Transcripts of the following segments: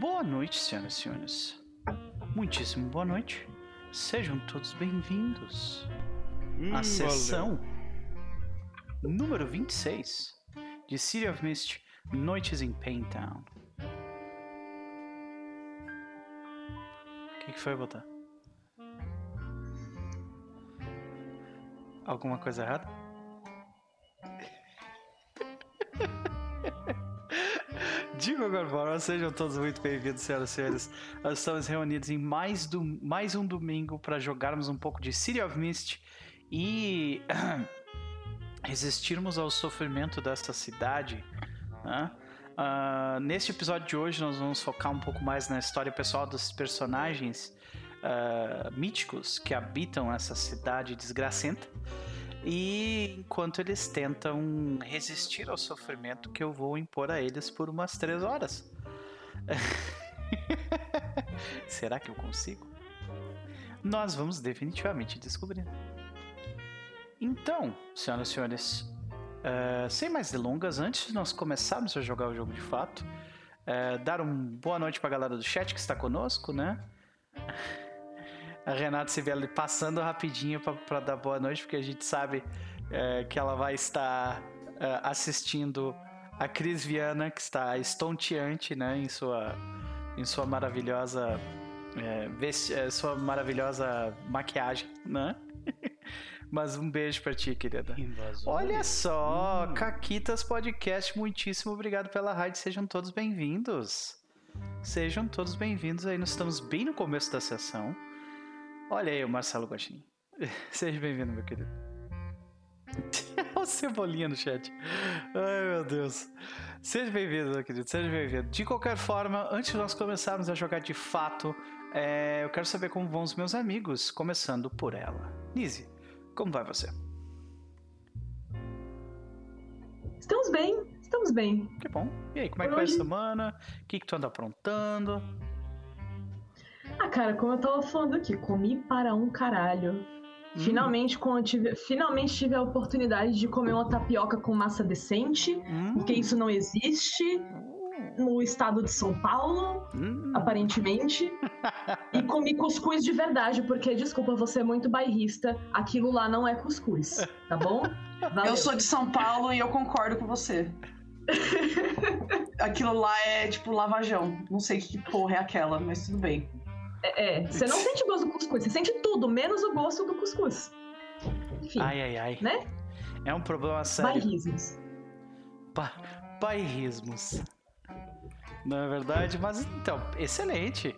Boa noite, senhoras e senhores. Muitíssimo boa noite. Sejam todos bem-vindos à sessão número 26 de City of Mist, Noites em Payne Town. O que foi, botar? Alguma coisa errada? Digo agora, sejam todos muito bem-vindos, senhoras e senhores. Nós estamos reunidos em mais um domingo para jogarmos um pouco de City of Mist e resistirmos ao sofrimento dessa cidade, né? Neste episódio de hoje nós vamos focar um pouco mais na história pessoal dos personagens míticos que habitam essa cidade desgracenta, e enquanto eles tentam resistir ao sofrimento que eu vou impor a eles por umas 3 horas. Será que eu consigo? Nós vamos definitivamente descobrir. Então, senhoras e senhores, sem mais delongas, antes de nós começarmos a jogar o jogo de fato, dar uma boa noite pra galera do chat que está conosco, né? A Renata se vê ali passando rapidinho para dar boa noite, porque a gente sabe que ela vai estar assistindo a Cris Viana, que está estonteante, né, em sua maravilhosa sua maravilhosa maquiagem, né? Mas um beijo pra ti, querida. Olha só, Caquitas Podcast, muitíssimo obrigado pela rádio, sejam todos bem-vindos. Sejam todos bem-vindos aí, nós estamos bem no começo da sessão. Olha aí o Marcelo Gaxin. Seja bem-vindo, meu querido. Olha o Cebolinha no chat. Ai, meu Deus. Seja bem-vindo, meu querido. Seja bem-vindo. De qualquer forma, antes de nós começarmos a jogar de fato, eu quero saber como vão os meus amigos, começando por ela. Nise, como vai você? Estamos bem. Estamos bem. Que bom. E aí, como é que foi a semana? O que tu anda aprontando? Ah, cara, como eu tava falando aqui, comi para um caralho. Finalmente tive a oportunidade de comer uma tapioca com massa decente, porque isso não existe no estado de São Paulo, aparentemente. E comi cuscuz de verdade, porque, desculpa, você é muito bairrista, aquilo lá não é cuscuz, tá bom? Valeu. Eu sou de São Paulo e eu concordo com você. Aquilo lá é tipo lavajão, não sei que porra é aquela, mas tudo bem. Você não sente o gosto do cuscuz, você sente tudo, menos o gosto do cuscuz. Enfim, ai, né? É um problema sério. Bairrismos. Bairrismos. Não é verdade? Mas então, excelente.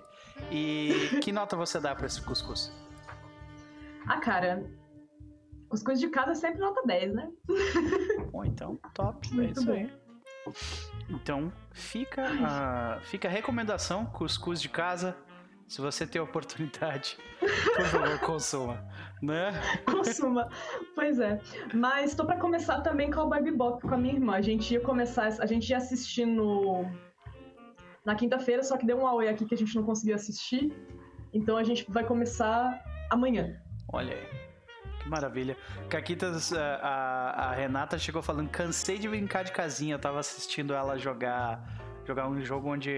E que nota você dá pra esse cuscuz? Ah, cara, cuscuz de casa é sempre nota 10, né? Bom, então, top, muito é isso bom. Aí. Então, fica a recomendação, cuscuz de casa. Se você tem a oportunidade, por favor, consuma, né? Consuma, pois é. Mas tô pra começar também Cowboy Bebop com a minha irmã. A gente ia assistir na quinta-feira, só que deu um auê aqui que a gente não conseguiu assistir. Então a gente vai começar amanhã. Olha aí, que maravilha. Caquitas, a Renata chegou falando, cansei de brincar de casinha. Eu tava assistindo ela jogar um jogo onde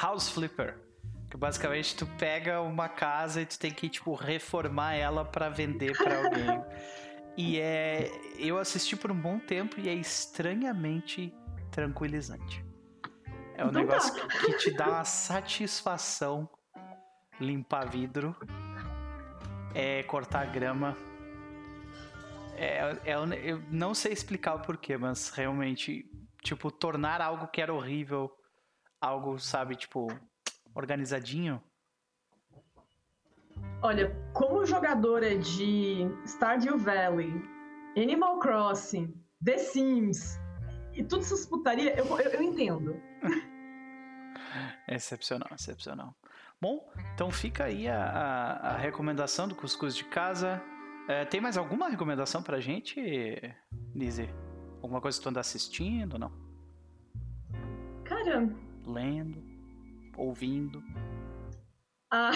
House Flipper. Que basicamente tu pega uma casa e tu tem que, tipo, reformar ela pra vender pra alguém. E eu assisti por um bom tempo e é estranhamente tranquilizante. É um negócio que te dá uma satisfação limpar vidro, cortar grama. Eu não sei explicar o porquê, mas realmente, tipo, tornar algo que era horrível, algo, sabe, tipo... organizadinho? Olha, como jogadora de Stardew Valley, Animal Crossing, The Sims e tudo essas putaria, eu entendo. Excepcional, excepcional. Bom, então fica aí a recomendação do cuscuz de casa. Tem mais alguma recomendação pra gente, Lizzie? Alguma coisa que tu anda assistindo ou não? Cara... lendo... ouvindo? Ah,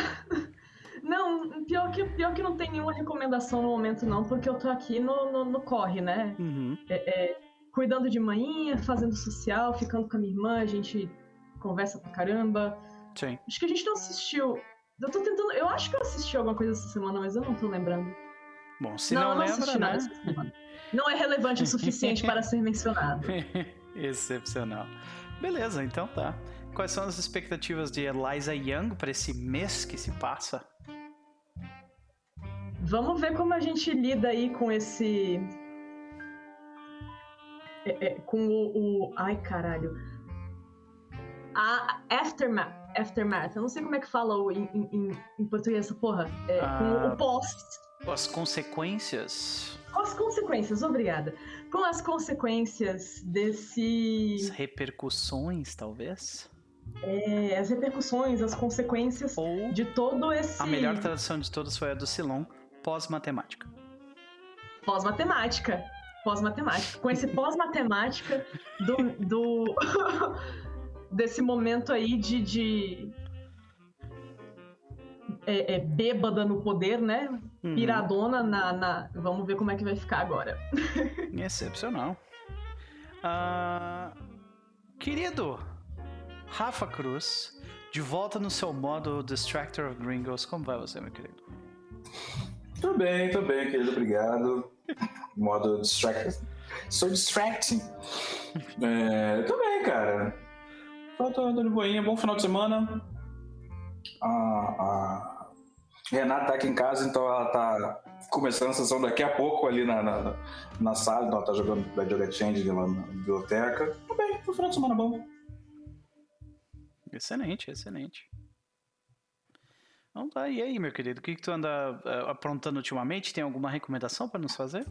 não, pior que não tem nenhuma recomendação no momento não, porque eu tô aqui no corre, né? Cuidando de manhinha, fazendo social, ficando com a minha irmã, a gente conversa pra caramba. Sim. Acho que a gente não assistiu. Eu tô tentando. Eu acho que eu assisti alguma coisa essa semana, mas eu não tô lembrando. Bom, se não, não lembra, né? Não é relevante o suficiente para ser mencionado. Excepcional. Beleza, então tá. Quais são as expectativas de Eliza Young para esse mês que se passa? Vamos ver como a gente lida aí com esse... Ai, caralho. A Aftermath. Eu não sei como é que fala em português essa porra. Com o pós. As consequências. As consequências, obrigada. Com as consequências desse... As repercussões, talvez? É, as repercussões, as consequências ou de todo esse... A melhor tradução de todas foi a do Silon, pós-matemática. Pós-matemática. Pós-matemática. Com esse pós-matemática do desse momento aí de... bêbada no poder, né? Piradona na... Vamos ver como é que vai ficar agora. Excepcional. Querido Rafa Cruz, de volta no seu modo Distractor of Gringos. Como vai você, meu querido? Tô bem, querido. Obrigado. Modo Distractor. Sou distracting. Tô bem, cara. Tô de boinha. Bom final de semana. A Renata tá aqui em casa, então ela tá começando a sessão daqui a pouco ali na sala, então ela tá jogando da Joga Change lá na biblioteca. Tá bem, foi um final de semana bom. Excelente, excelente. Então tá, e aí, meu querido, o que tu anda aprontando ultimamente? Tem alguma recomendação pra nos fazer?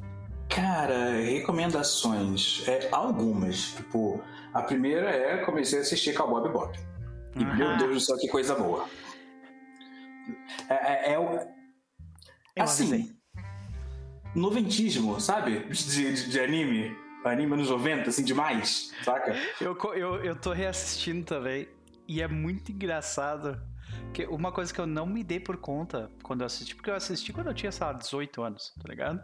Cara, recomendações, algumas, tipo, a primeira é comecei a assistir Cowboy Bebop. E meu Deus do céu, que coisa boa. Assim, noventismo, sabe? De anime. Anime anos 90, assim, demais, saca? Eu tô reassistindo também. E é muito engraçado. Que uma coisa que eu não me dei por conta quando eu assisti, porque eu assisti quando eu tinha, sei lá, 18 anos, tá ligado?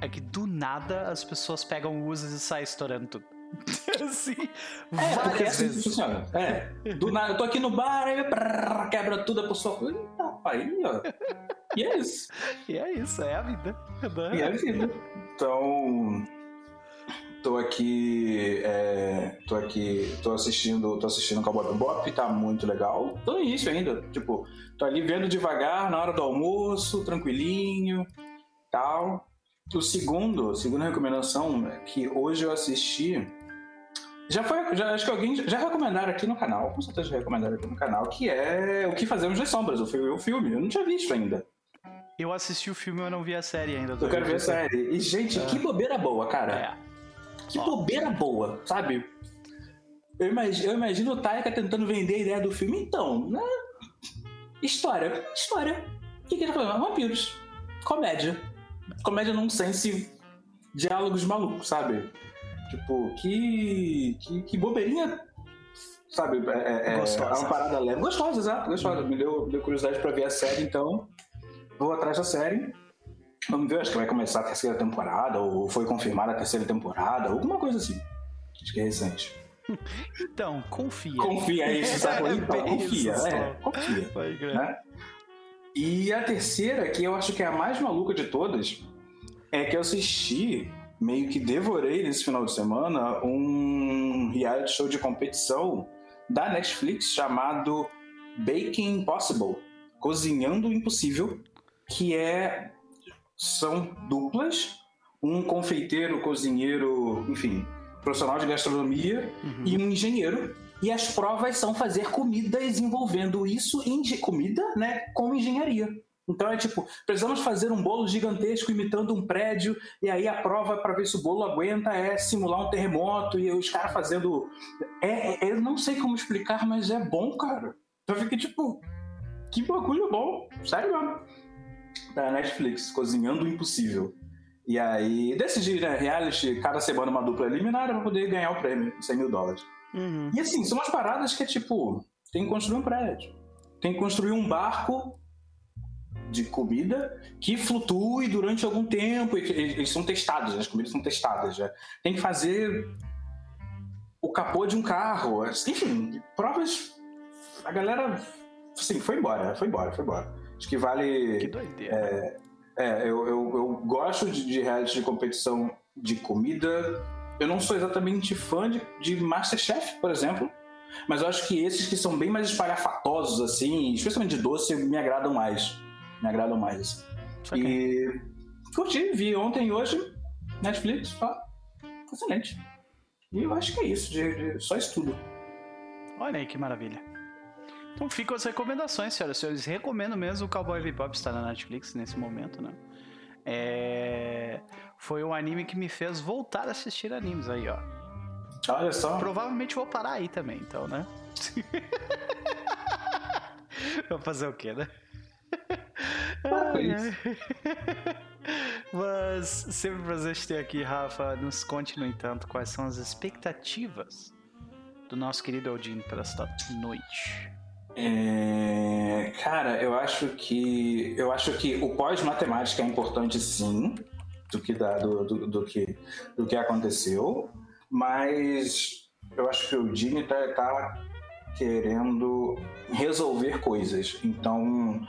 É que do nada as pessoas pegam usos e saem estourando tudo. Assim, várias vezes. Funciona. Do nada, eu tô aqui no bar, aí brrr, quebra tudo a pessoa. Eita, pai, ó. E é isso. E é isso, é a vida. E é a vida. Então, tô assistindo Cowboy Bebop, tá muito legal. Tô nisso ainda, tipo, tô ali vendo devagar na hora do almoço, tranquilinho, tal. A segunda recomendação que hoje eu assisti, acho que alguém já recomendaram aqui no canal, com certeza já recomendaram aqui no canal, que é O Que Fazemos nas Sombras, o filme, eu não tinha visto ainda. Eu assisti o filme, eu não vi a série ainda. Eu quero ver a série. E, gente, que bobeira boa, cara. Que bobeira boa, sabe? Eu imagino o Taika tentando vender a ideia do filme, então, né? História. O que ele tá falando? Vampiros. Comédia nonsense, diálogos malucos, sabe? Tipo, que bobeirinha, sabe? Gostosa. É uma parada leve. Gostosa, exato. Gostosa. Me deu curiosidade pra ver a série, então vou atrás da série. Vamos ver, acho que vai começar a terceira temporada, ou foi confirmada a terceira temporada, ou alguma coisa assim. Acho que é recente. Então, confia. Confia isso, sabe? Então, confia. Vai, né? E a terceira, que eu acho que é a mais maluca de todas, é que eu assisti, meio que devorei nesse final de semana, um reality show de competição da Netflix chamado Baking Impossible, Cozinhando o Impossível, que são duplas, um confeiteiro, cozinheiro, enfim, profissional de gastronomia e um engenheiro. E as provas são fazer comidas envolvendo isso em comida, né, com engenharia. Então é tipo, precisamos fazer um bolo gigantesco imitando um prédio, e aí a prova para ver se o bolo aguenta é simular um terremoto, e os caras fazendo... eu não sei como explicar, mas é bom, cara. Eu fiquei tipo, que bagulho bom, sério mesmo. Da Netflix, Cozinhando o Impossível. E aí decidi, né, reality, cada semana uma dupla eliminada pra poder ganhar o prêmio, $100.000. E assim, são umas paradas que é tipo, tem que construir um prédio, tem que construir um barco de comida que flutue durante algum tempo, e eles são testados, as comidas são testadas, né? Tem que fazer o capô de um carro, enfim, provas. A galera, assim, foi embora. Acho que vale... Que doideira. Eu gosto de reality de competição de comida. Eu não sou exatamente fã de MasterChef, por exemplo, mas eu acho que esses que são bem mais espalhafatosos, assim, especialmente de doce, me agradam mais, assim. Okay. E curti, vi ontem e hoje, Netflix, tá excelente. E eu acho que é isso, só estudo. Olha aí que maravilha. Então ficam as recomendações, senhoras e senhores. Recomendo mesmo o Cowboy Bebop, está na Netflix nesse momento, né? Foi um anime que me fez voltar a assistir animes aí, ó. Olha só. Provavelmente vou parar aí também, então, né? Vou fazer o quê, né? Mas sempre um prazer te ter aqui, Rafa. Nos conte, no entanto, quais são as expectativas do nosso querido Aldinho para esta noite. Cara, eu acho que o pós-matemática é importante, sim, do que aconteceu, mas eu acho que o Dini tá querendo resolver coisas, então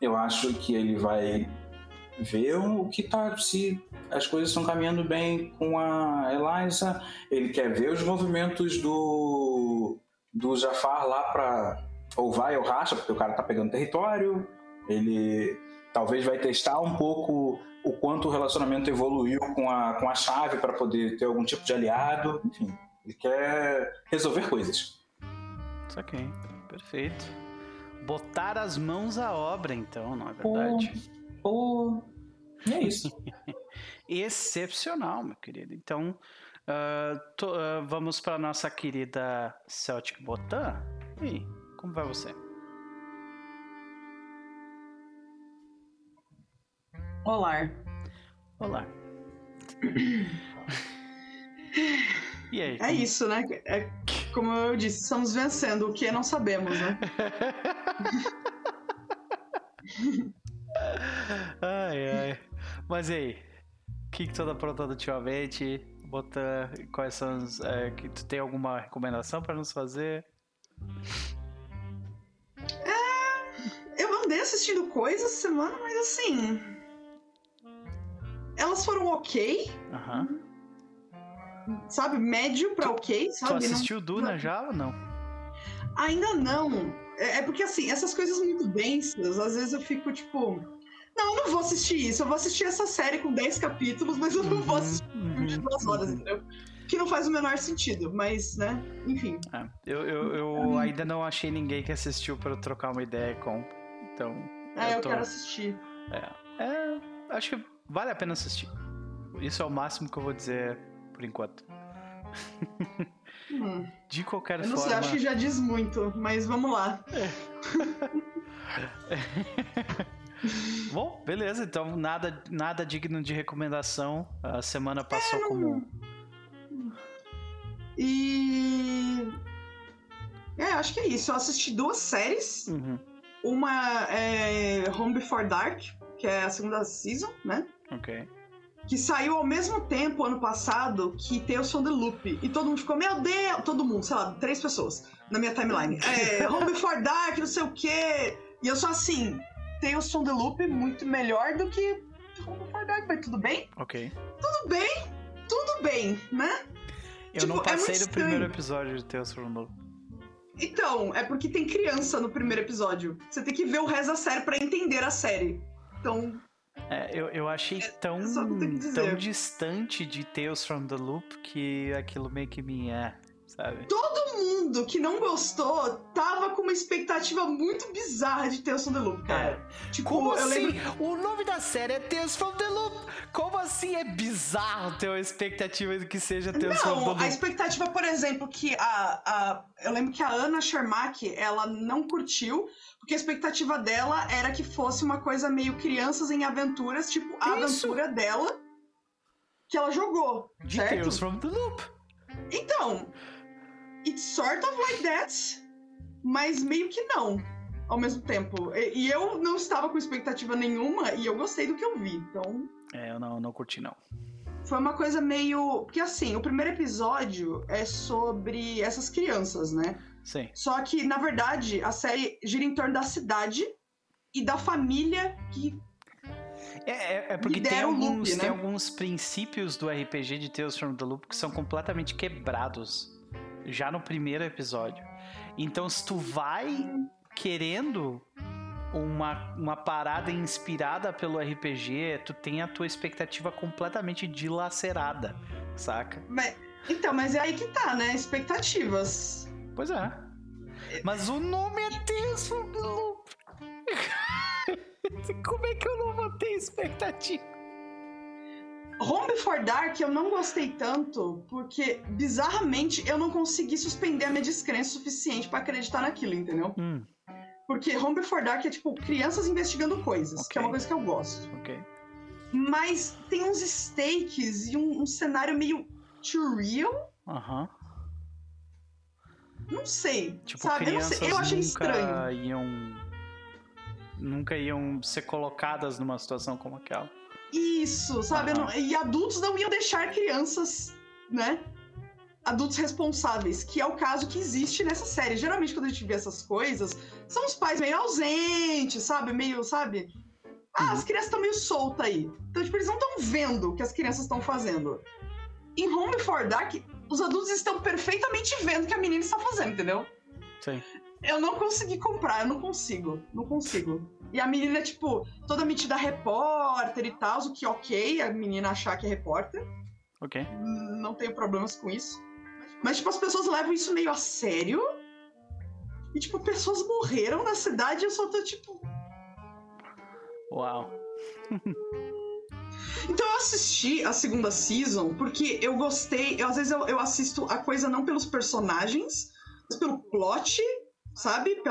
eu acho que ele vai ver o que tá, se as coisas estão caminhando bem com a Eliza. Ele quer ver os movimentos do Jafar lá pra ou vai ou racha, porque o cara tá pegando território. Ele talvez vai testar um pouco o quanto o relacionamento evoluiu com a chave para poder ter algum tipo de aliado. Enfim, ele quer resolver coisas. Isso aqui, perfeito. Botar as mãos à obra, então, não é verdade? E é isso. Excepcional, meu querido. Então, vamos para nossa querida Celtic Botan. E aí, como vai você? Olá. E aí? É isso, né? Como eu disse, estamos vencendo o que não sabemos, né? Ai. Mas e aí? O que tu tá aprontando ultimamente? Quais são os... que tu tem alguma recomendação pra nos fazer? Eu andei assistindo coisas essa semana, mas assim... Elas foram ok. Uhum. Sabe, médio pra ok, sabe? Tu assistiu Duna já ou não? Ainda não. É porque assim, essas coisas muito densas, às vezes eu fico tipo... Não, eu não vou assistir isso. Eu vou assistir essa série com 10 capítulos, mas eu não vou assistir de 2 horas, entendeu? Que não faz o menor sentido, mas, né? Enfim. Eu ainda não achei ninguém que assistiu pra eu trocar uma ideia com. Então... eu quero assistir. Acho que vale a pena assistir. Isso é o máximo que eu vou dizer por enquanto. De qualquer forma... Eu não sei, acho que já diz muito, mas vamos lá. Bom, beleza. Então, nada digno de recomendação. A semana passou como... acho que é isso. Eu assisti 2 séries. Uhum. Uma é Home Before Dark, que é a segunda season, né? Ok. Que saiu ao mesmo tempo, ano passado, que Tales from the Loop. E todo mundo ficou, meu Deus! Todo mundo, sei lá, 3 pessoas na minha timeline. Home Before Dark, não sei o quê. E eu sou assim, Tales from the Loop muito melhor do que Home Before Dark, mas tudo bem? Ok. Tudo bem, né? Eu não passei do primeiro episódio de Tales from the Loop. Então, é porque tem criança no primeiro episódio. Você tem que ver o resto da série pra entender a série. Então... Eu achei tão distante de Tales from the Loop que aquilo meio que me sabe? Todo mundo que não gostou tava com uma expectativa muito bizarra de Tales from the Loop, cara. Tipo, como assim? Lembro... O nome da série é Tales from the Loop. Como assim é bizarro ter uma expectativa do que seja Tales from the Loop? Não, a expectativa, por exemplo, que eu lembro que a Ana Shermack, ela não curtiu, porque a expectativa dela era que fosse uma coisa meio crianças em aventuras, tipo a aventura dela que ela jogou, de certo? Tales from the Loop. Então, it's sort of like that, mas meio que não, ao mesmo tempo. E eu não estava com expectativa nenhuma e eu gostei do que eu vi, então... eu não curti, não. Foi uma coisa meio... Porque assim, o primeiro episódio é sobre essas crianças, né? Sim. Só que, na verdade, a série gira em torno da cidade e da família que... É porque tem alguns, loop, né? Tem alguns princípios do RPG de Tales from the Loop que são completamente quebrados já no primeiro episódio. Então, se tu vai querendo uma parada inspirada pelo RPG, tu tem a tua expectativa completamente dilacerada, saca? Mas é aí que tá, né? Expectativas. Pois é. Mas o nome é Tales from the Loop. Como é que eu não vou ter expectativa? Home Before Dark eu não gostei tanto porque, bizarramente, eu não consegui suspender a minha descrença o suficiente pra acreditar naquilo, entendeu? Porque Home Before Dark é tipo crianças investigando coisas, okay, que é uma coisa que eu gosto. Okay. Mas tem uns stakes e um cenário meio too real. Aham. Uh-huh. Não sei, tipo, sabe? Eu achei estranho. Nunca iam ser colocadas numa situação como aquela. Isso, sabe? Uhum. E adultos não iam deixar crianças, né? Adultos responsáveis, que é o caso que existe nessa série. Geralmente, quando a gente vê essas coisas, são os pais meio ausentes, sabe? Meio, sabe? Ah, As crianças estão meio soltas aí. Então, tipo, eles não estão vendo o que as crianças estão fazendo. Em Home Before Dark, os adultos estão perfeitamente vendo o que a menina está fazendo, entendeu? Sim. Eu não consegui comprar, eu não consigo. E a menina é, tipo, toda metida repórter e tal, o que ok, a menina achar que é repórter. Ok. Não tenho problemas com isso. Mas, tipo, as pessoas levam isso meio a sério. E, tipo, pessoas morreram na cidade e eu só tô, tipo... Uau. Então eu assisti a segunda season porque eu gostei... Às vezes eu assisto a coisa não pelos personagens, mas pelo plot... Sabe?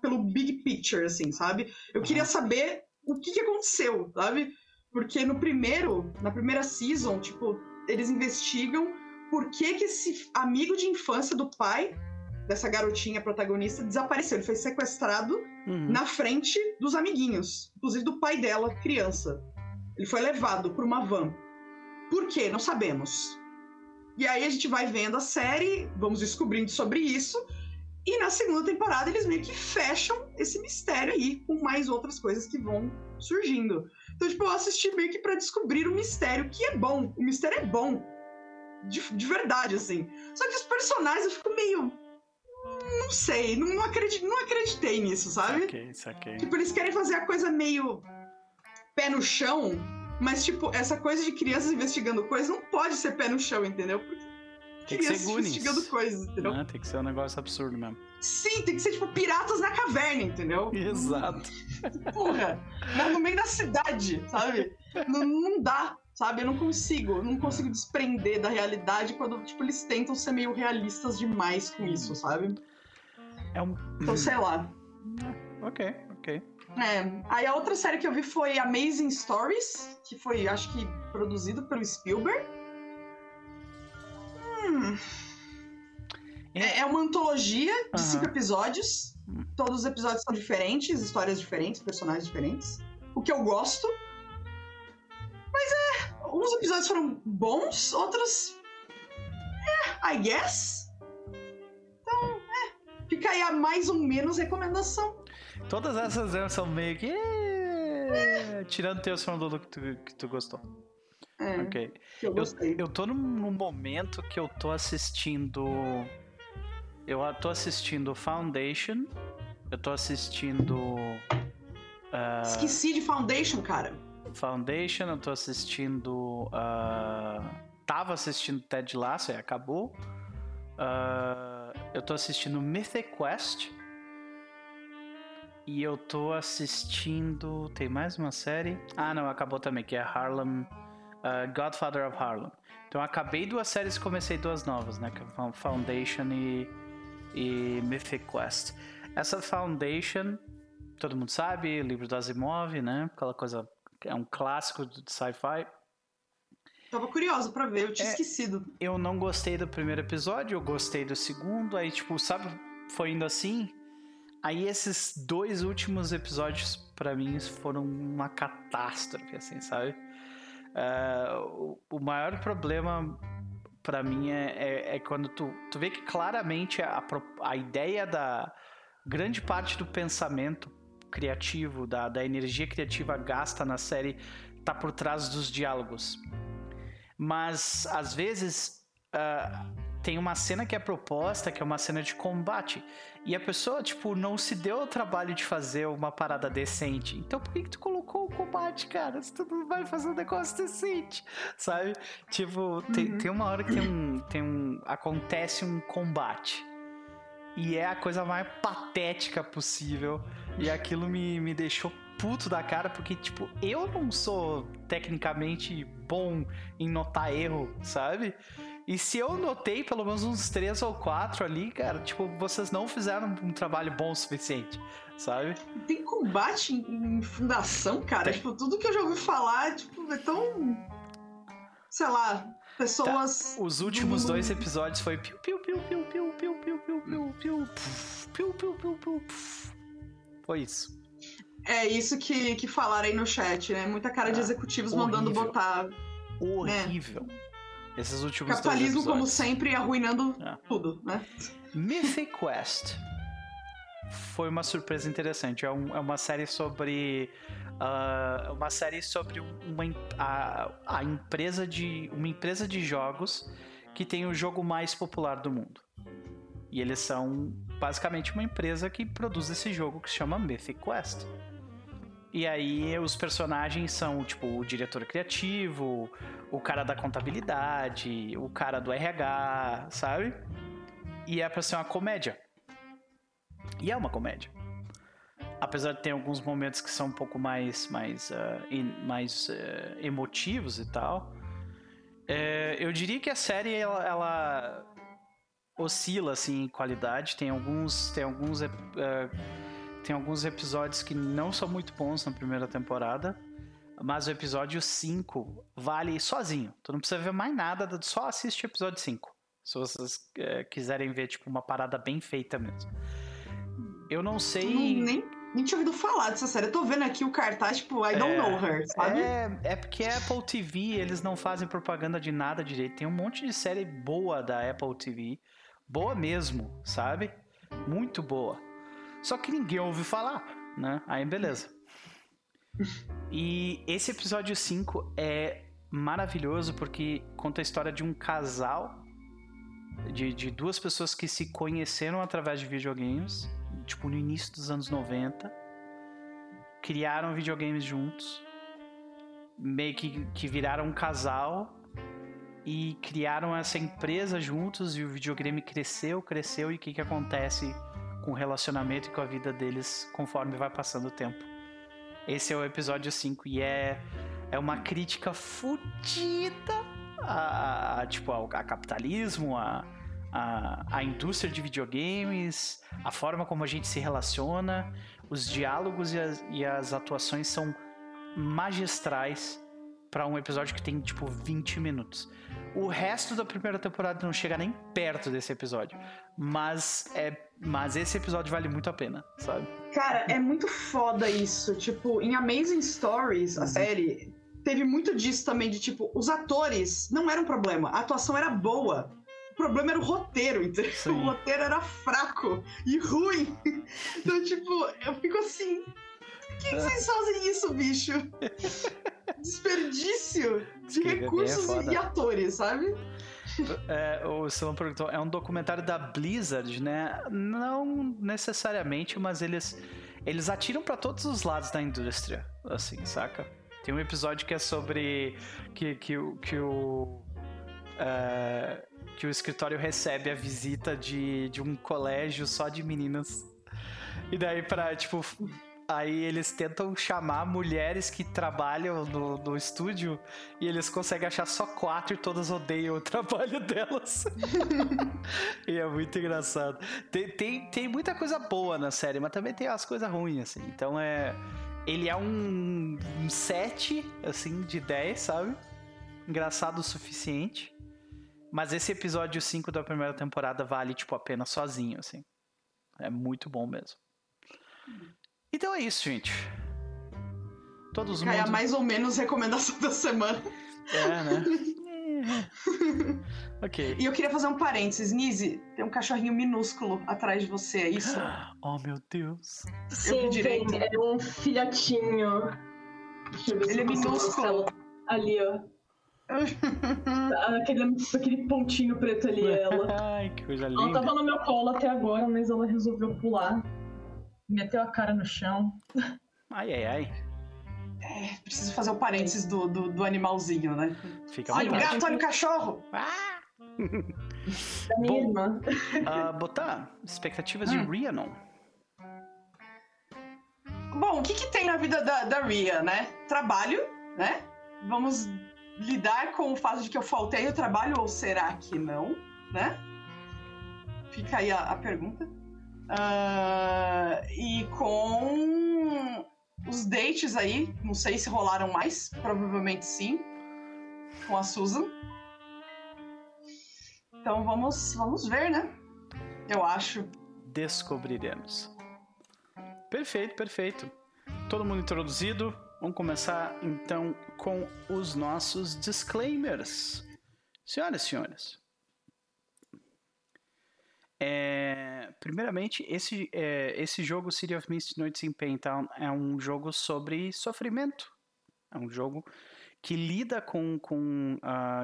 Pelo big picture, assim, sabe? Eu queria saber o que aconteceu, sabe? Porque na primeira season, tipo, eles investigam por que esse amigo de infância do pai dessa garotinha protagonista desapareceu. Ele foi sequestrado na frente dos amiguinhos, inclusive do pai dela, criança. Ele foi levado por uma van. Por quê? Não sabemos. E aí a gente vai vendo a série, vamos descobrindo sobre isso. E na segunda temporada eles meio que fecham esse mistério aí com mais outras coisas que vão surgindo. Então, tipo, eu assisti meio que pra descobrir o mistério, que é bom. O mistério é bom. De verdade, assim. Só que os personagens eu fico meio... Não sei, não acreditei nisso, sabe? Saquei. Tipo, eles querem fazer a coisa meio pé no chão, mas, tipo, essa coisa de crianças investigando coisas não pode ser pé no chão, entendeu? Porque... Tem que ser investigando coisas, entendeu? Ah, tem que ser um negócio absurdo mesmo. Sim, tem que ser tipo piratas na caverna, entendeu? Exato. Porra, no meio da cidade, sabe? Não dá, sabe? Eu não consigo desprender da realidade quando, tipo, eles tentam ser meio realistas demais com isso, sabe? Então, sei lá. Ok. Aí a outra série que eu vi foi Amazing Stories, que foi, acho que, produzido pelo Spielberg. É uma antologia de 5 episódios. Todos os episódios são diferentes, histórias diferentes, personagens diferentes. O que eu gosto. Mas alguns episódios foram bons, outros... I guess. Então, fica aí a mais ou menos recomendação. Todas essas são meio que... Tirando o teu som do look que tu gostou. Ok. Eu tô num momento que eu tô assistindo. Eu tô assistindo Foundation. Eu tô assistindo. Esqueci de Foundation, cara. Foundation, eu tô assistindo. Tava assistindo Ted Lasso e acabou. Eu tô assistindo Mythic Quest. E eu tô assistindo. Tem mais uma série? Ah, não, acabou também, que é Harlem. Godfather of Harlem. Então eu acabei 2 séries e comecei 2 novas, né? Que são Foundation e Mythic Quest. Essa Foundation, todo mundo sabe, livro do Asimov, né? Aquela coisa, é um clássico de sci-fi. Tava curioso pra ver, eu tinha esquecido. Eu não gostei do primeiro episódio, eu gostei do segundo, aí tipo, sabe, foi indo assim. Aí esses 2 últimos episódios pra mim foram uma catástrofe, assim, sabe? O maior problema pra mim é quando tu vê que claramente a ideia da grande parte do pensamento criativo, da energia criativa gasta na série, tá por trás dos diálogos. Mas, às vezes, tem uma cena que é proposta, que é uma cena de combate, e a pessoa, tipo, não se deu o trabalho de fazer uma parada decente. Então, por que tu colocou o combate, cara? Se tu não vai fazer um negócio decente, sabe? Tipo, tem uma hora que acontece um combate. E é a coisa mais patética possível. E aquilo me deixou puto da cara, porque, tipo, eu não sou tecnicamente bom em notar erro, sabe? E se eu notei pelo menos uns 3 ou 4 ali, cara, tipo, vocês não fizeram um trabalho bom o suficiente, sabe? Tem combate em fundação, cara. Tem. Tipo, tudo que eu já ouvi falar, tipo, é tão... sei lá... pessoas... Tá. Os últimos 2 episódios foi piu piu piu piu piu piu piu piu piu piu piu piu piu piu. Foi isso. É isso que falaram aí no chat, né? Muita cara de executivos mandando botar. Horrível. Né? Esses últimos capitalismo, 2 episódios. Capitalismo, como sempre, arruinando tudo, né? Mythic Quest foi uma surpresa interessante. É uma série sobre... uma série sobre a empresa uma empresa de jogos que tem o jogo mais popular do mundo. E eles são basicamente uma empresa que produz esse jogo que se chama Mythic Quest. E aí os personagens são, tipo, o diretor criativo, o cara da contabilidade, o cara do RH, sabe? E é pra ser uma comédia. E é uma comédia. Apesar de ter alguns momentos que são um pouco mais emotivos e tal, eu diria que a série ela oscila assim em qualidade. Tem alguns episódios que não são muito bons na primeira temporada, mas o episódio 5 vale sozinho. Tu não precisa ver mais nada, só assiste o episódio 5, se vocês quiserem ver tipo uma parada bem feita mesmo. Eu não sei... Nem tinha ouvido falar dessa série. Eu tô vendo aqui o cartaz, tipo, I don't know her, sabe? É porque a Apple TV, eles não fazem propaganda de nada direito. Tem um monte de série boa da Apple TV. Boa mesmo, sabe? Muito boa. Só que ninguém ouve falar, né? Aí, beleza. E esse episódio 5 é maravilhoso porque conta a história de um casal, de 2 pessoas que se conheceram através de videogames. Tipo, no início dos anos 90, criaram videogames juntos, meio que viraram um casal e criaram essa empresa juntos, e o videogame cresceu, e o que acontece com o relacionamento e com a vida deles conforme vai passando o tempo. Esse é o episódio 5 e é uma crítica fodida a capitalismo, a indústria de videogames, a forma como a gente se relaciona. Os diálogos e as atuações são magistrais para um episódio que tem tipo 20 minutos. O resto da primeira temporada não chega nem perto desse episódio, mas esse episódio vale muito a pena, sabe? Cara, é muito foda isso. Tipo, em Amazing Stories, a série, teve muito disso também, de tipo, os atores não eram um problema, a atuação era boa. O problema era o roteiro, entendeu? Sim. O roteiro era fraco e ruim. Então, tipo, eu fico assim... Por que vocês fazem isso, bicho? Desperdício de recursos e atores, sabe? O Silão perguntou, é um documentário da Blizzard, né? Não necessariamente, mas eles atiram pra todos os lados da indústria, assim, saca? Tem um episódio que é sobre... que o escritório recebe a visita de um colégio só de meninas. E daí aí eles tentam chamar mulheres que trabalham no estúdio, e eles conseguem achar só 4 e todas odeiam o trabalho delas. E é muito engraçado. Tem muita coisa boa na série, mas também tem as coisas ruins, assim. Então ele é um 7, assim, de 10, sabe? Engraçado o suficiente. Mas esse episódio 5 da primeira temporada vale, tipo, a pena sozinho, assim. É muito bom mesmo. Então é isso, gente. Todos os mundos... É mais ou menos recomendação da semana. É, né? Ok. E eu queria fazer um parênteses, Nise, tem um cachorrinho minúsculo atrás de você, é isso? Oh, meu Deus. Sim, é um filhotinho. Ele é minúsculo. Ali, ó. Aquele pontinho preto ali, ela. Ai, que coisa linda. Ela tava no meu colo até agora, mas ela resolveu pular. Meteu a cara no chão. Ai, ai, ai. É, preciso fazer o parênteses do animalzinho, né? Fica olha o gato, olha o cachorro! Ah! Da minha irmã. Botar expectativas de Rhea, não? Bom, o que tem na vida da Rhea, né? Trabalho, né? Vamos lidar com o fato de que eu faltei o trabalho, ou será que não, né? Fica aí a pergunta. E com... os dates aí, não sei se rolaram mais, provavelmente sim, com a Susan. Então vamos ver, né? Eu acho. Descobriremos. Perfeito, perfeito. Todo mundo introduzido. Vamos começar então com os nossos disclaimers. Senhoras e senhores. Primeiramente, esse jogo City of Mist, Noites em Payne Town é um jogo sobre sofrimento. É um jogo que lida com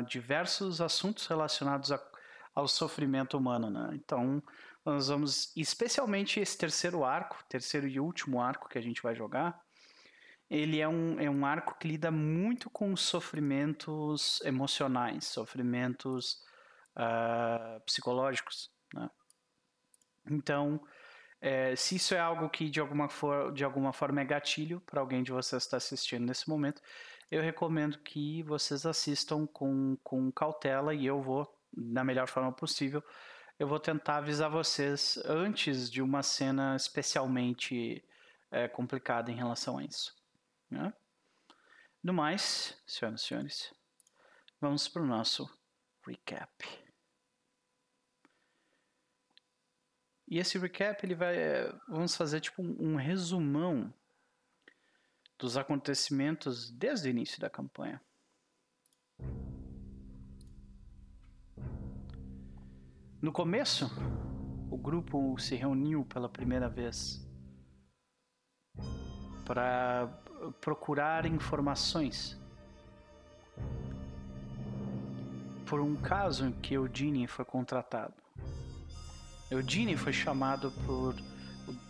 diversos assuntos relacionados ao sofrimento humano, né? Então, nós vamos, especialmente esse terceiro e último arco que a gente vai jogar, ele é um arco que lida muito com sofrimentos emocionais, sofrimentos psicológicos, né? Então, se isso é algo que de alguma forma é gatilho para alguém de vocês que está assistindo nesse momento, eu recomendo que vocês assistam com cautela, e eu vou, da melhor forma possível, eu vou tentar avisar vocês antes de uma cena especialmente complicada em relação a isso, né? No mais, senhoras e senhores, vamos para o nosso recap. E esse recap, ele vai... Vamos fazer tipo um resumão dos acontecimentos desde o início da campanha. No começo, o grupo se reuniu pela primeira vez para procurar informações por um caso em que Eudine foi contratado. Eudine foi chamado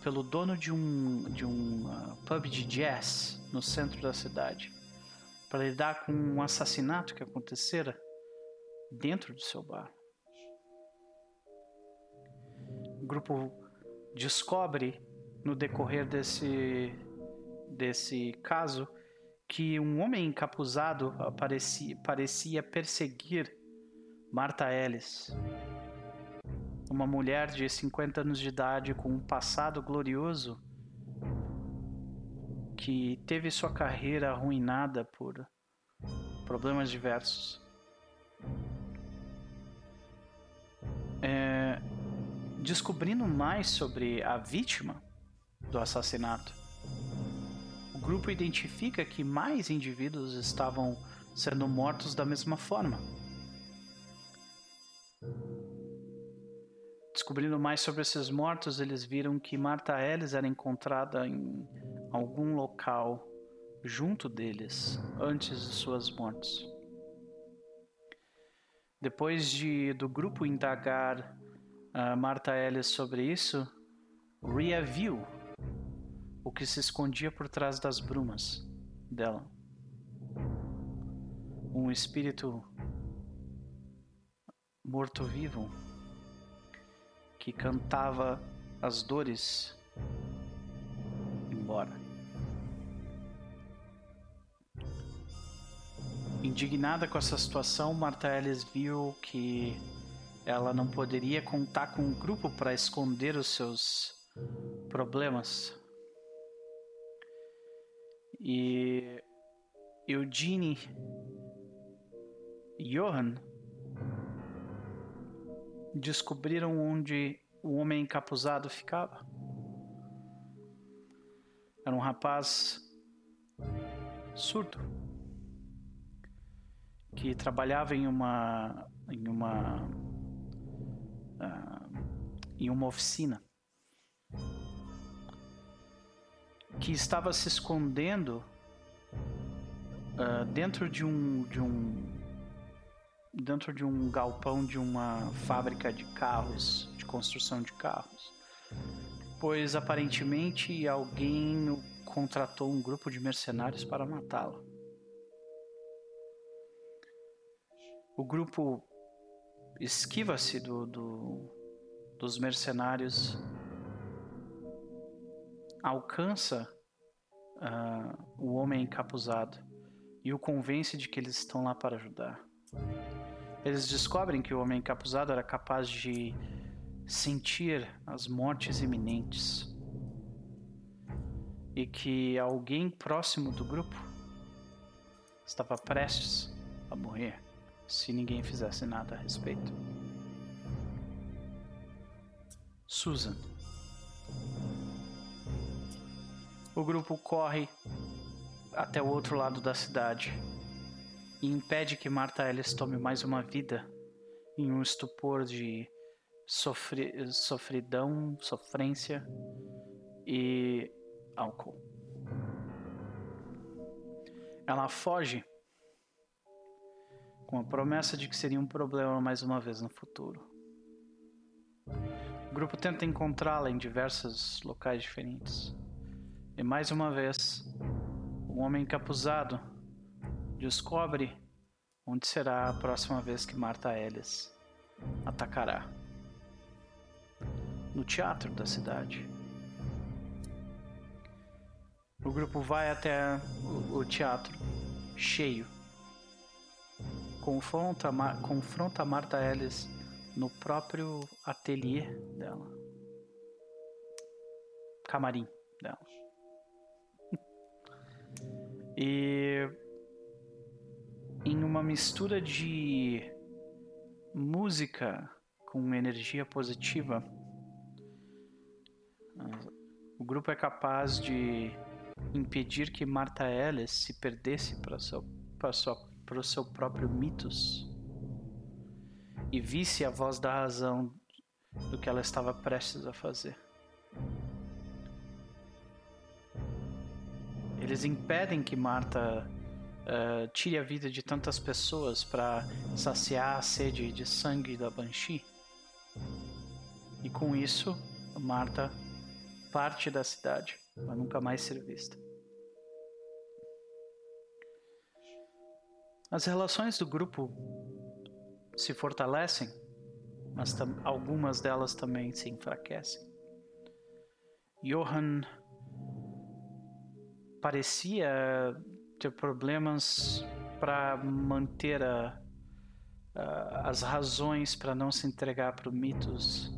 pelo dono de um pub de jazz no centro da cidade para lidar com um assassinato que acontecera dentro do seu bar. O grupo descobre no decorrer desse caso que um homem encapuzado parecia perseguir Martha Ellis, uma mulher de 50 anos de idade com um passado glorioso que teve sua carreira arruinada por problemas diversos. Descobrindo mais sobre a vítima do assassinato, o grupo identifica que mais indivíduos estavam sendo mortos da mesma forma. Descobrindo mais sobre esses mortos, eles viram que Martha Ellis era encontrada em algum local junto deles, antes de suas mortes. Depois do grupo indagar Martha Ellis sobre isso, Rhea viu o que se escondia por trás das brumas dela. Um espírito morto-vivo que cantava as dores embora. Indignada com essa situação, Martha Ellis viu que ela não poderia contar com um grupo para esconder os seus problemas. E Eugene e Johan descobriram onde o homem encapuzado ficava. Era um rapaz surdo, que trabalhava em uma oficina, que estava se escondendo dentro de um galpão de uma fábrica de carros, de construção de carros, pois aparentemente alguém contratou um grupo de mercenários para matá-la. O grupo esquiva-se dos mercenários, alcança o homem encapuzado e o convence de que eles estão lá para ajudar. Eles descobrem que o homem encapuzado era capaz de sentir as mortes iminentes e que alguém próximo do grupo estava prestes a morrer se ninguém fizesse nada a respeito. Susan. O grupo corre até o outro lado da cidade e impede que Martha Ellis tome mais uma vida em um estupor de sofrência e álcool. Ela foge com a promessa de que seria um problema mais uma vez no futuro. O grupo tenta encontrá-la em diversos locais diferentes. E mais uma vez, um homem encapuzado descobre onde será a próxima vez que Martha Ellis atacará. No teatro da cidade. O grupo vai até o teatro cheio. Confronta Martha Ellis no próprio ateliê dela. Camarim dela. E em uma mistura de música com energia positiva, o grupo é capaz de impedir que Martha Ellis se perdesse para o seu próprio mitos e visse a voz da razão do que ela estava prestes a fazer. Eles impedem que Martha tire a vida de tantas pessoas para saciar a sede de sangue da Banshee. E com isso, Martha parte da cidade para nunca mais ser vista. As relações do grupo se fortalecem, mas algumas delas também se enfraquecem. Johan parecia ter problemas para manter as razões para não se entregar para o mitos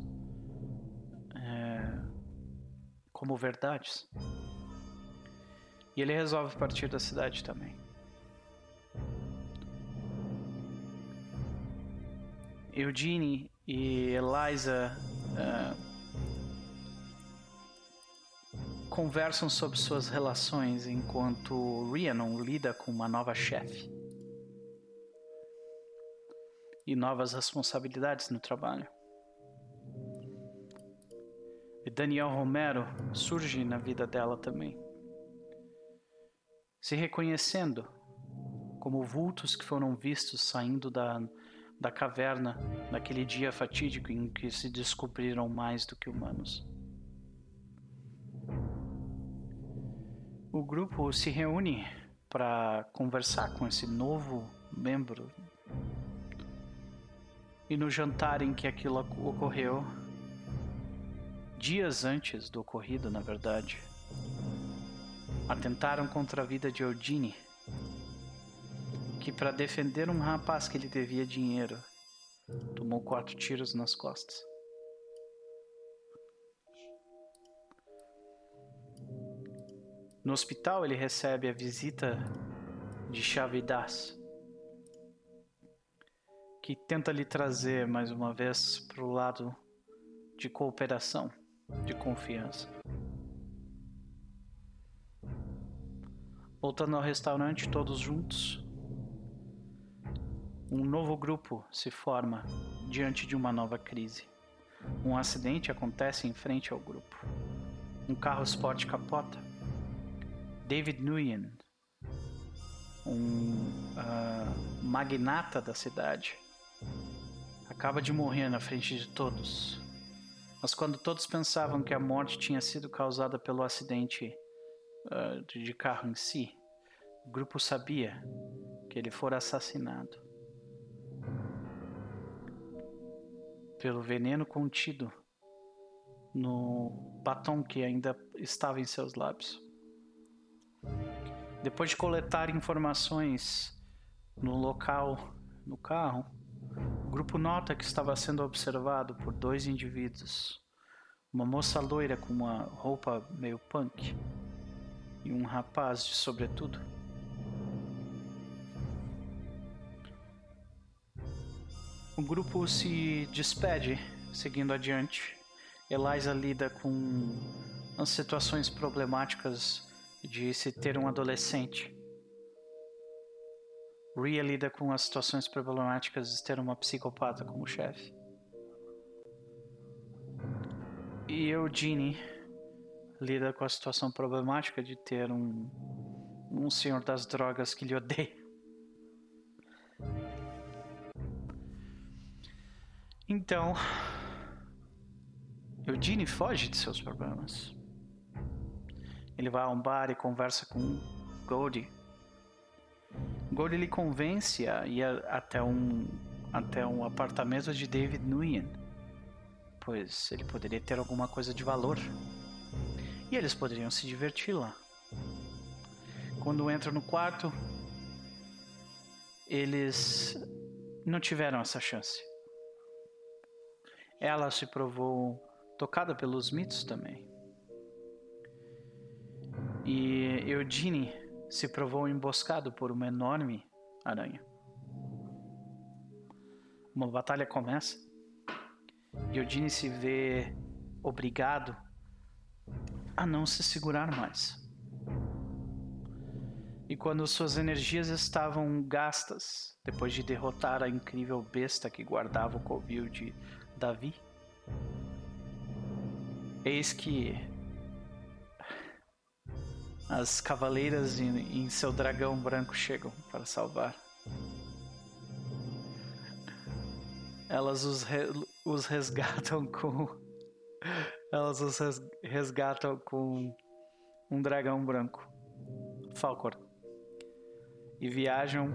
como verdades. E ele resolve partir da cidade também. Eugene e Eliza conversam sobre suas relações enquanto Rhiannon lida com uma nova chefe e novas responsabilidades no trabalho. E Daniel Romero surge na vida dela também, se reconhecendo como vultos que foram vistos saindo da caverna naquele dia fatídico em que se descobriram mais do que humanos. O grupo se reúne para conversar com esse novo membro. E no jantar em que aquilo ocorreu, dias antes do ocorrido, na verdade, atentaram contra a vida de Eugene, que, para defender um rapaz que lhe devia dinheiro, tomou 4 tiros nas costas. No hospital, ele recebe a visita de Caquitas, que tenta lhe trazer, mais uma vez, para o lado de cooperação, de confiança. Voltando ao restaurante, todos juntos. Um novo grupo se forma diante de uma nova crise. Um acidente acontece em frente ao grupo. Um carro esporte capota. David Nguyen, um magnata da cidade, acaba de morrer na frente de todos. Mas quando todos pensavam que a morte tinha sido causada pelo acidente de carro em si, o grupo sabia que ele fora assassinado pelo veneno contido no batom que ainda estava em seus lábios. Depois de coletar informações no local, no carro, o grupo nota que estava sendo observado por dois indivíduos. Uma moça loira com uma roupa meio punk e um rapaz de sobretudo. O grupo se despede, seguindo adiante. Eliza lida com as situações problemáticas de se ter um adolescente. Rhea lida com as situações problemáticas de ter uma psicopata como chefe. E Eugenie lida com a situação problemática de ter um senhor das drogas que lhe odeia. Então, Eugenie foge de seus problemas. Ele vai a um bar e conversa com Goldie. Goldie lhe convence a ir até um apartamento de David Nguyen, pois ele poderia ter alguma coisa de valor e eles poderiam se divertir lá. Quando entram no quarto, eles não tiveram essa chance. Ela se provou tocada pelos mitos também. E Eugenie se provou emboscado por uma enorme aranha. Uma batalha começa. Eugenie se vê obrigado a não se segurar mais. E quando suas energias estavam gastas, depois de derrotar a incrível besta que guardava o covil de Davi, eis que as cavaleiras em seu dragão branco chegam para salvar. Elas os resgatam com... Elas os resgatam com um dragão branco, Falkor, e viajam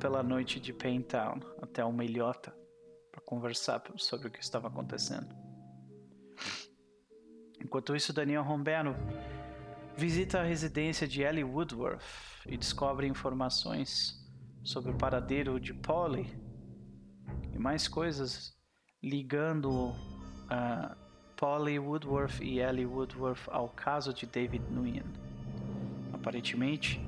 pela noite de Payne Town até uma ilhota para conversar sobre o que estava acontecendo. Enquanto isso, Daniel Rombeno visita a residência de Ellie Woodworth e descobre informações sobre o paradeiro de Polly e mais coisas ligando a Polly Woodworth e Ellie Woodworth ao caso de David Nguyen. Aparentemente,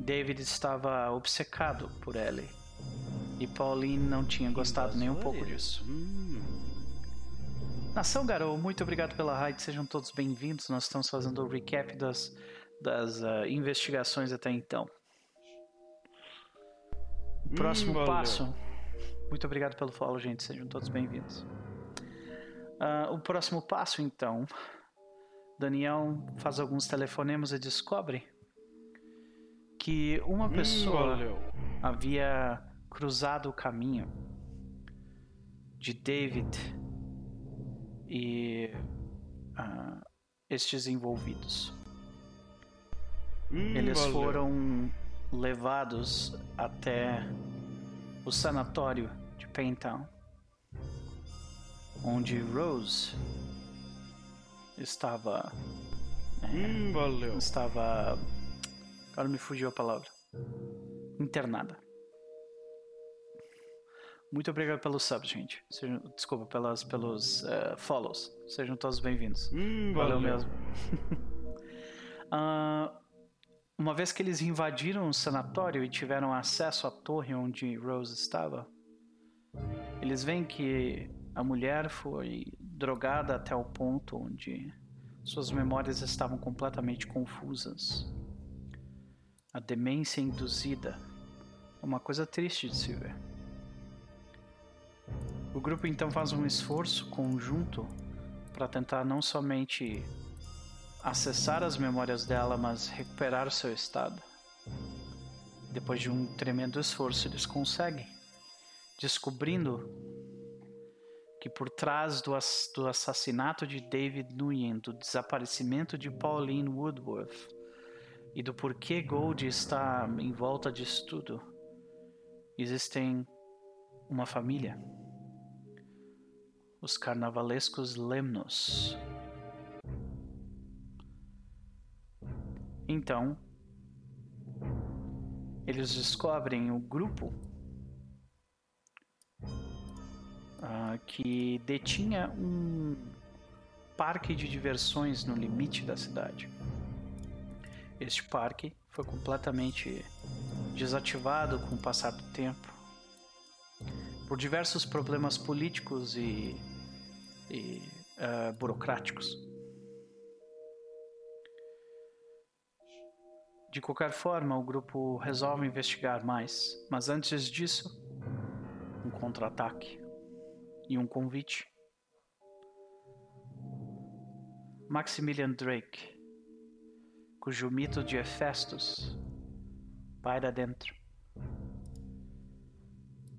David estava obcecado por Ellie e Pauline não tinha gostado nem um pouco disso. Nação Garou, muito obrigado pela raid, sejam todos bem-vindos. Nós estamos fazendo o recap das investigações até então. Próximo passo. Muito obrigado pelo follow, gente, sejam todos bem-vindos. O próximo passo, então, Daniel faz alguns telefonemas e descobre que uma pessoa havia cruzado o caminho de David e estes envolvidos. Eles foram levados até o sanatório de Payne Town, onde Rose estava... estava... Agora me fugiu a palavra. Internada. Muito obrigado pelos subs, gente. Desculpa, pelos follows. Sejam todos bem-vindos. Valeu mesmo. Uma vez que eles invadiram o sanatório e tiveram acesso à torre onde Rose estava, eles veem que a mulher foi drogada até o ponto onde suas memórias estavam completamente confusas. a demência induzida. Uma coisa triste de se ver. O grupo então faz um esforço conjunto para tentar não somente acessar as memórias dela, mas recuperar seu estado. Depois de um tremendo esforço, eles conseguem, descobrindo que por trás do assassinato de David Nguyen, do desaparecimento de Pauline Woodworth e do porquê Gold está em volta disso tudo, existem uma família. Os carnavalescos Lemnos. Então, eles descobrem o grupo que detinha um parque de diversões no limite da cidade. Este parque foi completamente desativado com o passar do tempo por diversos problemas políticos e burocráticos. De qualquer forma, o grupo resolve investigar mais, mas antes disso, um contra-ataque e um convite. Maximilian Drake, cujo mito de Hefestos paira dentro,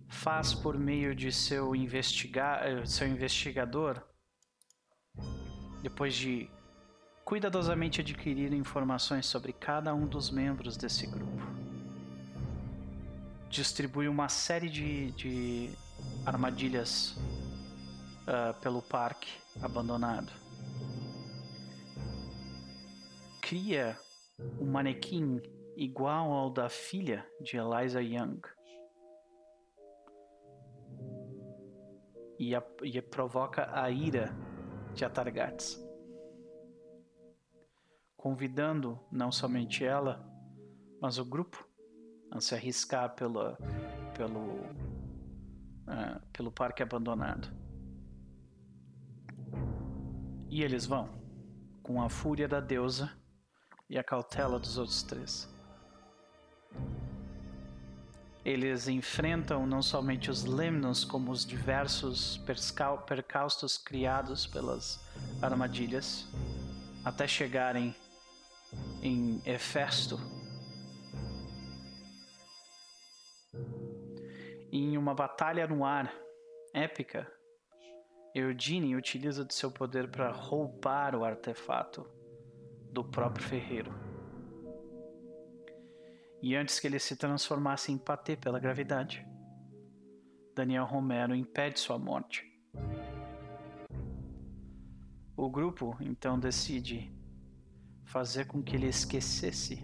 faz por meio de seu investigador, depois de cuidadosamente adquirir informações sobre cada um dos membros desse grupo, distribui uma série de armadilhas pelo parque abandonado. Cria um manequim igual ao da filha de Eliza Young e provoca a ira de Atargatis, convidando não somente ela, mas o grupo a se arriscar pelo parque abandonado. E eles vão, com a fúria da deusa e a cautela dos outros três. Eles enfrentam não somente os Lemnos, como os diversos percalços criados pelas armadilhas, até chegarem em Hefesto. Em uma batalha no ar épica, Eugene utiliza de seu poder para roubar o artefato do próprio ferreiro. E antes que ele se transformasse em patê pela gravidade, Daniel Romero impede sua morte. O grupo então decide fazer com que ele esquecesse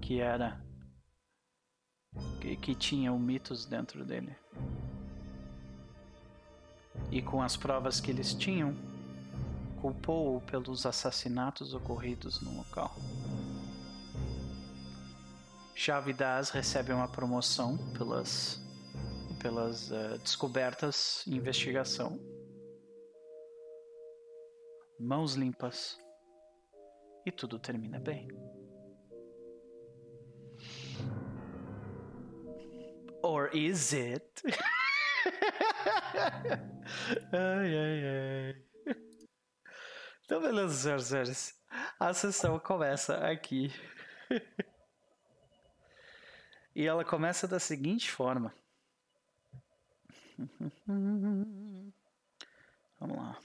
que tinha o mitos dentro dele. E com as provas que eles tinham, culpou-o pelos assassinatos ocorridos no local. Chavidas recebe uma promoção pelas descobertas e investigação. Mãos limpas. E tudo termina bem. Or is it? Ai, ai, ai. Então, beleza, senhoras e senhores. A sessão começa aqui. E ela começa da seguinte forma. Vamos lá.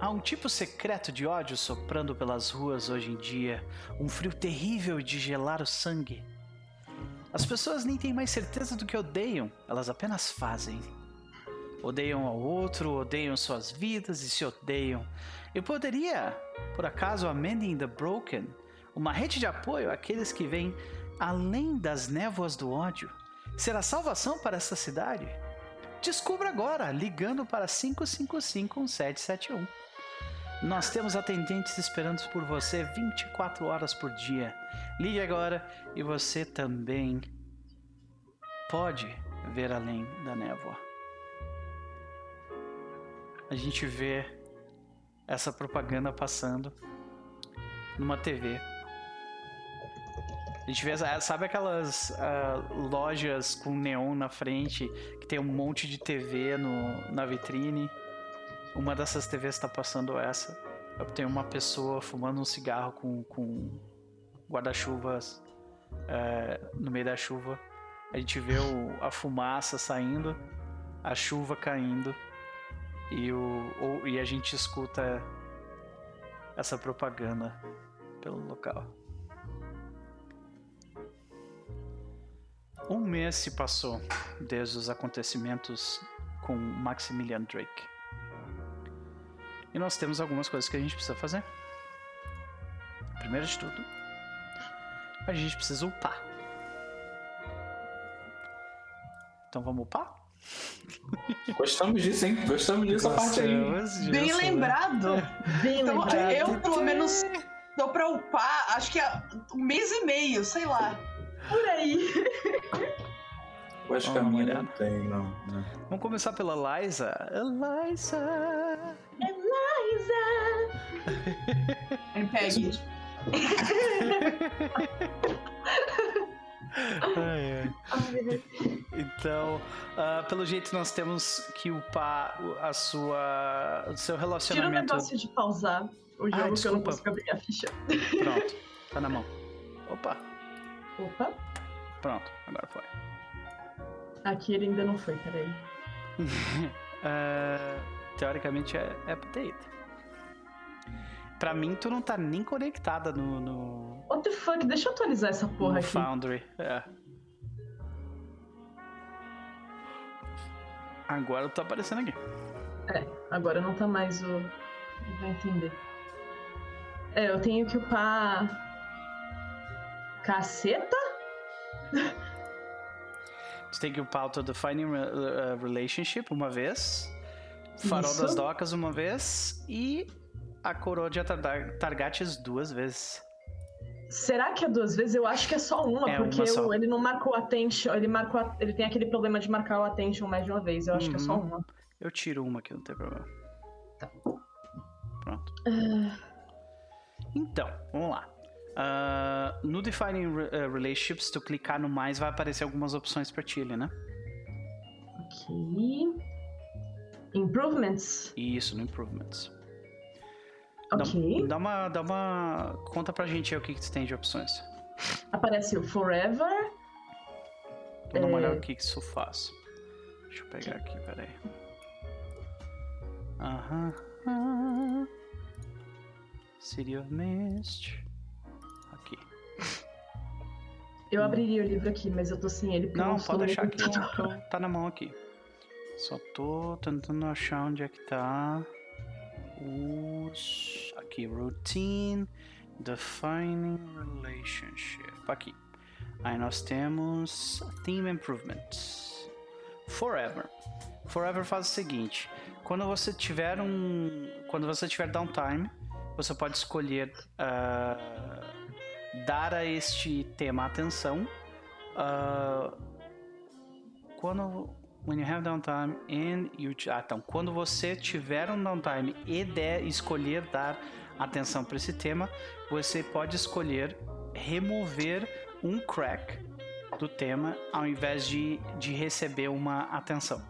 Há um tipo secreto de ódio soprando pelas ruas hoje em dia. Um frio terrível de gelar o sangue. As pessoas nem têm mais certeza do que odeiam. Elas apenas fazem. Odeiam ao outro, odeiam suas vidas e se odeiam. Eu poderia, por acaso, a Mending the Broken, uma rede de apoio àqueles que vêm além das névoas do ódio, ser a salvação para essa cidade? Descubra agora, ligando para 555-1771. Nós temos atendentes esperando por você 24 horas por dia. Ligue agora e você também pode ver além da névoa. a gente vê essa propaganda passando numa TV. A gente vê, sabe aquelas lojas com neon na frente, que tem um monte de TV na vitrine? Uma dessas TVs está passando essa. Tem uma pessoa fumando um cigarro com guarda-chuvas no meio da chuva. A gente vê a fumaça saindo, a chuva caindo e a gente escuta essa propaganda pelo local. Um mês se passou desde os acontecimentos com Maximilian Drake. E nós temos algumas coisas que a gente precisa fazer. Primeiro de tudo, a gente precisa upar. Então vamos upar? Gostamos disso, hein? Gostamos disso, a parte aí. Disso, bem lembrado. Né? Bem então, lembrado. Eu, pelo menos, dou pra upar, acho que é um mês e meio, sei lá. Por aí. Eu acho que a minha não tem, não. Vamos começar pela Liza. Eliza! And Peggy. Então, pelo jeito nós temos que upar o seu relacionamento. Tira o negócio de pausar o jogo, que eu não consigo abrir a ficha. Pronto, tá na mão. Opa. Pronto, agora foi. Aqui ele ainda não foi, peraí. Teoricamente é pra ter ido. Pra mim, tu não tá nem conectada no... What the fuck? Deixa eu atualizar essa porra no aqui. Foundry, Agora tá aparecendo aqui. Agora não tá mais o... Vai entender. Eu tenho que upar... Caceta? Tu tem que upar o teu Defining Relationship uma vez... Farol das Docas uma vez e a coroa de Atargatis duas vezes. Será que é duas vezes? Eu acho que é só uma, porque uma só. Ele não marcou attention, ele tem aquele problema de marcar o attention mais de uma vez. Eu acho que é só uma. Eu tiro uma aqui, não tem problema. Tá. Pronto. Então, vamos lá. No Defining Relationships, se tu clicar no mais, vai aparecer algumas opções pra ti, né? Ok... Improvements? Isso, no Improvements. Ok. Dá uma... Conta pra gente aí o que tu tem de opções. Aparece o Forever. Então, dá uma olhada o que isso faz. Deixa eu pegar aqui, peraí. City of Mist. Aqui. Eu abriria o livro aqui, mas eu tô sem ele. Não, pode deixar aqui. Tá na mão aqui. Só tô tentando achar onde é que tá os... Aqui, Routine, Defining Relationship. Aqui. Aí nós temos Theme Improvements. Forever. Forever faz o seguinte. Quando você tiver downtime, você pode escolher dar a este tema atenção. When you have downtime and you... então, quando você tiver um downtime e escolher dar atenção para esse tema, você pode escolher remover um crack do tema ao invés de receber uma atenção.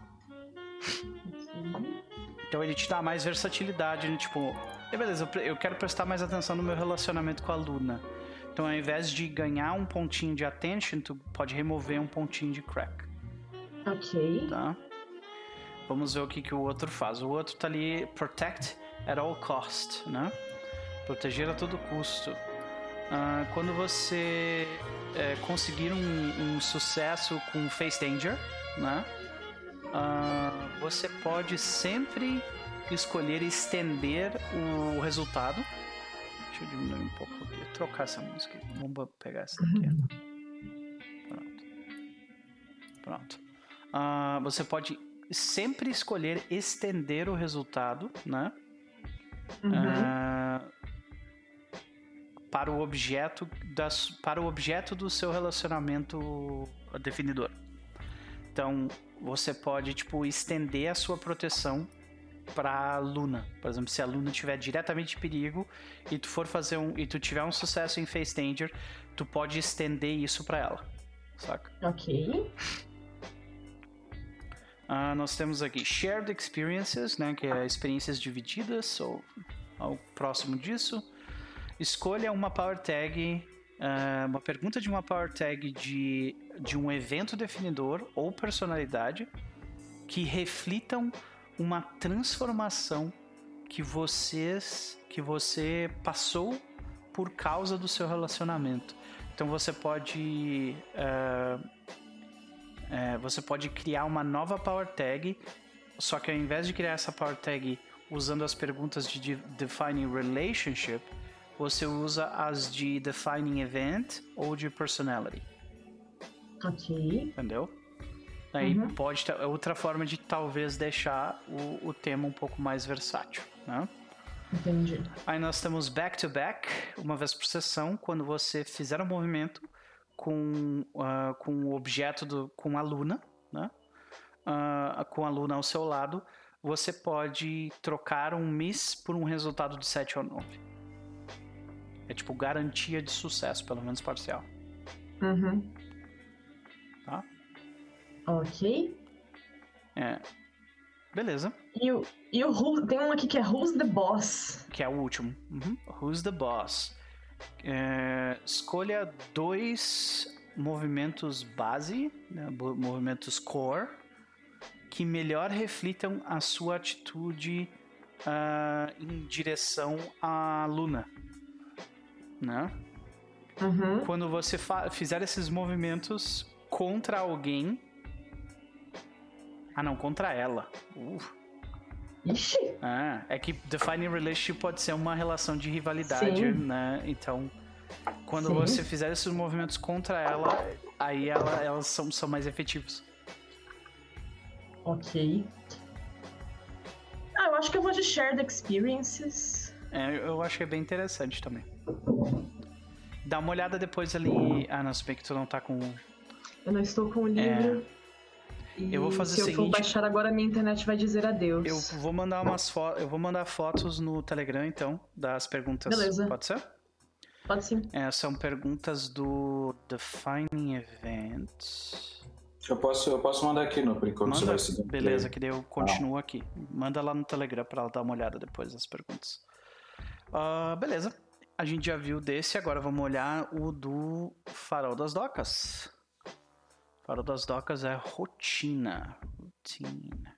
Então ele te dá mais versatilidade, né? Tipo, beleza, eu quero prestar mais atenção no meu relacionamento com a Luna. Então ao invés de ganhar um pontinho de attention, tu pode remover um pontinho de crack. Ok. Tá. Vamos ver o que o outro faz. O outro tá ali, protect at all cost, né? Proteger a todo custo. Quando você conseguir um sucesso com face danger, né? Você pode sempre escolher estender o resultado. Deixa eu diminuir um pouco aqui, trocar essa música. Vamos pegar essa daqui. Pronto. Você pode sempre escolher estender o resultado, né? Para o objeto do seu relacionamento definidor. Então, você pode, tipo, estender a sua proteção pra Luna. Por exemplo, se a Luna tiver diretamente em perigo e tu for fazer e tu tiver um sucesso em Face Danger, tu pode estender isso pra ela, saca? Ok. Nós temos aqui Shared Experiences, né, que é experiências divididas ou algo próximo disso. Escolha uma Power Tag, uma pergunta de uma Power Tag de um evento definidor ou personalidade que reflitam uma transformação que você passou por causa do seu relacionamento. Então você pode criar uma nova Power Tag, só que ao invés de criar essa Power Tag usando as perguntas de Defining Relationship, você usa as de Defining Event ou de Personality. Ok. Entendeu? Aí pode ter outra forma de talvez deixar o tema um pouco mais versátil, né? Entendi. Aí nós temos back-to-back, uma vez por sessão, quando você fizer um movimento com o objeto, com a Luna, né? Com a Luna ao seu lado, você pode trocar um miss por um resultado de 7 ou 9. É tipo garantia de sucesso, pelo menos parcial. Uhum. Tá? Ok. É. Beleza. E tem um aqui que é Who's the Boss? Que é o último. Uhum. Who's the Boss? Escolha 2 movimentos base, né, movimentos core, que melhor reflitam a sua atitude em direção à Luna, né? Uhum. Quando você fizer esses movimentos contra alguém... Ah, não, contra ela. Ixi! É que Defining Relationship pode ser uma relação de rivalidade, sim, né? Então, quando, sim, você fizer esses movimentos contra ela, aí elas são mais efetivos. Ok. Eu acho que eu vou de Shared Experiences. Eu acho que é bem interessante também. Dá uma olhada depois ali... não, se bem que tu não tá com... Eu não estou com o livro. Eu vou fazer o seguinte... Se eu for baixar agora, minha internet vai dizer adeus. Eu vou mandar mandar fotos no Telegram, então, das perguntas. Beleza. Pode ser? Pode sim. São perguntas do Defining Events. Eu posso mandar aqui no enquanto você vai se... Beleza, que daí eu continuo aqui. Manda lá no Telegram pra ela dar uma olhada depois das perguntas. Beleza. A gente já viu desse, agora vamos olhar o do Farol das Docas. Farol das Docas é rotina. Rotina.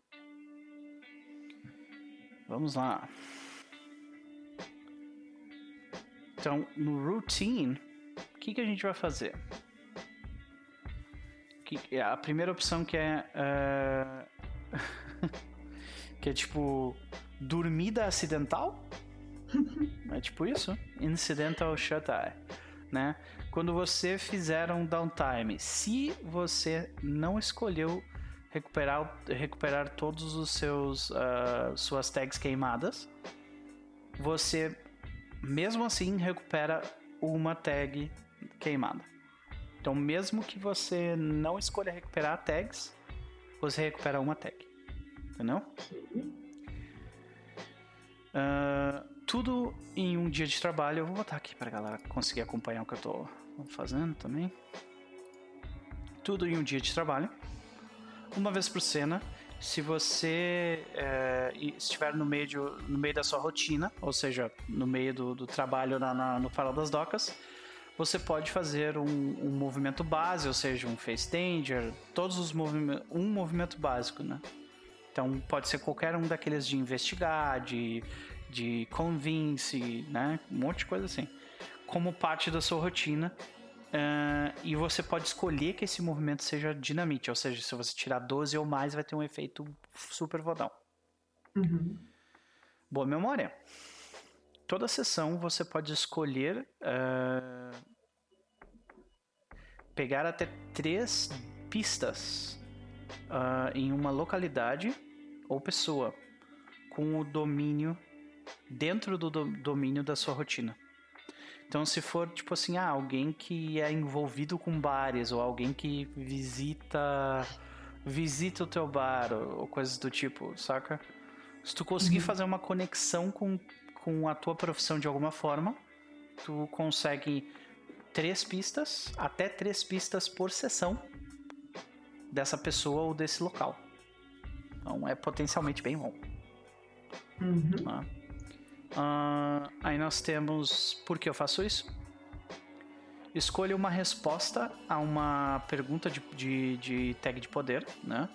Vamos lá. Então, no routine, o que a gente vai fazer? A primeira opção que é... que é tipo... dormida acidental? É tipo isso? Incidental shut eye. Né? Quando você fizer um downtime, se você não escolheu recuperar todos os seus suas tags queimadas, você mesmo assim recupera uma tag queimada. Então, mesmo que você não escolha recuperar tags, você recupera uma tag, entendeu? Tudo em um dia de trabalho. Eu vou botar aqui pra galera conseguir acompanhar o que eu tô fazendo também. Tudo em um dia de trabalho. Uma vez por cena. Se você estiver no meio da sua rotina, ou seja, no meio do trabalho no Farol das Docas, você pode fazer um movimento base, ou seja, um face danger, todos os movimentos, um movimento básico, né? Então pode ser qualquer um daqueles de investigar, de convince, né? Um monte de coisa assim, como parte da sua rotina. E você pode escolher que esse movimento seja dinamite, ou seja, se você tirar 12 ou mais, vai ter um efeito super fodão. Uhum. Boa memória. Toda sessão você pode escolher pegar até 3 pistas em uma localidade ou pessoa com o domínio dentro do domínio da sua rotina. Então, se for tipo assim, alguém que é envolvido com bares, ou alguém que visita o teu bar, ou coisas do tipo, saca? Se tu conseguir fazer uma conexão com a tua profissão de alguma forma, tu consegue 3 pistas, até 3 pistas por sessão dessa pessoa ou desse local. Então é potencialmente bem bom. Tá? Aí nós temos... Por que eu faço isso? Escolha uma resposta a uma pergunta de tag de poder, né?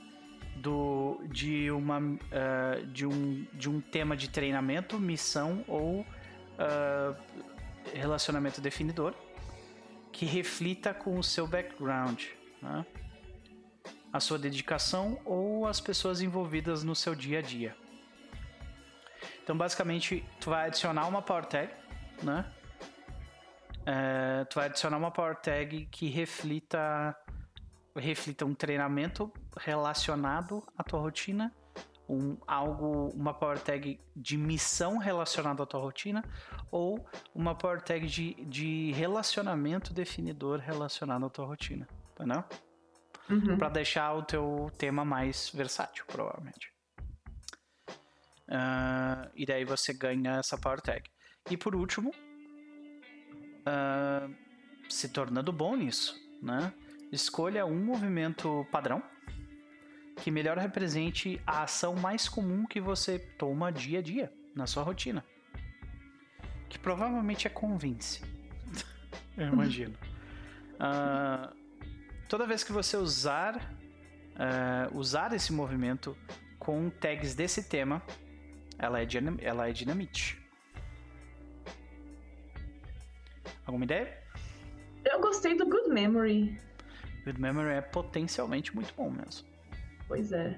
De um tema de treinamento, missão ou relacionamento definidor que reflita com o seu background, né? A sua dedicação ou as pessoas envolvidas no seu dia a dia. Então basicamente tu vai adicionar uma power tag, né? Tu vai adicionar uma power tag que reflita um treinamento relacionado à tua rotina, uma power tag de missão relacionada à tua rotina, ou uma power tag de relacionamento definidor relacionado à tua rotina, tá, não? Pra deixar o teu tema mais versátil, provavelmente. E daí você ganha essa power tag. E por último, se tornando bom nisso, né? Escolha um movimento padrão que melhor represente a ação mais comum que você toma dia a dia na sua rotina, que provavelmente é convince. Eu imagino. Toda vez que você usar esse movimento com tags desse tema, ela é dinamite. Alguma ideia? Eu gostei do Good Memory. Good Memory é potencialmente muito bom mesmo. Pois é.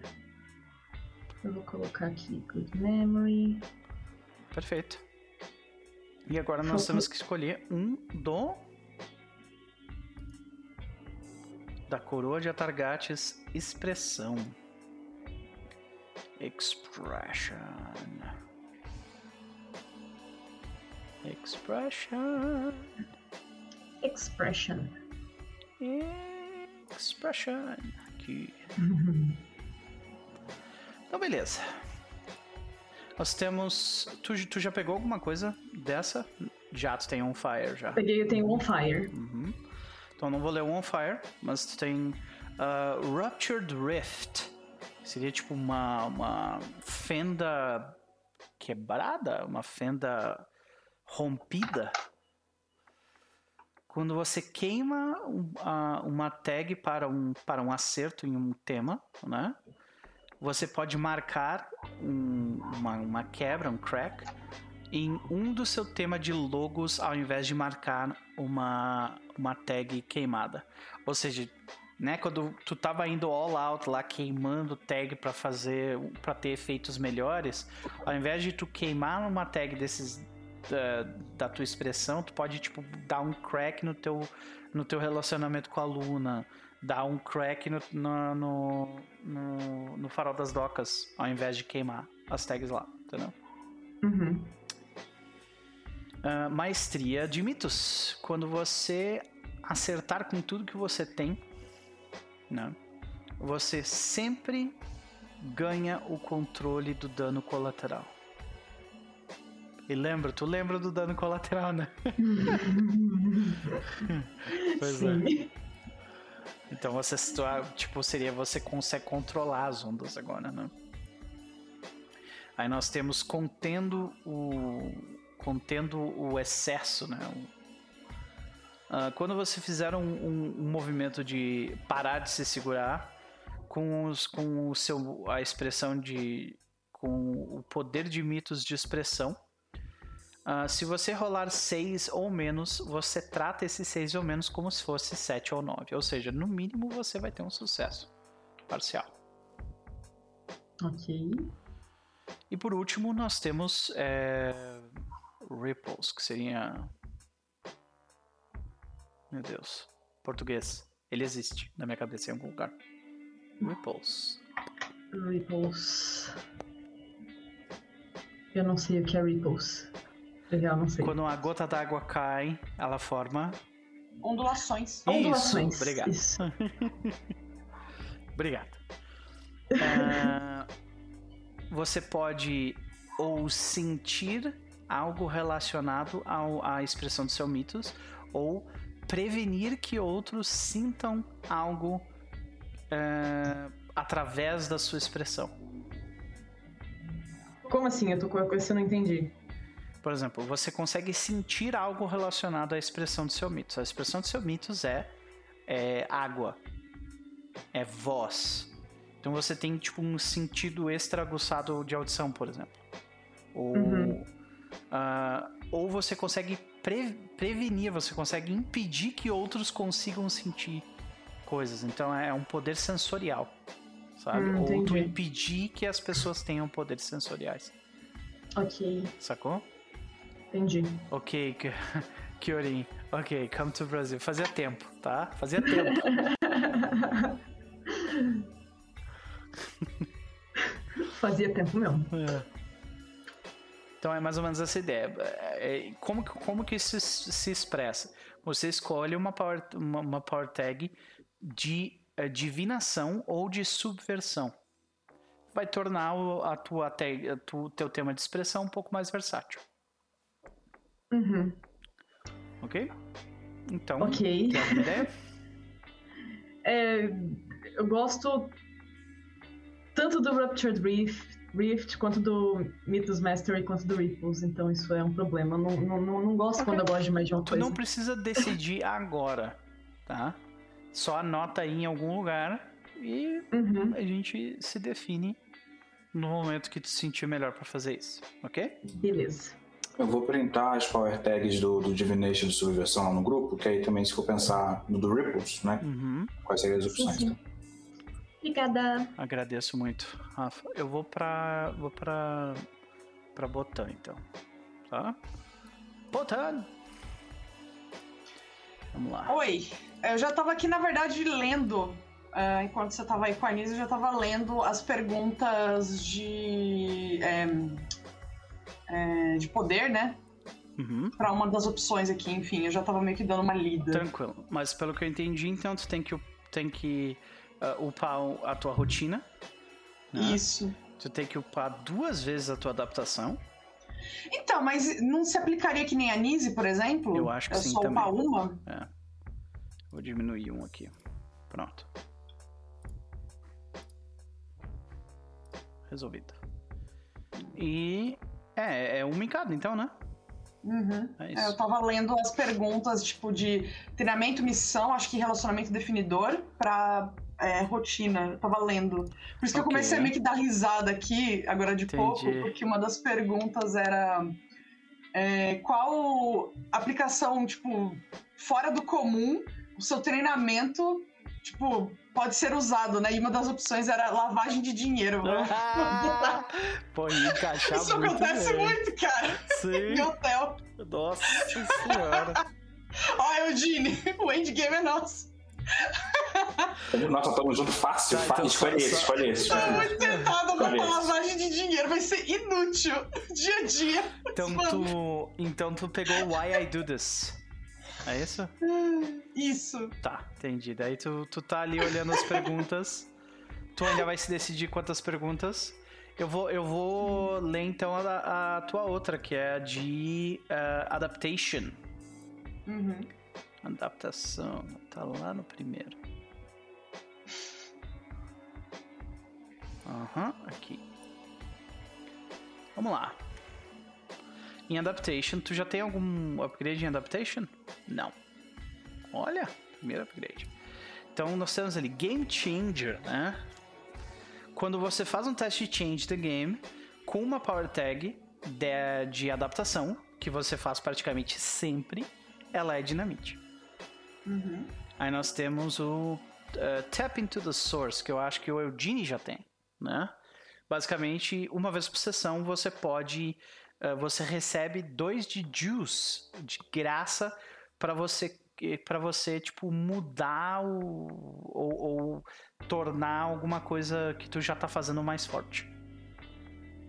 Eu vou colocar aqui Good Memory. Perfeito. E agora nós temos que escolher um da coroa de Atargatis, expressão. Expression. Aqui. Então, beleza. Nós temos... Tu já pegou alguma coisa dessa? Já, tu tem On Fire, já. Eu tenho On Fire. Então, não vou ler On Fire, mas tu tem Ruptured Rift. Seria tipo uma fenda quebrada? Uma fenda rompida? Quando você queima uma tag para um acerto em um tema, né? Você pode marcar uma quebra, um crack, em um do seu tema de logos ao invés de marcar uma tag queimada. Ou seja, né, quando tu tava indo all out lá, queimando tag para ter efeitos melhores, ao invés de tu queimar uma tag desses... Da tua expressão, tu pode tipo dar um crack no teu relacionamento com a Luna, dar um crack no farol das docas, ao invés de queimar as tags lá, entendeu? Maestria de mitos. Quando você acertar com tudo que você tem, né, você sempre ganha o controle do dano colateral. E tu lembra do dano colateral, né? Pois é. Então você você consegue controlar as ondas agora, né? Aí nós temos contendo o excesso, né? Quando você fizer um movimento de parar de se segurar com o poder de mitos de expressão, se você rolar 6 ou menos, você trata esse 6 ou menos como se fosse 7 ou 9. Ou seja, no mínimo você vai ter um sucesso parcial. Ok. E por último, nós temos Ripples, que seria... Meu Deus. Português. Ele existe na minha cabeça em algum lugar. Ripples. Eu não sei o que é Ripples. Quando uma gota d'água cai, ela forma... Ondulações. Isso, obrigado. Isso. Obrigado. você pode ou sentir algo relacionado à expressão do seu mitos, ou prevenir que outros sintam algo através da sua expressão. Como assim? Eu tô com uma coisa que eu não entendi. Por exemplo, você consegue sentir algo relacionado à expressão do seu mitos. A expressão do seu mitos é água, é voz. Então você tem tipo um sentido extra aguçado de audição, por exemplo. Ou, ou você consegue prevenir, você consegue impedir que outros consigam sentir coisas. Então é um poder sensorial, sabe? Ou tu impedir que as pessoas tenham poderes sensoriais. Ok. Sacou? Entendi. Ok, Kyorin. Ok, come to Brazil. Fazia tempo, tá? Fazia tempo. Fazia tempo mesmo. É. Então é mais ou menos essa ideia. Como que isso se expressa? Você escolhe uma power tag de divinação ou de subversão. Vai tornar o teu tema de expressão um pouco mais versátil. Uhum. Ok? Então, okay. Tem alguma ideia? Eu gosto tanto do Ruptured Rift, quanto do Mythos Mastery, quanto do Ripples, então isso é um problema. Eu não gosto quando eu gosto de mais de uma coisa. Tu não precisa decidir agora, tá? Só anota aí em algum lugar e a gente se define no momento que tu sentir melhor pra fazer isso, ok? Beleza. Eu vou printar as power tags do Divination e do Subversão lá no grupo, que aí também se for pensar no do Ripples, né? Quais seriam as opções, sim. Então? Obrigada. Agradeço muito, Rafa. Eu vou pra Botan, então. Tá? Botan! Vamos lá. Oi. Eu já tava aqui, na verdade, lendo. Enquanto você tava aí com a Anisa, eu já tava lendo as perguntas de poder, né? Pra uma das opções aqui, enfim. Eu já tava meio que dando uma lida. Tranquilo. Mas pelo que eu entendi, então, tu tem que upar a tua rotina, né? Isso. Tu tem que upar 2 vezes a tua adaptação. Então, mas não se aplicaria que nem a Nise, por exemplo? Eu acho que eu sim só também. Upar uma? É. Vou diminuir um aqui. Pronto. Resolvido. E é uma em cada, então, né? É isso. Eu tava lendo as perguntas tipo de treinamento, missão, acho que relacionamento definidor pra rotina, eu tava lendo. Por isso que eu comecei a meio que dar risada aqui agora de pouco, porque uma das perguntas era qual aplicação tipo fora do comum o seu treinamento tipo pode ser usado, né? E uma das opções era lavagem de dinheiro. Pô, encaixar isso muito acontece bem. Muito, cara. Sim. Em hotel. Nossa senhora. Ó, Eugene, o endgame é nosso. Nós estamos juntos fácil. Tá, escolhe esse. Tá muito tentado com a lavagem de dinheiro. Vai ser inútil. Dia a dia. Então tu pegou Why I Do This. É isso? Isso. Tá, entendi. Daí tu tá ali olhando as perguntas. Tu ainda vai se decidir quantas perguntas. Eu vou ler então a tua outra, que é a de Adaptation. Adaptação. Tá lá no primeiro. Aqui. Vamos lá. Em Adaptation, tu já tem algum upgrade em Adaptation? Não. Olha, primeiro upgrade. Então nós temos ali Game Changer, né? Quando você faz um teste de Change the Game com uma Power Tag de adaptação, que você faz praticamente sempre, ela é Dynamite. Aí nós temos o Tap into the Source, que eu acho que o Eugene já tem, né? Basicamente, uma vez por sessão, você recebe 2 de juice de graça para você tipo mudar ou tornar alguma coisa que tu já tá fazendo mais forte.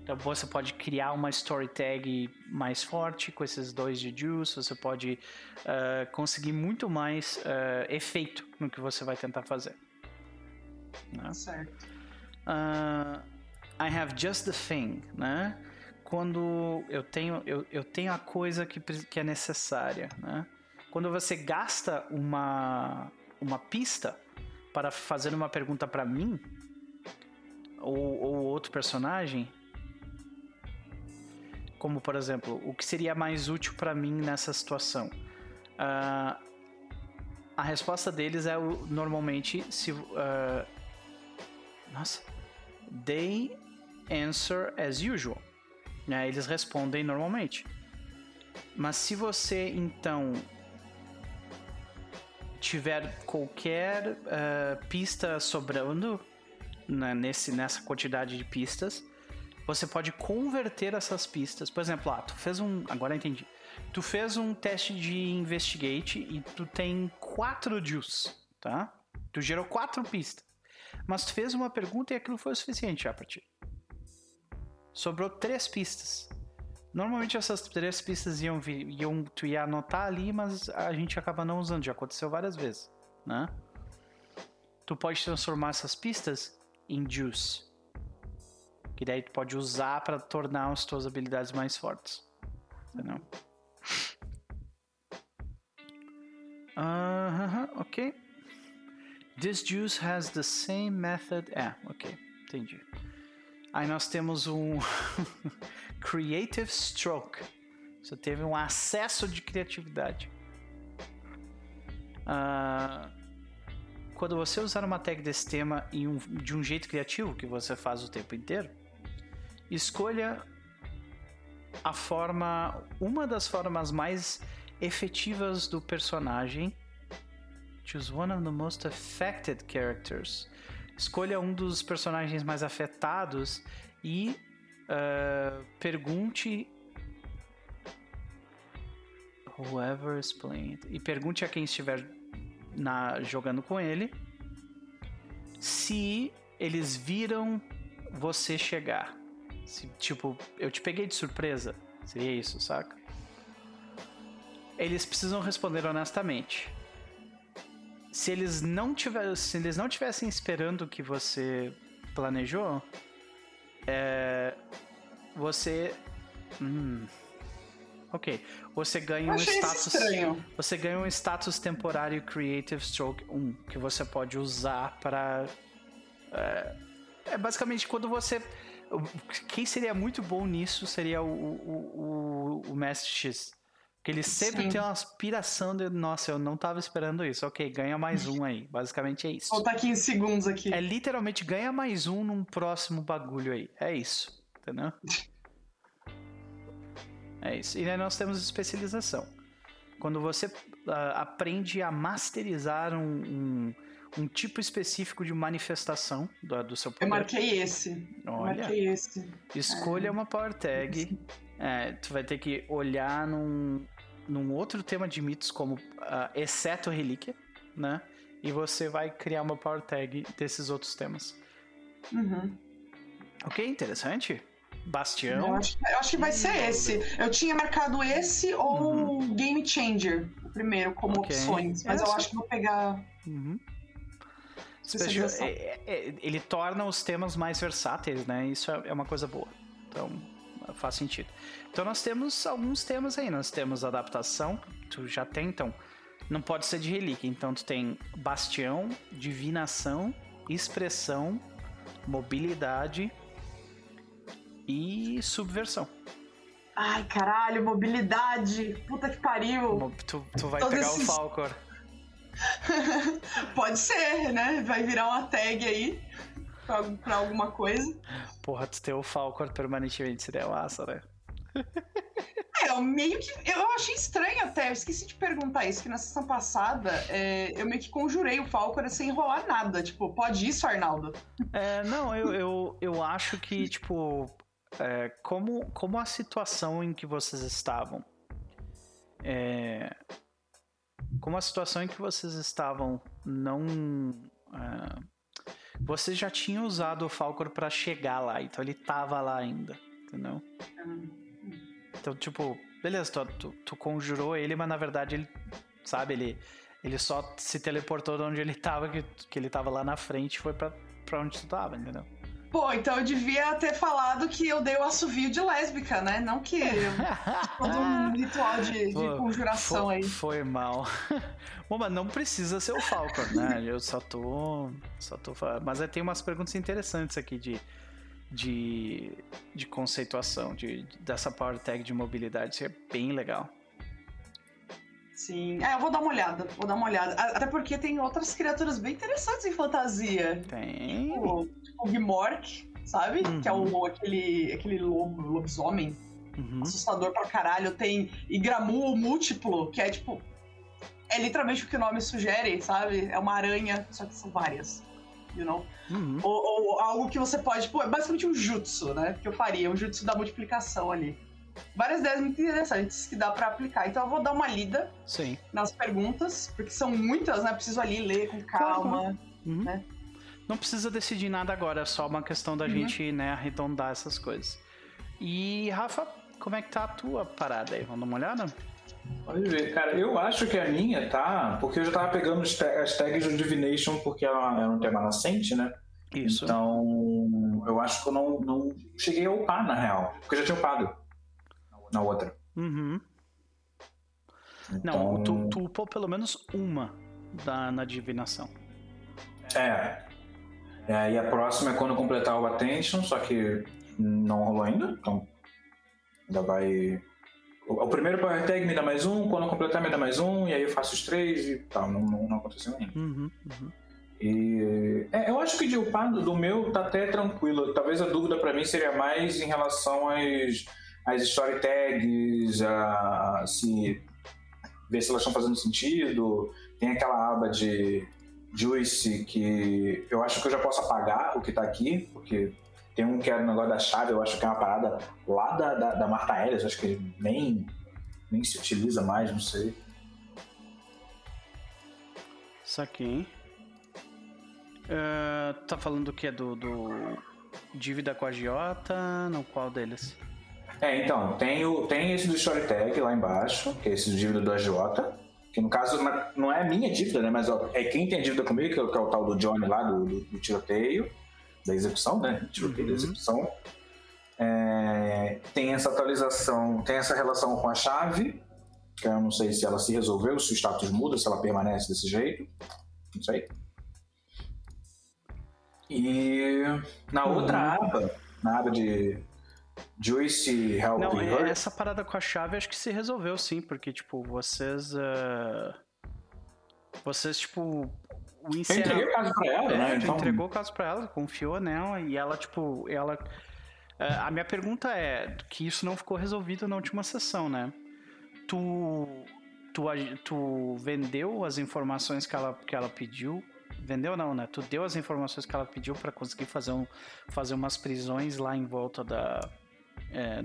Então você pode criar uma story tag mais forte com esses 2 de juice. Você pode conseguir muito mais efeito no que você vai tentar fazer, né? Certo. I have just the thing, né? Quando eu tenho a coisa que é necessária, né? Quando você gasta uma pista para fazer uma pergunta para mim ou outro personagem, como por exemplo, o que seria mais útil para mim nessa situação? A resposta deles é normalmente se... nossa, they answer as usual. Eles respondem normalmente. Mas se você, então, tiver qualquer pista sobrando, né, nessa quantidade de pistas, você pode converter essas pistas. Por exemplo, tu fez um... Agora eu entendi. Tu fez um teste de investigate e tu tem 4 juice, tá? Tu gerou 4 pistas. Mas tu fez uma pergunta e aquilo foi o suficiente já pra ti. Sobrou 3 pistas. Normalmente essas 3 pistas tu ia anotar ali, mas a gente acaba não usando. Já aconteceu várias vezes, né? Tu pode transformar essas pistas em juice, que daí tu pode usar pra tornar as tuas habilidades mais fortes. Entendeu? Ok. This juice has the same method. Ok, entendi. Aí nós temos um creative stroke. Você teve um acesso de criatividade. Quando você usar uma tag desse tema de um jeito criativo, que você faz o tempo inteiro, escolha uma das formas mais efetivas do personagem. Choose one of the most affected characters. Escolha um dos personagens mais afetados e pergunte whoever is playing it. E pergunte a quem estiver jogando com ele se eles viram você chegar. Se, tipo, eu te peguei de surpresa. Seria isso, saca? Eles precisam responder honestamente. Se eles não tivessem esperando o que você planejou, você ganha um status temporário Creative Stroke 1, que você pode usar para... basicamente quando você... Quem seria muito bom nisso seria o Mestre X. Porque ele sempre tem uma aspiração de... Nossa, eu não tava esperando isso. Ok, ganha mais um aí. Basicamente é isso. Falta 15 segundos aqui. É literalmente ganha mais um num próximo bagulho aí. É isso. Entendeu? É isso. E aí nós temos especialização. Quando você aprende a masterizar um tipo específico de manifestação do seu poder. Eu marquei esse. Olha, eu marquei esse. Escolha uma power tag. Tu vai ter que olhar num outro tema de mitos como exceto relíquia, né? E você vai criar uma power tag desses outros temas. Ok, interessante. Bastião. Eu acho que vai ser esse. Eu tinha marcado esse ou Game Changer primeiro como opções, mas eu acho que vou pegar... Ele torna os temas mais versáteis, né? Isso é uma coisa boa. Então, faz sentido. Então nós temos alguns temas aí. Nós temos adaptação, tu já tem, então não pode ser de relíquia. Então tu tem bastião, divinação, expressão, mobilidade e subversão. Ai, caralho, mobilidade, puta que pariu. Tu vai pegar o Falkor. Pode ser, né? Vai virar uma tag aí pra alguma coisa. Porra, tu ter o Falkor permanentemente seria massa, né? Eu achei estranho até, eu esqueci de perguntar isso, que na sessão passada eu meio que conjurei o Falkor sem enrolar nada. Tipo, pode isso, Arnaldo? Não, eu acho que, tipo, como a situação em que vocês estavam... Como a situação em que vocês estavam não... Você já tinha usado o Falkor pra chegar lá, então ele tava lá ainda, entendeu? Então, tipo, beleza, tu conjurou ele, mas na verdade ele, sabe, ele só se teleportou de onde ele tava, que ele tava lá na frente e foi pra onde tu tava, entendeu? Pô, então eu devia ter falado que eu dei o assovio de lésbica, né? Não que todo um ritual de conjuração aí. Foi mal. Bom, mas não precisa ser o Falcor, né? Eu só tô falando. Mas aí tem umas perguntas interessantes aqui de conceituação, dessa power tag de mobilidade. Isso é bem legal. Sim, eu vou dar uma olhada, Até porque tem outras criaturas bem interessantes em fantasia. Tem. Tipo o Gimork, sabe? Uhum. Que é aquele lobisomem assustador pra caralho. Tem Igramu múltiplo, que é tipo... É literalmente o que o nome sugere, sabe? É uma aranha, só que são várias, you know? Uhum. Ou algo que você pode... Pô, é basicamente um jutsu, né? Que eu faria, um jutsu da multiplicação ali. Várias ideias muito interessantes que dá pra aplicar. Então eu vou dar uma lida nas perguntas, porque são muitas, né? Preciso ali ler com calma, né? Não precisa decidir nada agora, é só uma questão da gente, né, arredondar essas coisas. E, Rafa, como é que tá a tua parada aí? Vamos dar uma olhada? Pode ver, cara. Eu acho que a minha tá... Porque eu já tava pegando as tags do Divination, porque ela é um tema nascente, né? Isso. Então, eu acho que eu não cheguei a upar, na real. Porque eu já tinha upado na outra. Então... Não, tu upou pelo menos uma na divinação. E a próxima é quando completar o Attention, só que não rolou ainda, então ainda vai... O primeiro power tag me dá mais um, quando eu completar me dá mais um, e aí eu faço os três e tal, não aconteceu ainda. E eu acho que de upado do meu tá até tranquilo. Talvez a dúvida pra mim seria mais em relação às story tags, ver se elas estão fazendo sentido. Tem aquela aba de Juice que eu acho que eu já posso apagar o que tá aqui, porque tem um que é o negócio da chave, eu acho que é uma parada lá da Martha Ellis, acho que nem se utiliza mais, não sei. Isso aqui, hein? Tá falando que é do dívida com a agiota, não, qual deles? Então, tem esse do Story Tag lá embaixo, que é esse do dívida do agiota, que no caso não é a minha dívida, né, mas é quem tem dívida comigo, que é o tal do Johnny lá, do tiroteio, da execução, né, tiroteio da execução. Tem essa atualização, tem essa relação com a chave, que eu não sei se ela se resolveu, se o status muda, se ela permanece desse jeito, não sei. E na outra aba, na aba de... Joyce, Help. Não, essa parada com a chave acho que se resolveu sim, porque tipo, vocês tipo o encerrar... Entregou o caso pra ela, né? Então... Entregou o caso pra ela, confiou nela e ela tipo, a minha pergunta é, que isso não ficou resolvido na última sessão, né? Tu vendeu as informações que ela pediu? Vendeu não, né? Tu deu as informações que ela pediu pra conseguir fazer umas prisões lá em volta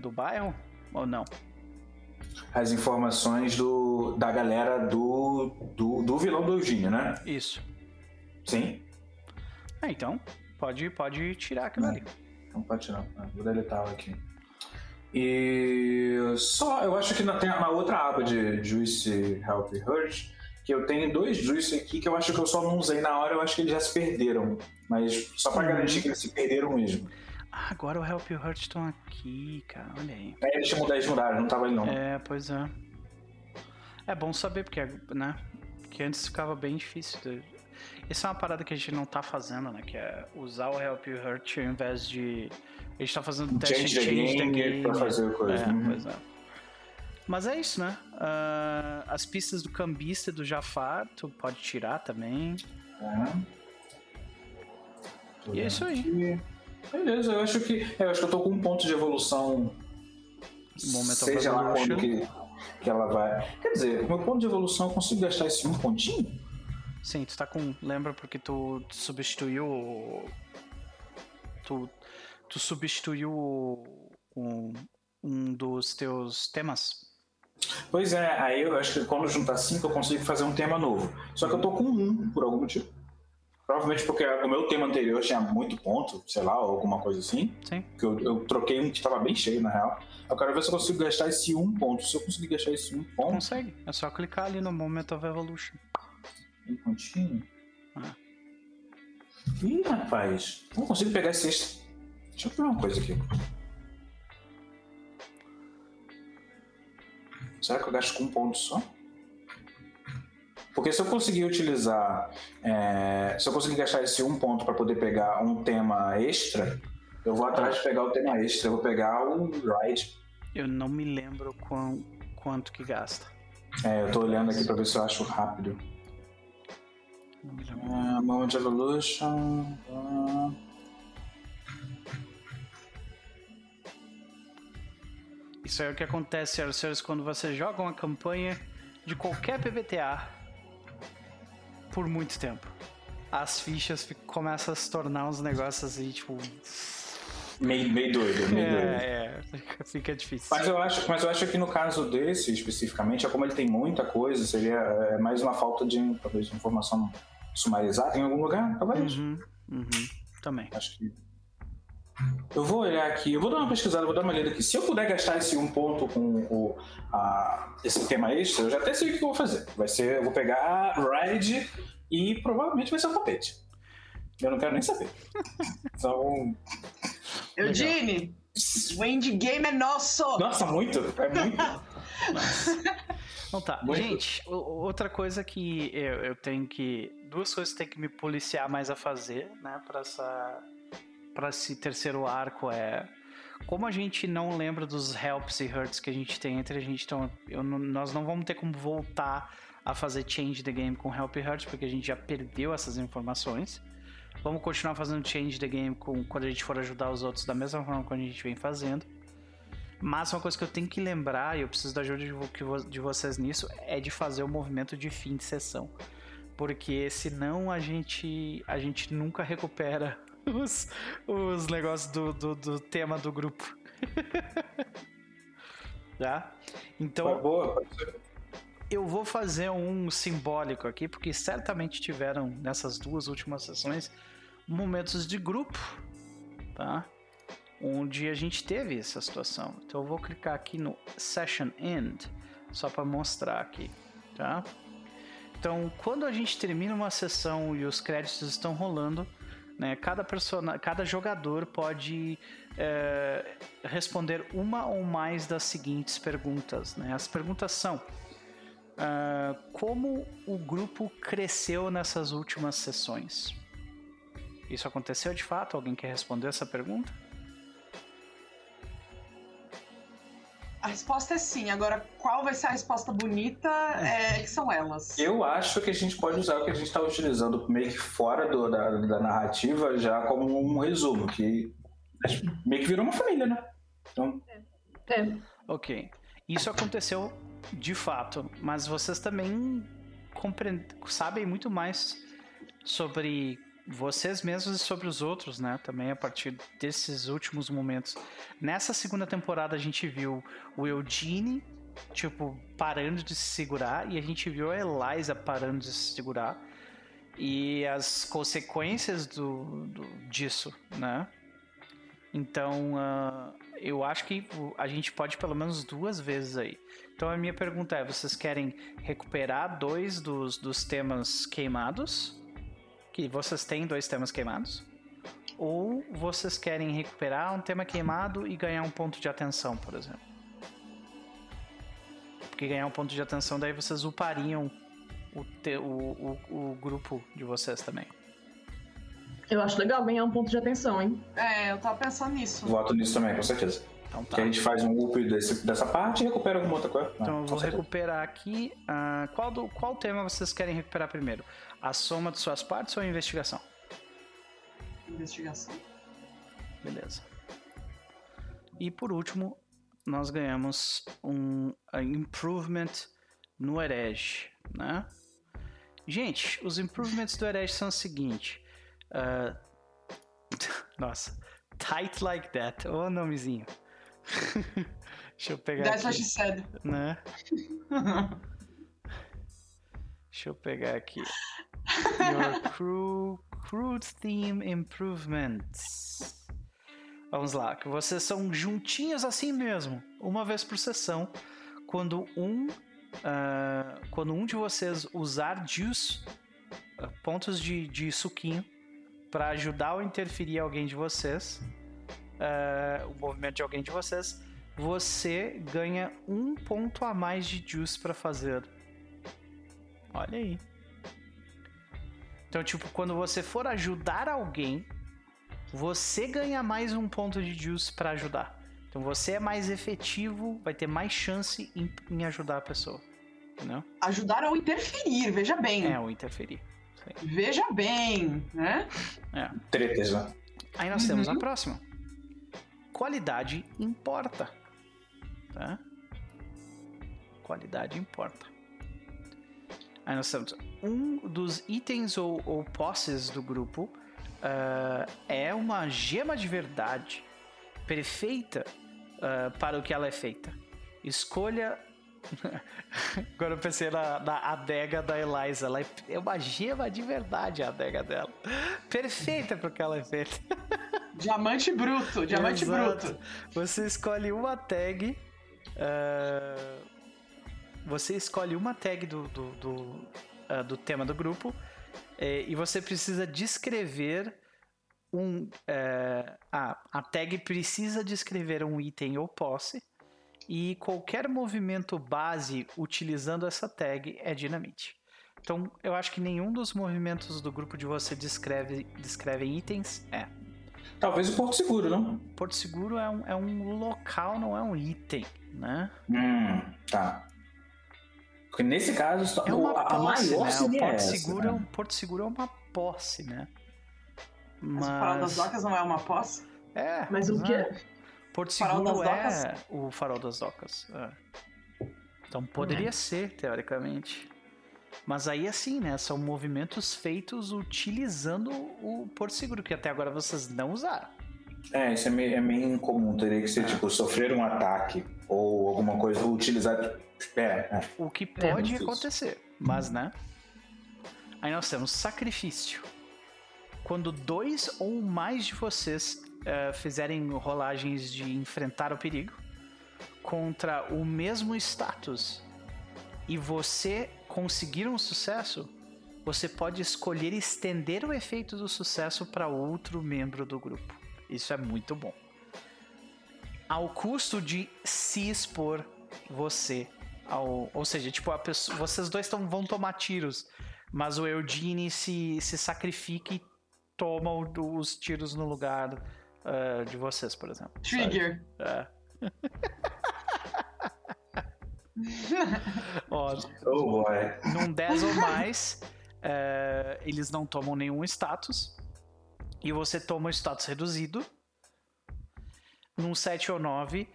do bairro? Ou não? As informações da galera do vilão do Eugênio, né? Isso. Sim. Então, pode tirar aquilo ali. Não pode tirar. Vou deletar aqui. E eu acho que na outra aba de Juicy Help Hurt, que eu tenho dois juices aqui que eu acho que eu só não usei na hora, eu acho que eles já se perderam. Mas só pra garantir que eles se perderam mesmo. Ah, agora o Help e o Hurt estão aqui, cara, olha aí. Eles tinham 10 mudaram, não tava ali não. Pois é. É bom saber, porque, né, porque antes ficava bem difícil. Essa é uma parada que a gente não tá fazendo, né, que é usar o Help e o Hurt ao invés de... A gente tá fazendo teste de change the game pra fazer coisa. Pois é. Mas é isso, né? As pistas do cambista e do Jafar, tu pode tirar também. E é isso aí. Beleza, eu acho que eu tô com um ponto de evolução. Seja lá quando que ela vai. Quer dizer, o meu ponto de evolução, eu consigo gastar esse um pontinho? Sim, tu tá com... Lembra porque tu substituiu... Tu substituiu um dos teus temas? Pois é, aí eu acho que quando eu juntar 5 eu consigo fazer um tema novo. Só que eu tô com 1 por algum motivo. Provavelmente porque o meu tema anterior tinha muito ponto, sei lá, ou alguma coisa assim. Sim. Que eu troquei um que tava bem cheio, na real. Eu quero ver se eu consigo gastar esse 1 ponto. Se eu conseguir gastar esse 1 ponto... Consegue, é só clicar ali no Moment of Evolution. Um pontinho? Ih, rapaz, não consigo pegar esse Deixa eu procurar uma coisa aqui. Será que eu gasto com um ponto só? Porque se eu conseguir utilizar... se eu conseguir gastar esse um ponto para poder pegar um tema extra, eu vou atrás de pegar o tema extra. Eu vou pegar o Ride. Eu não me lembro quanto que gasta. Eu tô olhando aqui para ver se eu acho rápido. Moment de Evolution... Isso é o que acontece, senhoras e senhores, quando você joga uma campanha de qualquer PBTA por muito tempo. As fichas começam a se tornar uns negócios assim, tipo... Meio doido, meio doido. Fica difícil. Mas eu acho que no caso desse, especificamente, como ele tem muita coisa, seria mais uma falta de, talvez, informação sumarizada em algum lugar, talvez. Também. Acho que... Eu vou olhar aqui, eu vou dar uma pesquisada, vou dar uma olhada aqui. Se eu puder gastar esse um ponto com esse tema extra, eu já até sei o que eu vou fazer. Eu vou pegar Ride e provavelmente vai ser um tapete. Eu não quero nem saber. Então... Eugene, o endgame é nosso! Nossa, muito! É muito! Então tá, muito. Gente, outra coisa que eu tenho que... Duas coisas que eu tenho que me policiar mais a fazer, né, para esse terceiro arco é... Como a gente não lembra dos helps e hurts que a gente tem entre a gente, então nós não vamos ter como voltar a fazer change the game com help e hurt, porque a gente já perdeu essas informações. Vamos continuar fazendo change the game quando a gente for ajudar os outros da mesma forma que a gente vem fazendo. Mas uma coisa que eu tenho que lembrar, e eu preciso da ajuda de vocês nisso, é de fazer o movimento de fim de sessão. Porque senão a gente nunca recupera os negócios do tema do grupo. Tá? Então, eu vou fazer um simbólico aqui, porque certamente tiveram nessas duas últimas sessões momentos de grupo, tá? Onde a gente teve essa situação. Então eu vou clicar aqui no Session End, só para mostrar aqui, tá? Então, quando a gente termina uma sessão e os créditos estão rolando, né, cada jogador pode responder uma ou mais das seguintes perguntas, né? As perguntas são como o grupo cresceu nessas últimas sessões. Isso aconteceu de fato? Alguém quer responder essa pergunta? A resposta é sim. Agora, qual vai ser a resposta bonita que são elas? Eu acho que a gente pode usar o que a gente estava utilizando meio que fora da narrativa já como um resumo, que meio que virou uma família, né? Então... Ok. Isso aconteceu de fato, mas vocês também sabem muito mais sobre... vocês mesmos e sobre os outros, né? Também a partir desses últimos momentos. Nessa segunda temporada a gente viu o Eugene, tipo, parando de se segurar, e a gente viu a Eliza parando de se segurar. E as consequências disso, né? Então, eu acho que a gente pode pelo menos duas vezes aí. Então a minha pergunta é, vocês querem recuperar dois dos temas queimados? Que vocês têm dois temas queimados? Ou vocês querem recuperar um tema queimado e ganhar um ponto de atenção, por exemplo? Porque ganhar um ponto de atenção, daí vocês upariam o grupo de vocês também. Eu acho legal ganhar um ponto de atenção, hein? Eu tava pensando nisso. Voto nisso também, com certeza. Então, tá. Que a gente faz um up dessa parte e recupera alguma outra coisa. Então eu vou recuperar aqui. Qual tema vocês querem recuperar primeiro? A soma de suas partes ou a investigação? Investigação. Beleza. E por último, nós ganhamos um improvement no herege, né? Gente, os improvements do herege são o seguinte. Nossa, Tight Like That, ô nomezinho. Deixa eu pegar That's aqui. What she né? Deixa eu pegar aqui. Your crew Theme Improvements. Vamos lá, que vocês são juntinhos assim mesmo, uma vez por sessão. Quando um de vocês usar juice, pontos de suquinho, para ajudar ou interferir alguém de vocês, o movimento de alguém de vocês, você ganha um ponto a mais de juice pra fazer. Olha aí. Então, tipo, quando você for ajudar alguém, você ganha mais um ponto de juice pra ajudar. Então, você é mais efetivo, vai ter mais chance em ajudar a pessoa. Entendeu? Ajudar ou interferir, veja bem. É, ou interferir. Sim. Veja bem, né? É. Tretas lá. Aí nós temos a próxima. Qualidade importa. Tá? Qualidade importa. Aí nós temos um dos itens ou posses do grupo, é uma gema de verdade perfeita para o que ela é feita. Escolha. Agora eu pensei na adega da Eliza. Ela é uma gema de verdade, a adega dela. Perfeita para o que ela é feita. Diamante bruto, diamante bruto. Você escolhe uma tag. Você escolhe uma tag do tema do grupo, e você precisa descrever a tag precisa descrever um item ou posse, e qualquer movimento base utilizando essa tag é dinamite. Então, eu acho que nenhum dos movimentos do grupo de você descreve itens. É. Talvez o Porto Seguro, não? Porto Seguro é um local, não é um item, né? Tá. Porque nesse caso, é uma posse, a maior, né? Porto Seguro é uma posse, né? Mas... o Farol das Docas não é uma posse? É. Mas o quê? Porto Seguro é o Farol das Docas. É. Então poderia ser, teoricamente. Mas aí assim, né? São movimentos feitos utilizando o Porto Seguro, que até agora vocês não usaram. É, isso é meio incomum. Teria que ser, tipo, sofrer um ataque ou alguma coisa, utilizar... O que pode acontecer, mas, né? Aí nós temos sacrifício. Quando dois ou mais de vocês fizerem rolagens de enfrentar o perigo contra o mesmo status e você conseguir um sucesso, você pode escolher estender o efeito do sucesso para outro membro do grupo. Isso é muito bom. Ao custo de se expor você... ou seja, tipo, a pessoa, vocês dois vão tomar tiros, mas o Eugene se sacrifica e toma os tiros no lugar de vocês, por exemplo. Trigger. É. Num 10 ou mais, eles não tomam nenhum status e você toma o status reduzido. Num 7 ou 9,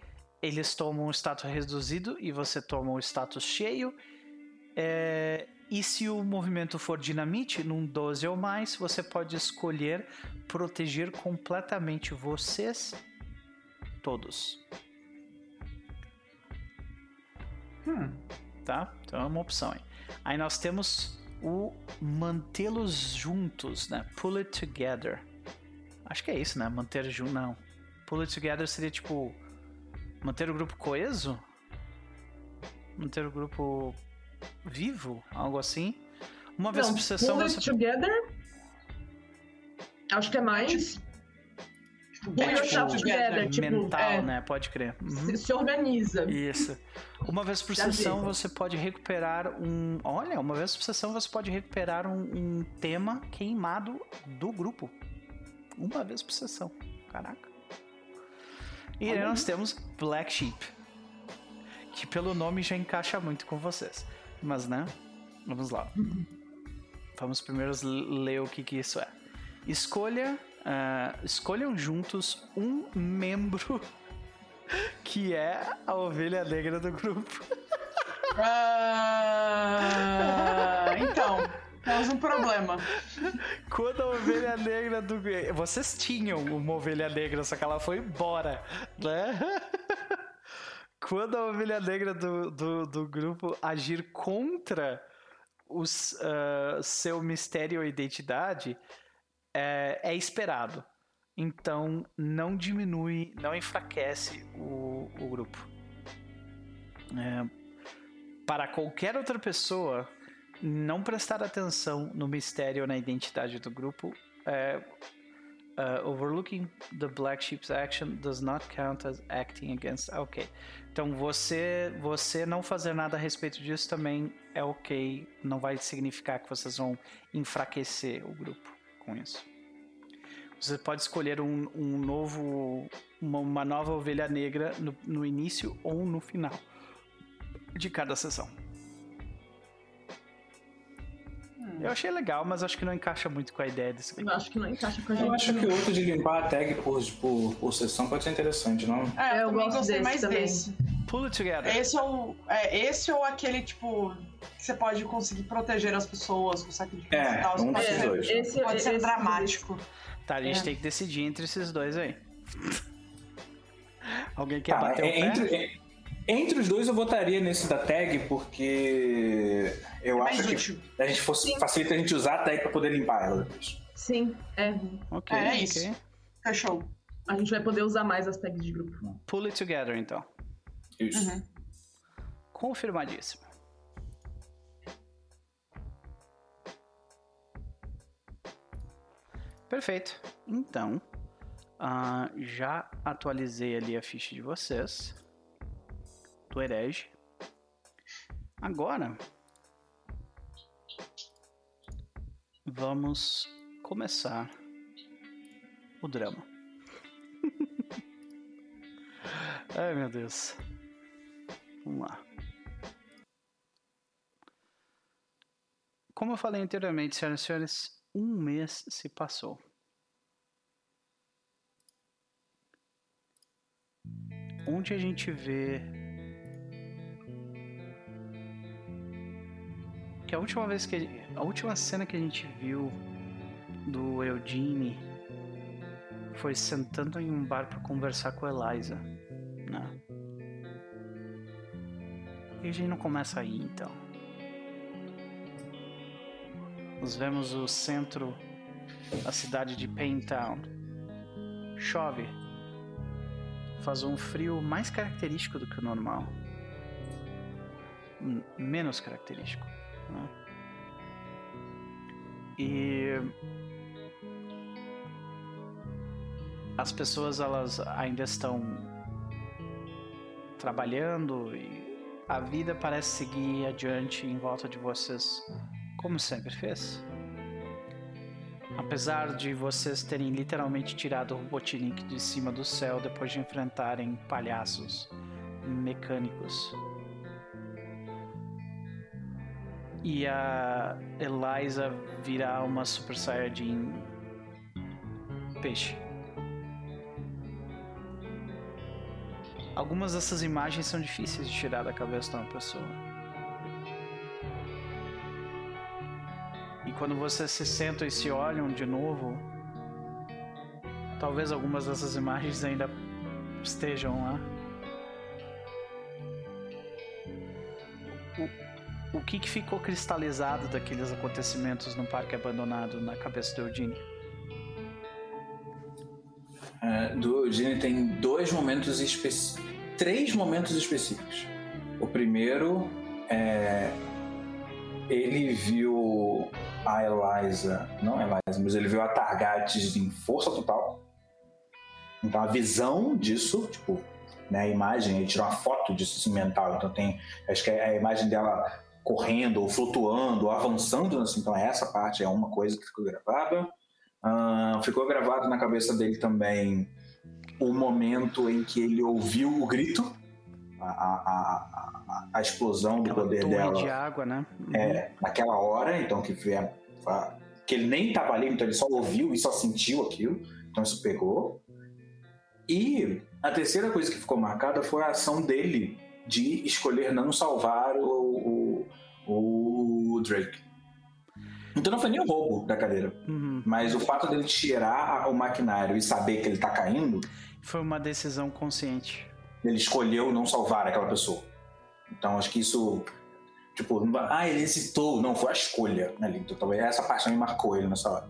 eles tomam o status reduzido e você toma o status cheio. E se o movimento for dinamite, num 12 ou mais, você pode escolher proteger completamente vocês todos. Tá? Então é uma opção aí. Aí nós temos o mantê-los juntos, né? Pull it together. Acho que é isso, né? Manter junto, não. Pull it together seria tipo... manter o grupo coeso? Manter o grupo vivo? Algo assim? Uma vez por sessão... Pull it together? Acho que é mais... mental, né? Pode crer. Se organiza. Isso. Uma vez por sessão você pode recuperar um... Olha, uma vez por sessão você pode recuperar um tema queimado do grupo. Uma vez por sessão. Caraca. E aí nós temos Black Sheep, que pelo nome já encaixa muito com vocês. Mas, né? Vamos lá. Vamos primeiro ler o que isso é. Escolham juntos um membro que é a ovelha negra do grupo. Então... temos um problema. Quando a ovelha negra do... vocês tinham uma ovelha negra, só que ela foi embora, né? Quando a ovelha negra do grupo agir contra seu mistério ou identidade, é esperado. Então, não diminui, não enfraquece o grupo. Para qualquer outra pessoa... não prestar atenção no mistério ou na identidade do grupo Overlooking the black sheep's action does not count as acting against... Ok. Então, você não fazer nada a respeito disso também é ok. Não vai significar que vocês vão enfraquecer o grupo com isso. Você pode escolher uma nova ovelha negra no início ou no final de cada sessão. Eu achei legal, mas acho que não encaixa muito com a ideia desse livro. Acho que não encaixa com a gente. Eu acho que o outro de limpar a tag por sessão pode ser interessante, não? É, eu gosto desse mais também. Desse. Pull it together. Esse ou aquele, tipo, que você pode conseguir proteger as pessoas com sacrifício e tal. Um desses dois. Pode ser dramático. Tá, a gente tem que decidir entre esses dois aí. Alguém quer bater o pé? Entre os dois eu votaria nesse da tag, porque eu acho que a gente facilita a gente usar a tag pra poder limpar ela depois. Sim, é. Ok, é isso. Fechou. A gente vai poder usar mais as tags de grupo. Pull it together, então. Isso. Uhum. Confirmadíssimo. Perfeito. Então, já atualizei ali a ficha de vocês. Do herege. Agora vamos começar o drama. Ai, meu Deus. Vamos lá. Como eu falei anteriormente, senhoras e senhores, um mês se passou. Onde a gente vê que a última cena que a gente viu do Eugene foi sentando em um bar para conversar com Eliza, né? E a gente não começa aí, então. Nós vemos o centro da cidade de Payne Town. Chove. Faz um frio mais característico do que o normal. Menos característico. Né? E as pessoas, elas ainda estão trabalhando e a vida parece seguir adiante em volta de vocês, como sempre fez, apesar de vocês terem literalmente tirado o Robotnik de cima do céu depois de enfrentarem palhaços mecânicos. E a Eliza virar uma Super Saiyajin peixe. Algumas dessas imagens são difíceis de tirar da cabeça de uma pessoa. E quando vocês se sentam e se olham de novo, talvez algumas dessas imagens ainda estejam lá. O que ficou cristalizado daqueles acontecimentos no parque abandonado na cabeça do Eugene? Do Eugene tem três momentos específicos. O primeiro é... ele viu a Eliza... não a Eliza, mas ele viu a Atargatis em força total. Então a visão disso, tipo, né, a imagem, ele tirou uma foto disso assim, mental. Então tem, acho que a imagem dela... correndo, ou flutuando, ou avançando, assim. Então essa parte é uma coisa que ficou gravada. Ficou gravado na cabeça dele também o momento em que ele ouviu o grito, a explosão do poder dela. De água, né? É, naquela hora, então que ele nem estava ali, então ele só ouviu e só sentiu aquilo, então isso pegou. E a terceira coisa que ficou marcada foi a ação dele de escolher não salvar o Drake. Então não foi nem o roubo da cadeira, mas o fato dele tirar o maquinário e saber que ele tá caindo foi uma decisão consciente. Ele escolheu não salvar aquela pessoa. Então acho que isso, tipo, ele hesitou, não, foi a escolha, né? Então talvez essa parte me marcou ele nessa hora.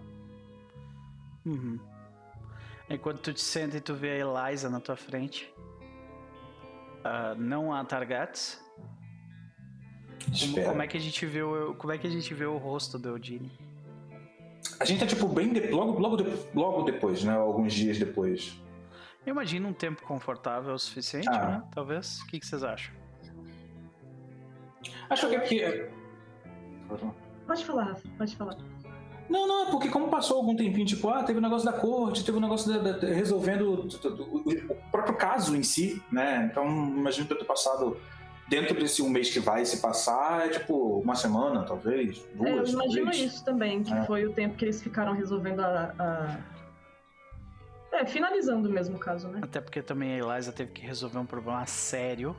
Enquanto tu te senta e tu vê a Eliza na tua frente, não a Atargatis. Como é que a gente vê o rosto do Eugene? A gente tá, tipo, bem... logo depois, né? Alguns dias depois. Eu imagino um tempo confortável o suficiente, né? Talvez. O que vocês acham? Acho que é porque... Pode falar, Rafa. Pode falar. Não, é porque como passou algum tempinho, tipo, teve o negócio da corte, teve o negócio da resolvendo o próprio caso em si, né? Então, imagino que eu ter passado... Dentro desse um mês que vai se passar, é tipo uma semana, talvez, duas, talvez. Eu imagino isso também, que foi o tempo que eles ficaram resolvendo finalizando o mesmo caso, né? Até porque também a Eliza teve que resolver um problema sério.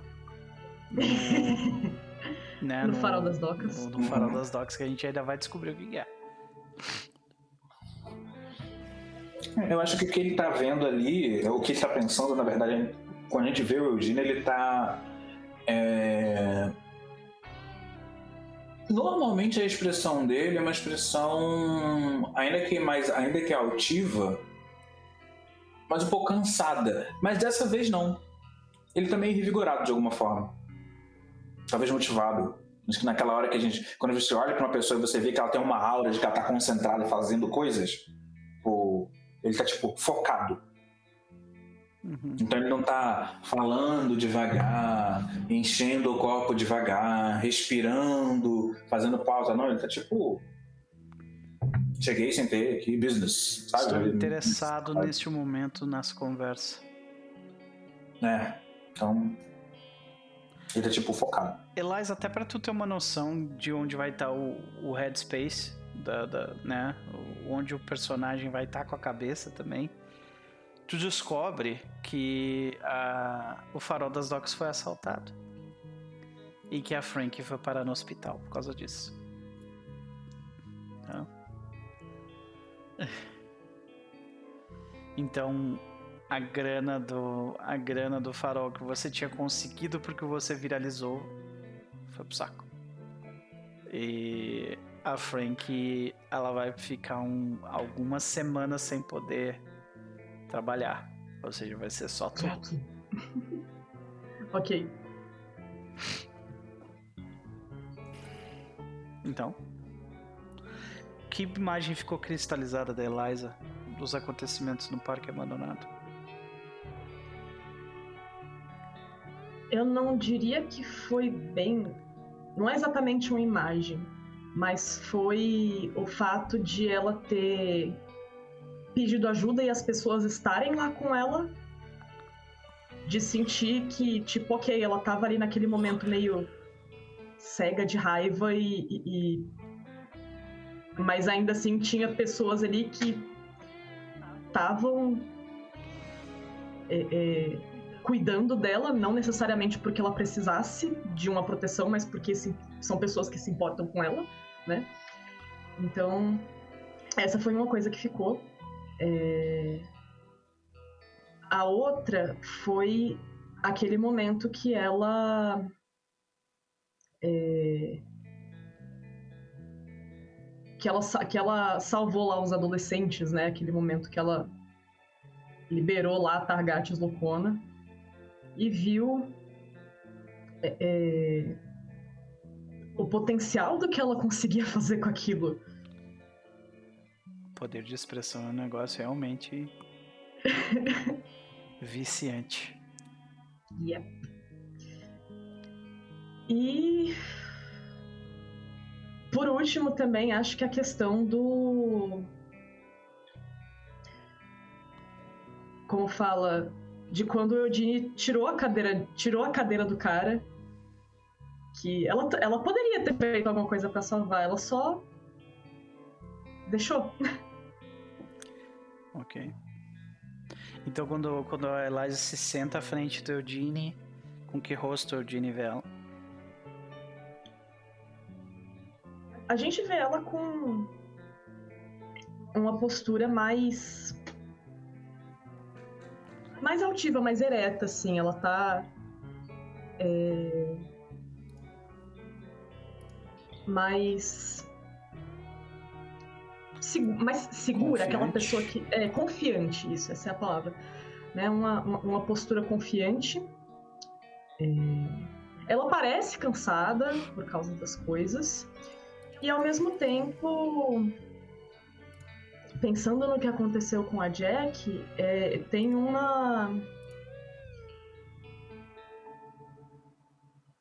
Né, no Farol das Docas. No Farol das Docas, que a gente ainda vai descobrir o que é. Eu acho que o que ele tá vendo ali, o que ele tá pensando, na verdade, quando a gente vê o Eugene, ele tá... Normalmente a expressão dele é uma expressão ainda que altiva, mas um pouco cansada. Mas dessa vez não. Ele tá meio revigorado de alguma forma. Talvez motivado. Acho que naquela hora que quando você olha pra uma pessoa e você vê que ela tem uma aura de que ela tá concentrada fazendo coisas, ele tá tipo focado. Uhum. Então ele não tá falando devagar, enchendo o corpo devagar, respirando, fazendo pausa, não, ele tá tipo, cheguei, sentei aqui, business, sabe? Estou interessado neste momento nas conversas. Então ele tá tipo focado. Eliza, até pra tu ter uma noção de onde vai estar o headspace né? Onde o personagem vai estar com a cabeça também, tu descobre que o Farol das Docas foi assaltado e que a Frankie foi parar no hospital por causa disso. Então a grana do farol que você tinha conseguido porque você viralizou foi pro saco. E a Frankie, ela vai ficar algumas semanas sem poder trabalhar, ou seja, vai ser só tu. Ok. Então, que imagem ficou cristalizada da Eliza dos acontecimentos no parque abandonado? Eu não diria que foi bem, não é exatamente uma imagem, mas foi o fato de ela ter pedido ajuda e as pessoas estarem lá com ela, de sentir que, tipo, ok, ela tava ali naquele momento meio cega de raiva mas ainda assim tinha pessoas ali que estavam cuidando dela, não necessariamente porque ela precisasse de uma proteção, mas porque são pessoas que se importam com ela, né? Então, essa foi uma coisa que ficou. A outra foi aquele momento que ela que ela salvou lá os adolescentes, né? Aquele momento que ela liberou lá a Atargatis loucona e viu o potencial do que ela conseguia fazer com aquilo. Poder de expressão é um negócio realmente viciante. Yep. E por último também acho que a questão do... Como fala? De quando o Eugene tirou a cadeira do cara. Que ela poderia ter feito alguma coisa pra salvar, ela só deixou. Ok. Então quando a Eliza se senta à frente do Eugene, com que rosto o Eugene vê ela? A gente vê ela com uma postura mais altiva, mais ereta, assim. Ela tá mais segura, confiante. Aquela pessoa que... confiante, isso, essa é a palavra. Né? Uma postura confiante. Ela parece cansada por causa das coisas. E, ao mesmo tempo, pensando no que aconteceu com a Jack, tem uma...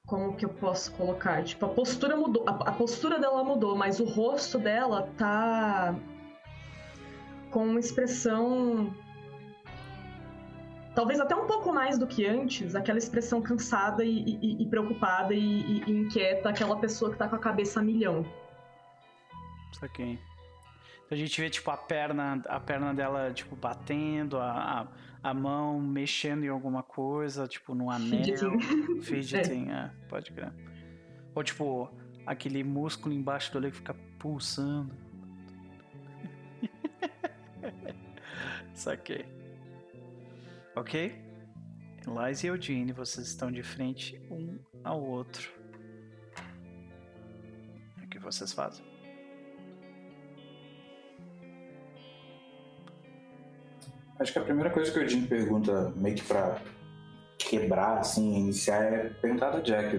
Como que eu posso colocar? Tipo, a postura mudou, a postura dela mudou, mas o rosto dela tá com uma expressão... Talvez até um pouco mais do que antes, aquela expressão cansada e preocupada e inquieta, aquela pessoa que tá com a cabeça a milhão. Saquei. A gente vê, tipo, a perna dela, tipo, batendo, a mão mexendo em alguma coisa, tipo, no anel. Fidgeting, pode crer. Ou, tipo, aquele músculo embaixo do olho que fica pulsando. Saquei. Ok? Elias e Eugene, vocês estão de frente um ao outro. O que vocês fazem? Acho que a primeira coisa que o Eugene pergunta, meio que pra quebrar, assim, iniciar, é perguntar da Jack.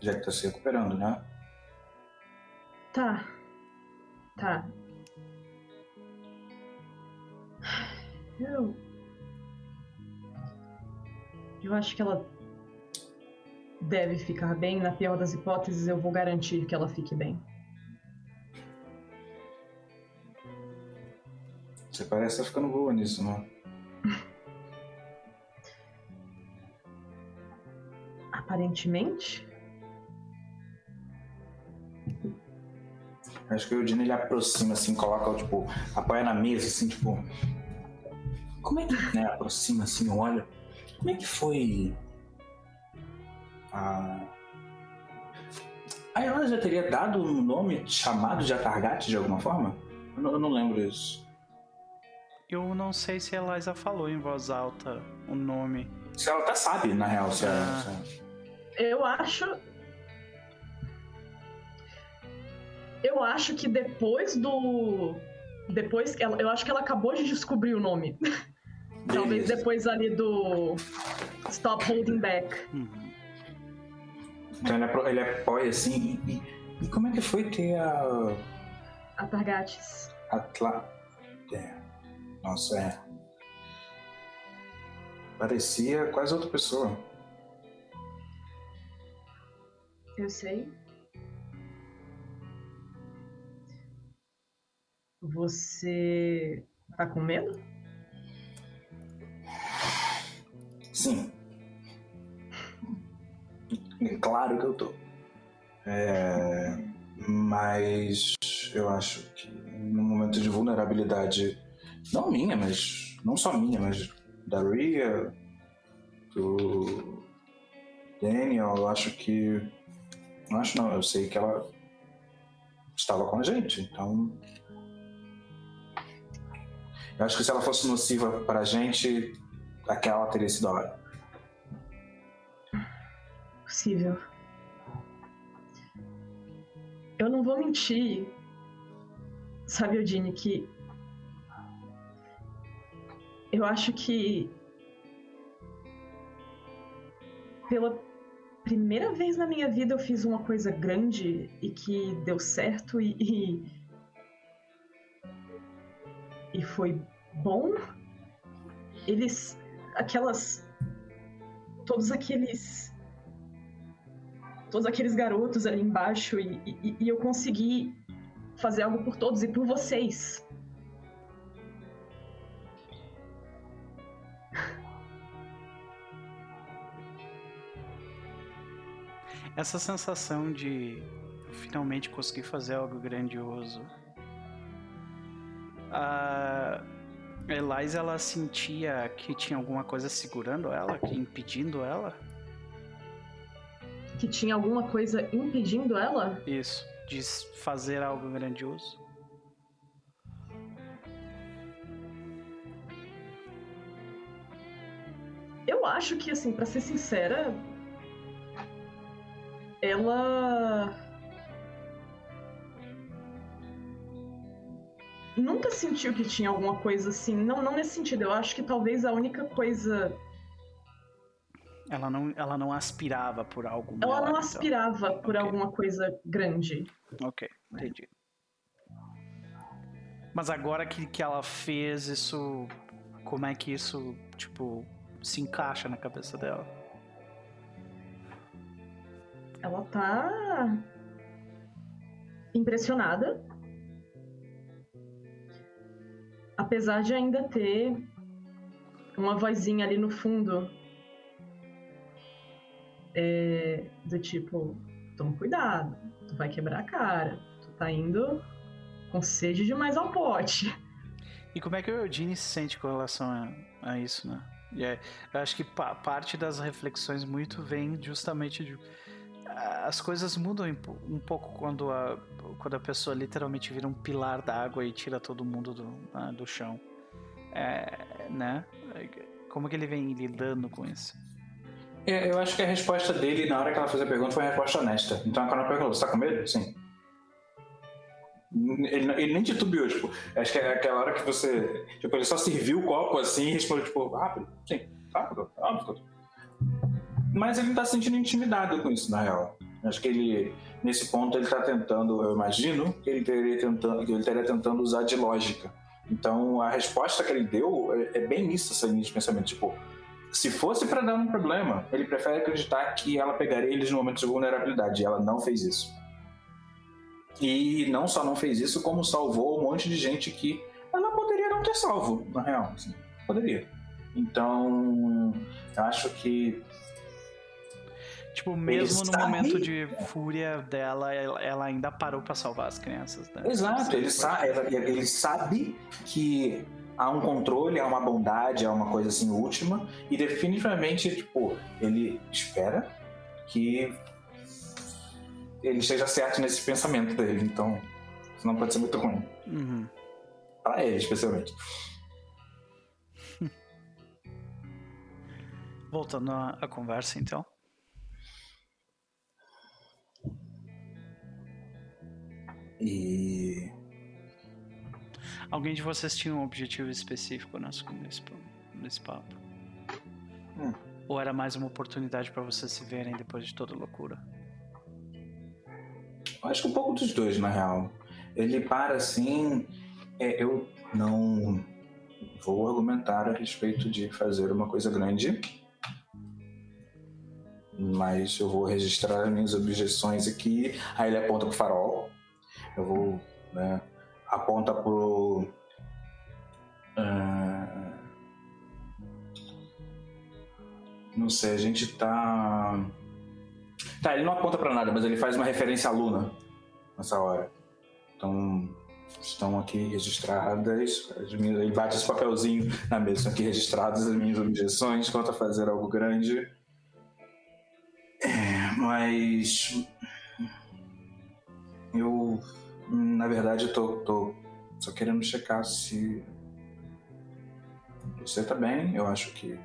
Jack tá se recuperando, né? Tá. Eu acho que ela deve ficar bem. Na pior das hipóteses, eu vou garantir que ela fique bem. Você parece estar ficando boa nisso, não? Aparentemente? Acho que o Dino, ele aproxima, assim, coloca, tipo, apoia na mesa, assim, tipo... Como é que... Né, aproxima, assim, olha... Como é que foi... A Elana já teria dado um nome chamado de Atargatis, de alguma forma? Eu não lembro isso. Eu não sei se a Eliza falou em voz alta o nome. Se ela até sabe, na real. Eu acho que depois do... Depois, eu acho que ela acabou de descobrir o nome. Talvez depois ali do... Stop Holding Back. Então ele apoia assim. E como é que foi ter a... Atargatis. Nossa, parecia quase outra pessoa. Eu sei. Você tá com medo? Sim. Claro que eu tô. Mas eu acho que num momento de vulnerabilidade... Não minha, mas... Não só minha, mas... Da Ria... Do... Daniel, eu acho que... Não acho não, eu sei que ela... Estava com a gente, então... Eu acho que se ela fosse nociva pra gente... Aquela teria sido a hora. Possível. Eu não vou mentir... Sabe, Eugene, que... Eu acho que, pela primeira vez na minha vida, eu fiz uma coisa grande e que deu certo e foi bom. Todos aqueles garotos ali embaixo e eu consegui fazer algo por todos e por vocês. Essa sensação de eu finalmente conseguir fazer algo grandioso. A Eliza, ela sentia que tinha alguma coisa segurando ela, impedindo ela? Que tinha alguma coisa impedindo ela? Isso, de fazer algo grandioso. Eu acho que, assim, pra ser sincera... Ela nunca sentiu que tinha alguma coisa assim, não nesse sentido. Eu acho que talvez a única coisa... Ela não aspirava por algo maior, Ela não aspirava por alguma coisa grande. Ok, entendi. Mas agora que ela fez isso, como é que isso, tipo, se encaixa na cabeça dela? Ela tá impressionada. Apesar de ainda ter uma vozinha ali no fundo, do tipo, toma cuidado, tu vai quebrar a cara, tu tá indo com sede demais ao pote. E como é que o Eugene se sente com relação a isso, né? Eu acho que parte das reflexões muito vem justamente de... As coisas mudam um pouco quando a pessoa literalmente vira um pilar da água e tira todo mundo do chão. Né? Como que ele vem lidando com isso? Eu acho que a resposta dele, na hora que ela fez a pergunta, foi uma resposta honesta. Então, quando ela perguntou, você tá com medo? Sim. Ele nem titubeou, tipo, acho que é aquela hora que você... Tipo, ele só serviu o copo assim e respondeu, tipo, rápido, sim, rápido, rápido. Mas ele não tá se sentindo intimidado com isso, na real. Acho que ele, nesse ponto, ele tá tentando, eu imagino, que ele estaria tentando usar de lógica. Então, a resposta que ele deu é bem isso, essa linha de pensamento. Tipo, se fosse pra dar um problema, ele prefere acreditar que ela pegaria eles no momento de vulnerabilidade. E ela não fez isso. E não só não fez isso, como salvou um monte de gente que ela poderia não ter salvo, na real. Assim, poderia. Então, eu acho que... Tipo, mesmo no momento de fúria dela, ela ainda parou pra salvar as crianças, né? Exato, ele sabe que há um controle, há uma bondade, há uma coisa assim última, e definitivamente, tipo, ele espera que ele esteja certo nesse pensamento dele, então isso não pode ser muito ruim. Uhum. Pra ele, especialmente. Voltando à conversa, então. E... Alguém de vocês tinha um objetivo específico nesse papo? Ou era mais uma oportunidade pra vocês se verem depois de toda a loucura? Acho que um pouco dos dois, na real. Ele para assim... eu não vou argumentar a respeito de fazer uma coisa grande, mas eu vou registrar as minhas objeções aqui. Aí ele aponta pro farol. Eu vou, né, aponta pro não sei, a gente tá, ele não aponta pra nada, mas ele faz uma referência à Luna nessa hora. Então estão aqui registradas as minhas... Ele bate esse papelzinho na mesa, estão aqui registradas as minhas objeções quanto a fazer algo grande, mas eu, na verdade, tô só querendo checar se você tá bem. Eu acho que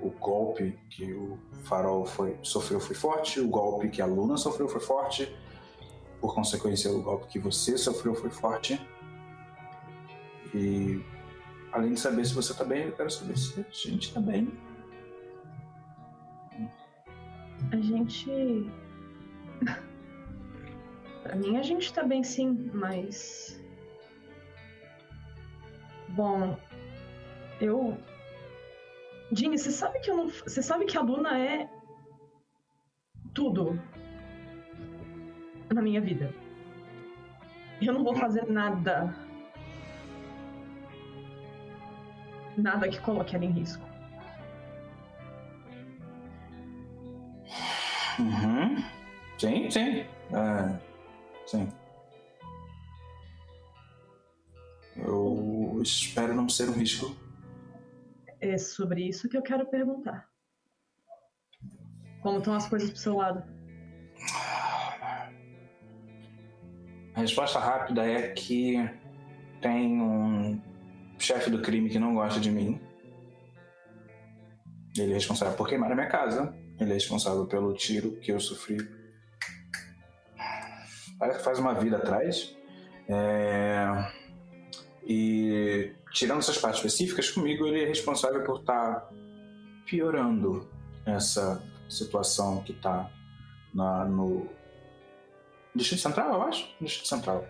o golpe que o Farol sofreu foi forte, o golpe que a Luna sofreu foi forte, por consequência, o golpe que você sofreu foi forte. E, além de saber se você tá bem, eu quero saber se a gente tá bem. A gente... Pra mim, a gente tá bem sim, mas... Bom, eu... Dini, você sabe que eu não... Você sabe que a Luna é... tudo. Na minha vida. Eu não vou fazer nada. Nada que coloque ela em risco. Uhum. Sim, sim. Sim. Eu espero não ser um risco. É sobre isso que eu quero perguntar. Como estão as coisas pro seu lado? A resposta rápida é que tem um chefe do crime que não gosta de mim. Ele é responsável por queimar a minha casa. Ele é responsável pelo tiro que eu sofri. Parece que faz uma vida atrás. E tirando essas partes específicas comigo, ele é responsável por estar piorando essa situação que está no Distrito Central, eu acho. Distrito Central.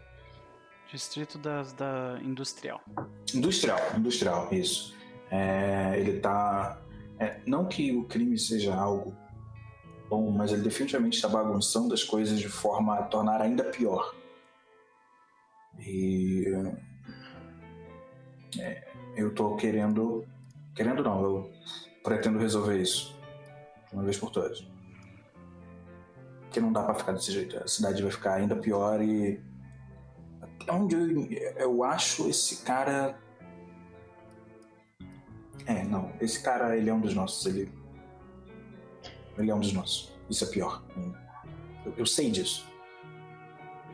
Distrito da Industrial. Industrial, isso. Ele tá... não que o crime seja algo bom, mas ele definitivamente está bagunçando as coisas de forma a tornar ainda pior. E... eu tô querendo... Querendo não, eu pretendo resolver isso. De uma vez por todas. Porque não dá pra ficar desse jeito. A cidade vai ficar ainda pior e... Até onde eu acho esse cara... Não. Esse cara, ele é um dos nossos. Ele é um dos nossos. Isso é pior. Eu sei disso.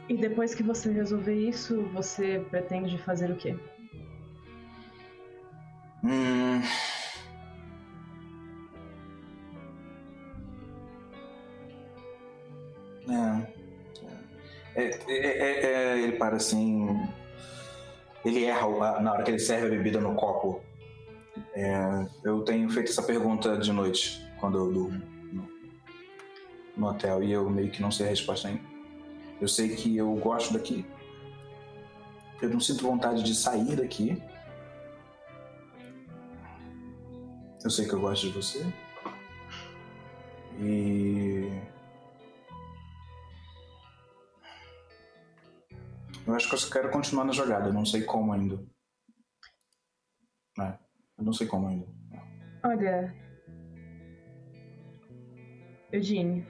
E depois que você resolver isso, você pretende fazer o quê? Ele para assim... Ele erra na hora que ele serve a bebida no copo. Eu tenho feito essa pergunta de noite, quando eu durmo no hotel, e eu meio que não sei a resposta ainda. Eu sei que eu gosto daqui. Eu não sinto vontade de sair daqui. Eu sei que eu gosto de você. E... eu acho que eu só quero continuar na jogada. Eu não sei como ainda. Olha... Eugene,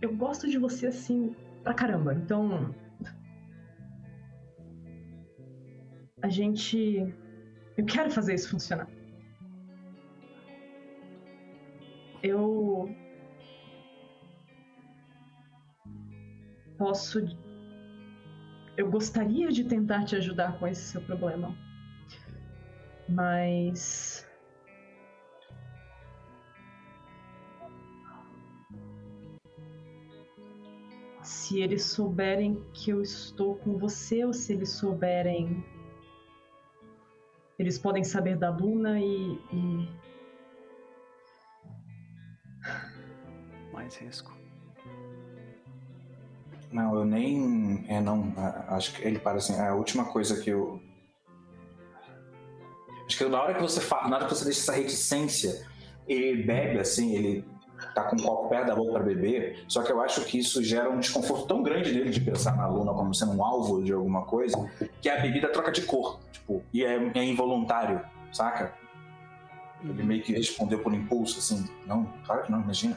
eu gosto de você assim pra caramba, então... Eu quero fazer isso funcionar. Eu... Eu gostaria de tentar te ajudar com esse seu problema, mas... se eles souberem que eu estou com você, ou se eles souberem... eles podem saber da Luna e... mais risco. Não, eu nem... acho que ele para assim... a última coisa que eu... acho que na hora que você fala... na hora que você deixa essa reticência... ele bebe assim... ele tá com um copo perto da boca pra beber... só que eu acho que isso gera um desconforto tão grande dele... de pensar na Luna como sendo um alvo de alguma coisa... que a bebida troca de cor... tipo... e é involuntário... saca? Ele meio que respondeu por impulso assim... não, claro que não, imagina...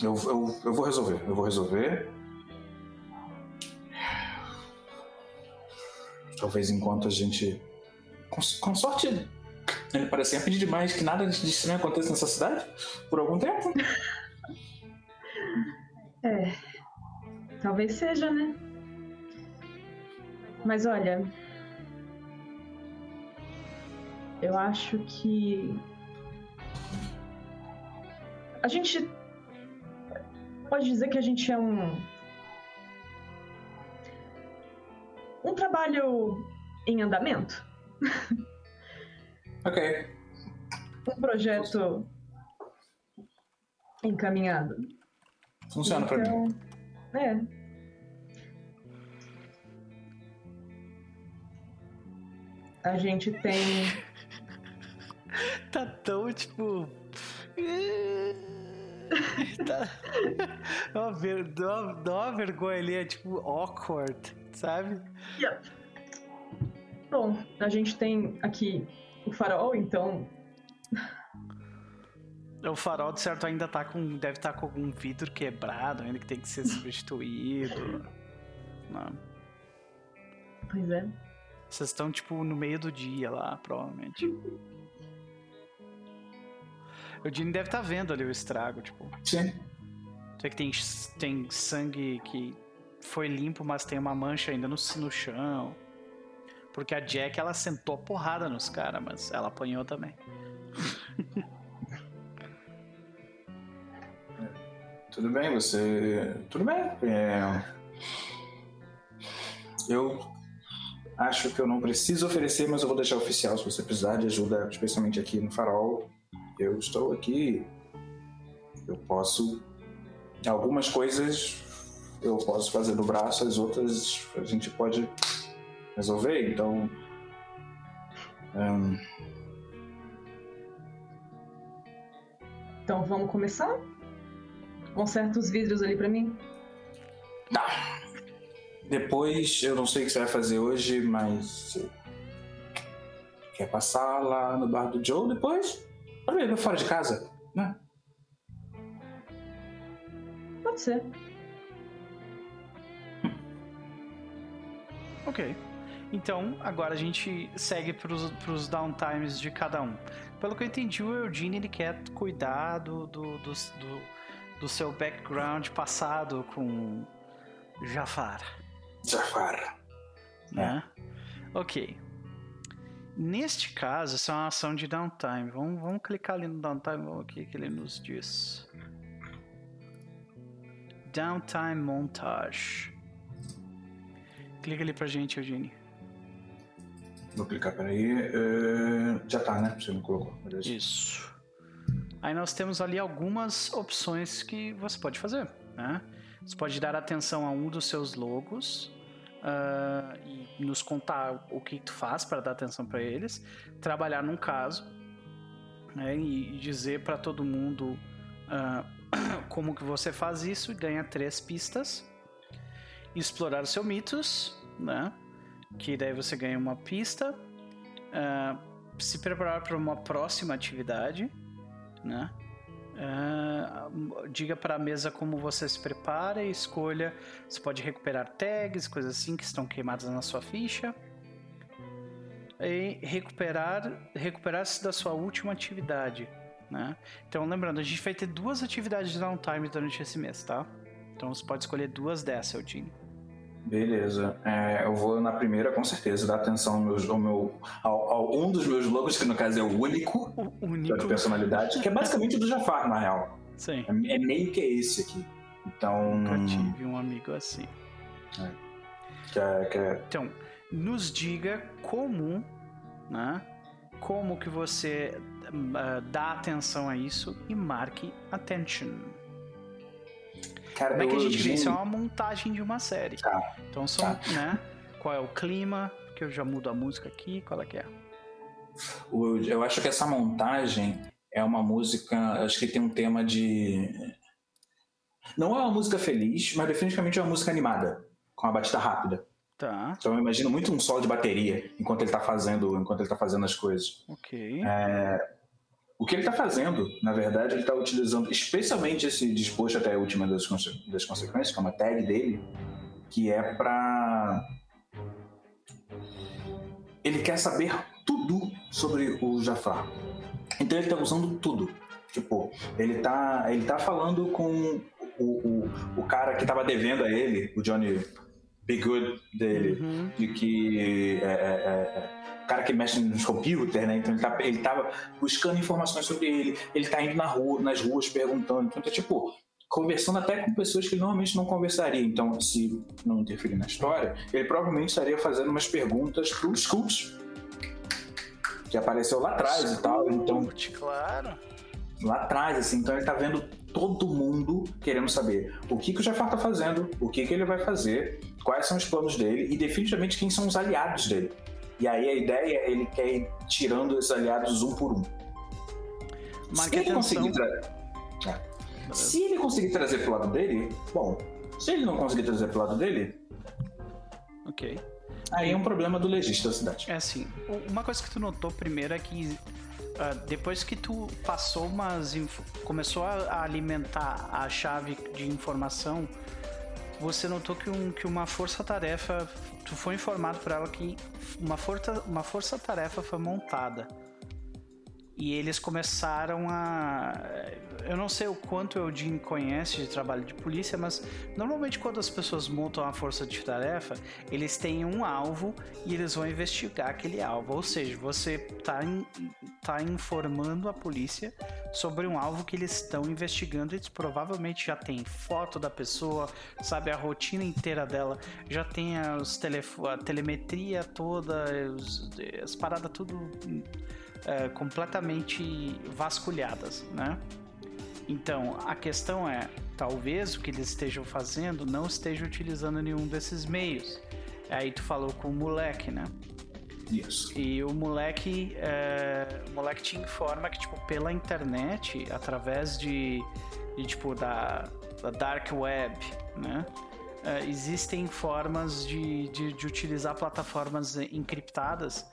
Eu vou resolver, Talvez enquanto a gente... Com sorte, ele parece rápido demais que nada de estranho aconteça nessa cidade por algum tempo. Talvez seja, né? Mas olha... eu acho que... a gente... pode dizer que a gente é um trabalho em andamento. Ok. Um projeto encaminhado. Funciona então, pra mim. A gente tem... tá tão, tipo... dá uma vergonha ali, é tipo awkward, sabe? Yeah. Bom, a gente tem aqui o farol, então... o farol, de certo, ainda tá com... deve estar com algum vidro quebrado, ainda que tem que ser substituído. Não. Pois é. Vocês estão, tipo, no meio do dia lá, provavelmente. O Dini deve estar vendo ali o estrago, tipo... sim. Tem que tem sangue que foi limpo, mas tem uma mancha ainda no chão. Porque a Jack, ela sentou porrada nos caras, mas ela apanhou também. Tudo bem, você... tudo bem. Eu acho que eu não preciso oferecer, mas eu vou deixar oficial se você precisar de ajuda, especialmente aqui no farol. Eu estou aqui Eu posso... Algumas coisas eu posso fazer do braço, as outras a gente pode resolver, então... Então vamos começar? Conserta os vidros ali pra mim? Tá. Depois, eu não sei o que você vai fazer hoje, mas... Quer passar lá no bar do Joe depois? Olha ele fora de casa, né? Pode ser. Ok. Então, agora a gente segue pros downtimes de cada um. Pelo que eu entendi, o Eugene, ele quer cuidar do seu background passado com Jafar. Né? É. Ok. Neste caso, isso é uma ação de downtime. Vamos clicar ali no downtime. Vamos ver o que ele nos diz. Downtime montage. Clica ali pra gente, Eugene. Vou clicar, peraí. Já tá, né? Você não colocou. Beleza. Isso. Aí nós temos ali algumas opções que você pode fazer, né? Você pode dar atenção a um dos seus logos e nos contar o que tu faz para dar atenção para eles, trabalhar num caso, né, e dizer para todo mundo como que você faz isso e ganha 3 pistas. Explorar os seus mitos, né? Que daí você ganha uma pista. Se preparar para uma próxima atividade, né? Diga para a mesa como você se prepara e escolha. Você pode recuperar tags, coisas assim que estão queimadas na sua ficha. E recuperar-se da sua última atividade, né? Então, lembrando, a gente vai ter 2 atividades de downtime durante esse mês, tá? Então você pode escolher 2 dessa, Eugene. Beleza, eu vou na primeira com certeza, dar atenção ao um dos meus logos, que no caso é o único de personalidade, que é basicamente do Jafar, na real. Sim. É meio que esse aqui. Então... Nunca tive um amigo assim. Então, nos diga como, né, como que você dá atenção a isso e marque attention. Cara, como é que a gente vê? Isso é uma montagem de uma série. Tá. Então são, tá, né? Qual é o clima? Porque eu já mudo a música aqui. Qual é que é? Eu acho que essa montagem é uma música... Acho que tem um tema de... Não é uma música feliz, mas definitivamente é uma música animada. Com uma batida rápida. Tá. Então eu imagino muito um solo de bateria enquanto ele tá fazendo as coisas. Ok. O que ele está fazendo, na verdade, ele está utilizando especialmente esse disposto até a última das consequências, que é uma tag dele, que é para... Ele quer saber tudo sobre o Jafar. Então ele está usando tudo. Tipo, ele tá falando com o cara que estava devendo a ele, o Johnny Be Good dele, uhum, de que... cara que mexe nos computers, né? Então ele tava buscando informações sobre ele tá indo nas ruas perguntando, então tá tipo, conversando até com pessoas que ele normalmente não conversaria, então se não interferir na história, ele provavelmente estaria fazendo umas perguntas pro Scoot, que apareceu lá atrás, Scoot, e tal, então... Claro! Lá atrás, assim, então ele tá vendo todo mundo querendo saber o que o Jafar tá fazendo, o que ele vai fazer, quais são os planos dele e definitivamente quem são os aliados dele. E aí a ideia é ele quer ir tirando esses aliados um por um. Se ele conseguir trazer pro lado dele, bom. Se ele não conseguir trazer pro lado dele... Ok. Aí é um problema do legista da cidade. É assim, uma coisa que tu notou primeiro é que depois que tu passou começou a alimentar a chave de informação, você notou que uma força-tarefa... Tu foi informado por ela que uma força-tarefa foi montada. E eles começaram a... Eu não sei o quanto o Eugene conhece de trabalho de polícia, mas normalmente quando as pessoas montam uma força-tarefa, eles têm um alvo e eles vão investigar aquele alvo. Ou seja, você tá informando a polícia sobre um alvo que eles estão investigando. Eles provavelmente já tem foto da pessoa, sabe, a rotina inteira dela, já tem a telemetria toda, as paradas tudo completamente vasculhadas, né? Então, a questão é, talvez o que eles estejam fazendo não esteja utilizando nenhum desses meios. Aí tu falou com o moleque, né? Isso. E o moleque te informa que, tipo, pela internet, através da dark web, né? Existem formas de utilizar plataformas encriptadas,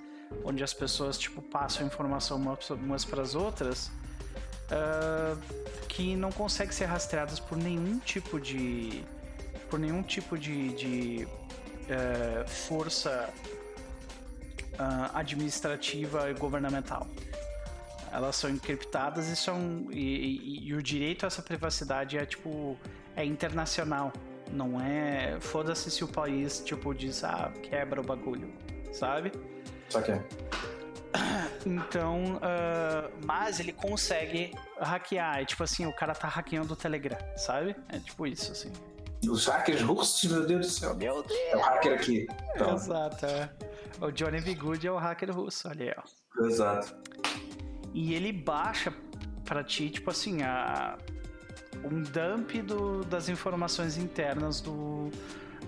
onde as pessoas, tipo, passam informação umas para as outras, que não conseguem ser rastreadas por nenhum tipo de força administrativa e governamental. Elas são encriptadas e são e o direito a essa privacidade é internacional. Não é foda-se se o país diz quebra o bagulho, sabe? Só que é. Então, mas ele consegue hackear. É o cara tá hackeando o Telegram, sabe? É isso assim. Os hackers russos, meu Deus do céu. Meu Deus. É o hacker aqui. Então. Exato. O Johnny Be Good é o hacker russo, olha aí, ó. Exato. E ele baixa pra ti, um dump das informações internas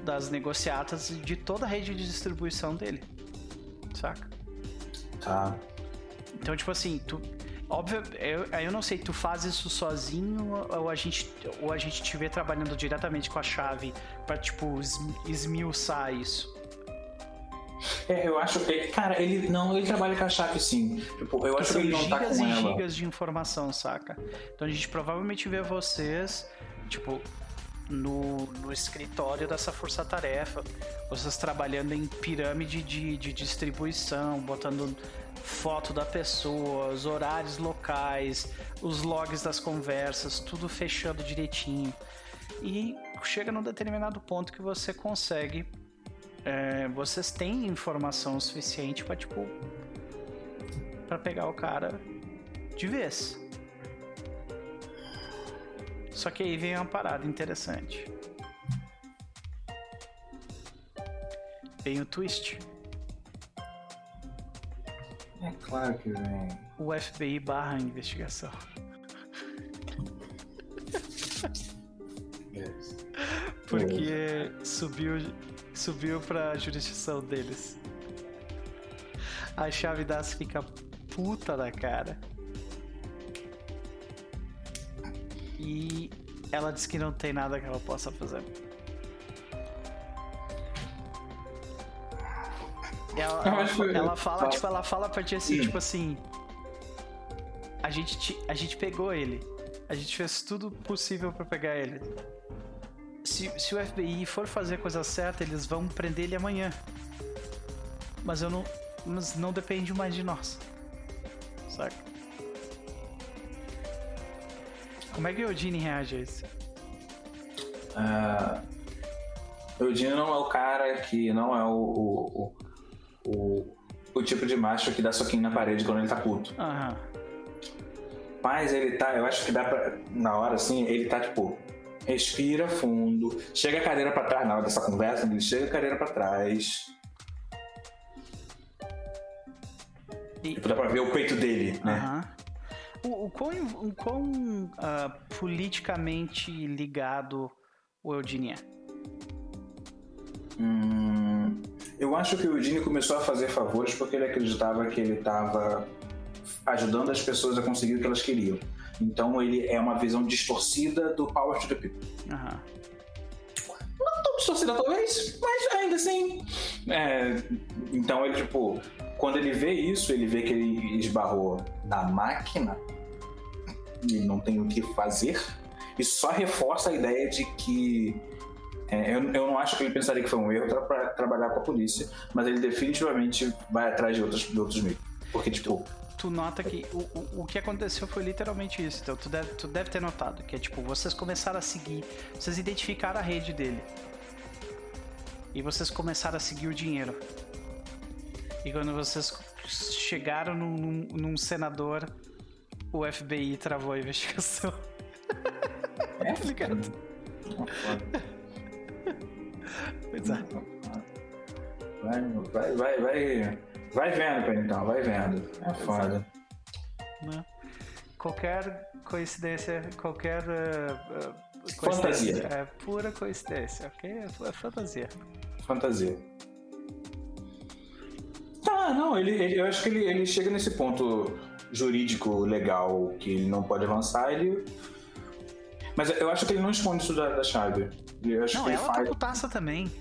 das negociatas de toda a rede de distribuição dele. Saca? Tá. Então, tu... Óbvio, eu não sei, tu faz isso sozinho ou a gente te vê trabalhando diretamente com a chave pra, esmiuçar isso? Eu acho que... Cara, ele trabalha com a chave, sim. Eu acho que ele não tá com ela. São gigas e gigas de informação, saca? Então a gente provavelmente vê vocês, no escritório dessa força-tarefa, vocês trabalhando em pirâmide de distribuição, botando foto da pessoa, os horários locais, os logs das conversas, tudo fechando direitinho. E chega num determinado ponto que você consegue... vocês têm informação suficiente pra, pra pegar o cara de vez. Só que aí vem uma parada interessante. Vem o twist. É claro que vem. O FBI barra a investigação. Yes. Porque subiu pra jurisdição deles. A chave das fica puta da cara. E ela diz que não tem nada que ela possa fazer. Ela fala pra ti assim, a gente pegou ele. A gente fez tudo possível pra pegar ele. Se o FBI for fazer a coisa certa, eles vão prender ele amanhã. Mas não depende mais de nós. Saca? Como é que o Eugene reage a isso? O Eugene não é o cara que... Não é o tipo de macho que dá soquinho na parede quando ele tá puto. Aham. Mas ele tá... Eu acho que dá pra... Na hora, assim, ele tá respira fundo, chega a cadeira pra trás na hora dessa conversa, ele chega a cadeira pra trás. E dá pra ver o peito dele, né? O quão politicamente ligado o Eugene é? Eu acho que o Eugene começou a fazer favores porque ele acreditava que ele estava ajudando as pessoas a conseguir o que elas queriam. Então ele é uma visão distorcida do Power to the People. Uhum. Não tão distorcida talvez, mas ainda assim. Então ele quando ele vê isso, ele vê que ele esbarrou na máquina e não tem o que fazer. E só reforça a ideia de que eu não acho que ele pensaria que foi um erro para trabalhar com a polícia, mas ele definitivamente vai atrás de outros meios. Porque tu nota que o que aconteceu foi literalmente isso. Então tu deve ter notado que vocês começaram a seguir, vocês identificaram a rede dele e vocês começaram a seguir o dinheiro. E quando vocês chegaram num senador, o FBI travou a investigação. É? Obrigado. Vai vendo, então, vai vendo. É foda. qualquer coincidência, qualquer coincidência. Fantasia. É pura coincidência, ok? É fantasia. Fantasia. Tá, não, eu acho que ele chega nesse ponto jurídico legal que ele não pode avançar, ele... Mas eu acho que ele não esconde isso da chave. Eu acho não, que ele ela faz... tá putaça também.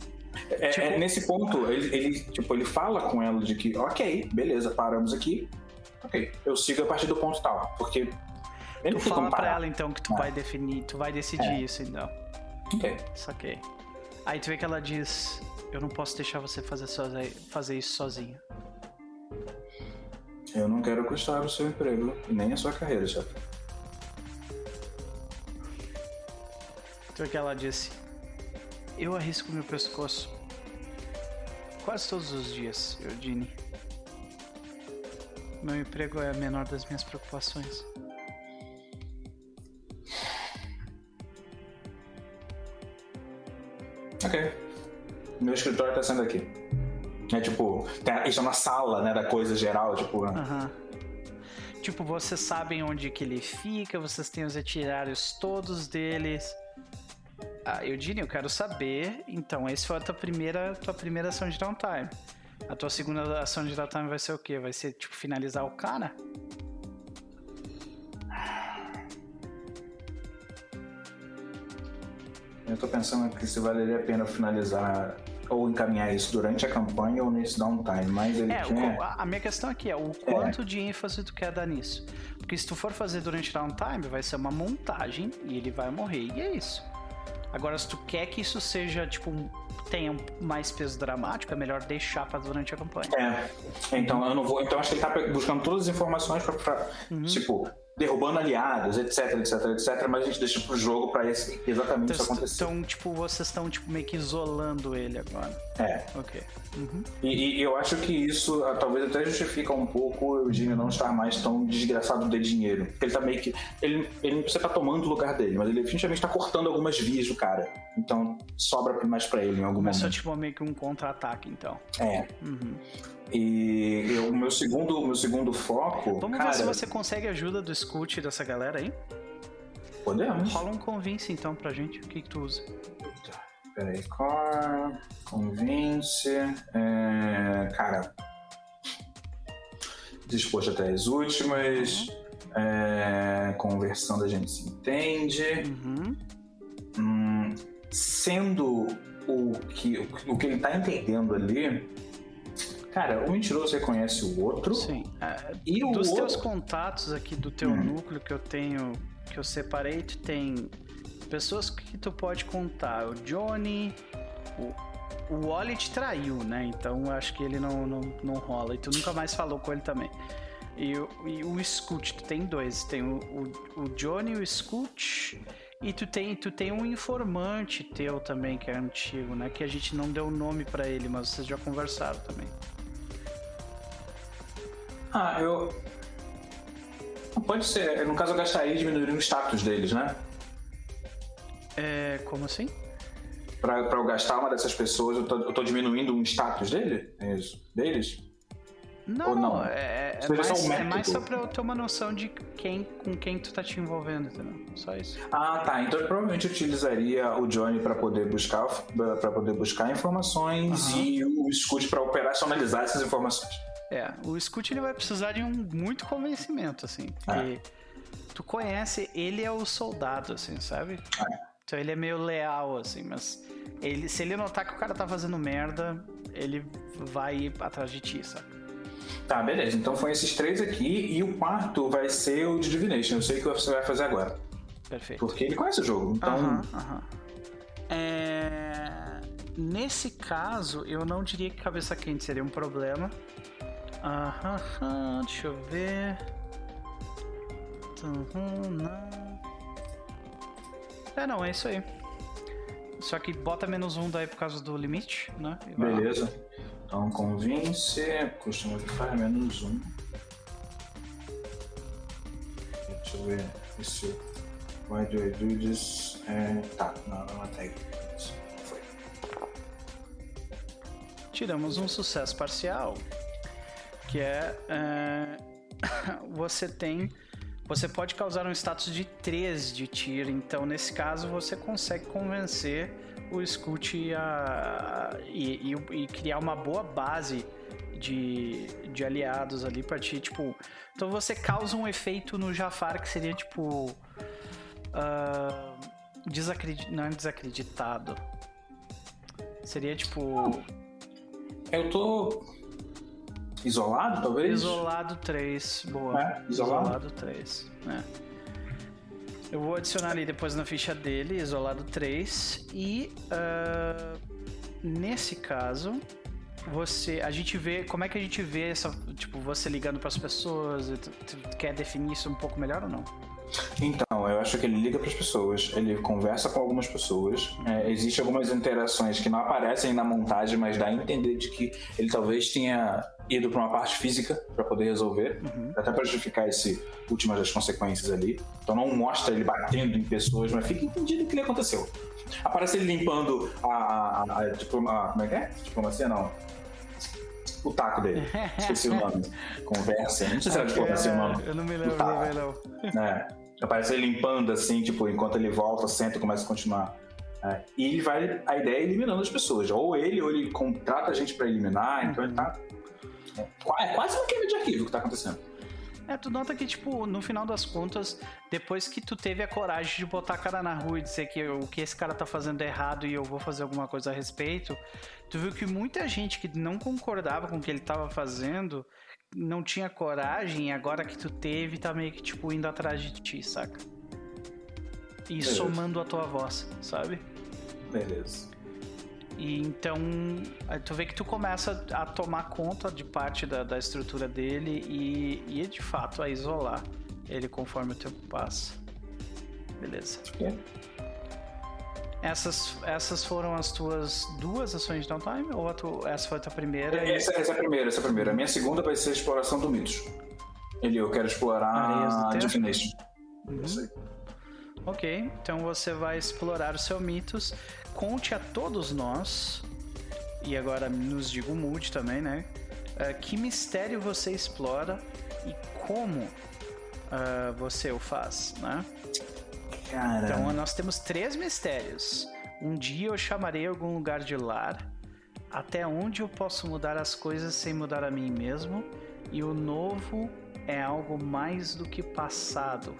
Nesse ponto, ele fala com ela de que, ok, beleza, paramos aqui. Ok, eu sigo a partir do ponto tal, porque... Tu fala pra ela, então, que tu vai definir, tu vai decidir isso, então. Ok. Saquei. Aí tu vê que ela diz, eu não posso deixar você fazer isso sozinha. Eu não quero custar o seu emprego, nem a sua carreira, chefe. Tu vê que ela disse, eu arrisco meu pescoço quase todos os dias, Eudine. Meu emprego é a menor das minhas preocupações. Ok. Meu escritório tá sendo aqui. É tipo, isso é uma sala, né, da coisa geral, tipo... Aham. Tipo, vocês sabem onde que ele fica, vocês têm os itinerários todos deles... Ah, Eudine, eu quero saber. Então, essa foi a tua primeira ação de downtime. A tua segunda ação de downtime vai ser o quê? Vai ser, tipo, finalizar o cara? Eu tô pensando que se valeria a pena finalizar ou encaminhar isso durante a campanha ou nesse downtime, mas ele quer... A minha questão aqui é o quanto de ênfase tu quer dar nisso. Porque se tu for fazer durante downtime, vai ser uma montagem e ele vai morrer, e é isso. Agora, se tu quer que isso seja, tipo, tenha mais peso dramático, é melhor deixar pra durante a campanha. Então eu não vou. Então acho que ele tá buscando todas as informações pra tipo, derrubando aliados, etc, etc, etc. Mas a gente deixa pro jogo pra exatamente isso acontecer. Então, tipo, vocês estão, tipo, meio que isolando ele agora. Ok. E eu acho que isso talvez até justifica um pouco o Eugênio não estar mais tão desgraçado de dinheiro. Porque ele tá meio que... Ele não precisa estar tomando o lugar dele, mas ele definitivamente tá cortando algumas vias do cara. Então sobra mais pra ele em algum momento. É só, tipo, meio que um contra-ataque, então. E o meu segundo foco... Vamos ver se você consegue ajuda do Scoot dessa galera aí. Podemos. Rola um convince então pra gente. O que tu usa? Peraí, core, convince. Cara, disposto até as últimas. Conversando a gente se entende. Sendo o que ele tá entendendo ali. Cara, o mentiroso reconhece o outro. Sim. E o dos outro... teus contatos aqui do teu núcleo que eu tenho, que eu separei, tu tem pessoas que tu pode contar. O Johnny, o Wally te traiu, né? Então eu acho que ele não rola. E tu nunca mais falou com ele também. E o Scoot, tu tem dois. Tem o Johnny e o Scoot. E tu tem um informante teu também, que é antigo, né? Que a gente não deu nome pra ele, mas vocês já conversaram também. Pode ser. No caso, eu gastaria e diminuiria o status deles, né? Como assim? Pra eu gastar uma dessas pessoas, eu tô diminuindo um status dele? É isso? Deles? Não. É mais só pra eu ter uma noção de com quem tu tá te envolvendo, entendeu? Só isso. Tá. Então eu provavelmente utilizaria o Johnny pra poder buscar informações e o Scoot pra operacionalizar essas informações. O Scoot ele vai precisar de muito convencimento, assim, porque tu conhece, ele é o soldado, assim, sabe? Então ele é meio leal, assim, mas se ele notar que o cara tá fazendo merda, ele vai ir atrás de ti, sabe? Tá, beleza. Então foram esses três aqui e o quarto vai ser o de Divination. Eu sei o que você vai fazer agora. Perfeito. Porque ele conhece o jogo, então... Nesse caso, eu não diria que cabeça quente seria um problema. Deixa eu ver. Não, é isso aí. Só que bota menos um daí por causa do limite, né? Beleza. Então convince, costuma ficar menos um. Deixa eu ver isso. Why do I do this? Tá, não até isso. Foi. Tiramos um sucesso parcial. Que é... você tem Você pode causar um status de 3 de tiro, então nesse caso você consegue convencer o Scout a criar uma boa base de aliados ali pra ti, tipo... Então você causa um efeito no Jafar que seria tipo... Desacreditado. Seria tipo... Eu tô... Isolado, talvez? Isolado 3, boa. É, isolado 3, né? Eu vou adicionar ali depois na ficha dele, isolado 3. E nesse caso, a gente vê, como é que a gente vê essa, tipo, você ligando pras pessoas, tu quer definir isso um pouco melhor ou não? Então, eu acho que ele liga pras pessoas, ele conversa com algumas pessoas, existem algumas interações que não aparecem na montagem, mas dá a entender de que ele talvez tenha ido pra uma parte física pra poder resolver, até pra justificar esse últimas das consequências ali. Então não mostra ele batendo em pessoas, mas fica entendido o que lhe aconteceu. Aparece ele limpando diplomacia não, o taco dele, esqueci o nome, conversa, não sei se era diplomacia o nome. Eu não me lembro, não. É. Aparece ele limpando assim, tipo, enquanto ele volta, senta e começa a continuar. É. E ele vai, a ideia é eliminando as pessoas, ou ele contrata a gente pra eliminar, então ele tá... É quase uma queima de arquivo que tá acontecendo. É, tu nota que, tipo, no final das contas, depois que tu teve a coragem de botar a cara na rua e dizer que o que esse cara tá fazendo é errado e eu vou fazer alguma coisa a respeito, tu viu que muita gente que não concordava com o que ele tava fazendo, não tinha coragem, e agora que tu teve, tá meio que, tipo, indo atrás de ti, saca? E somando a tua voz, sabe? Beleza. E então, tu vê que tu começa a tomar conta de parte da estrutura dele e de fato a isolar ele conforme o tempo passa. Beleza. Essas foram as tuas 2 ações de downtime? Ou essa foi a tua primeira? Essa é a primeira. A minha segunda vai ser a exploração do mitos. Eu quero explorar a Divination. Ok, então você vai explorar o seu mitos. Conte a todos nós, e agora nos diga o mood também, né? Que mistério você explora e como você o faz, né? Caramba. Então nós temos 3 mistérios. Um dia eu chamarei algum lugar de lar, até onde eu posso mudar as coisas sem mudar a mim mesmo, e o novo é algo mais do que passado,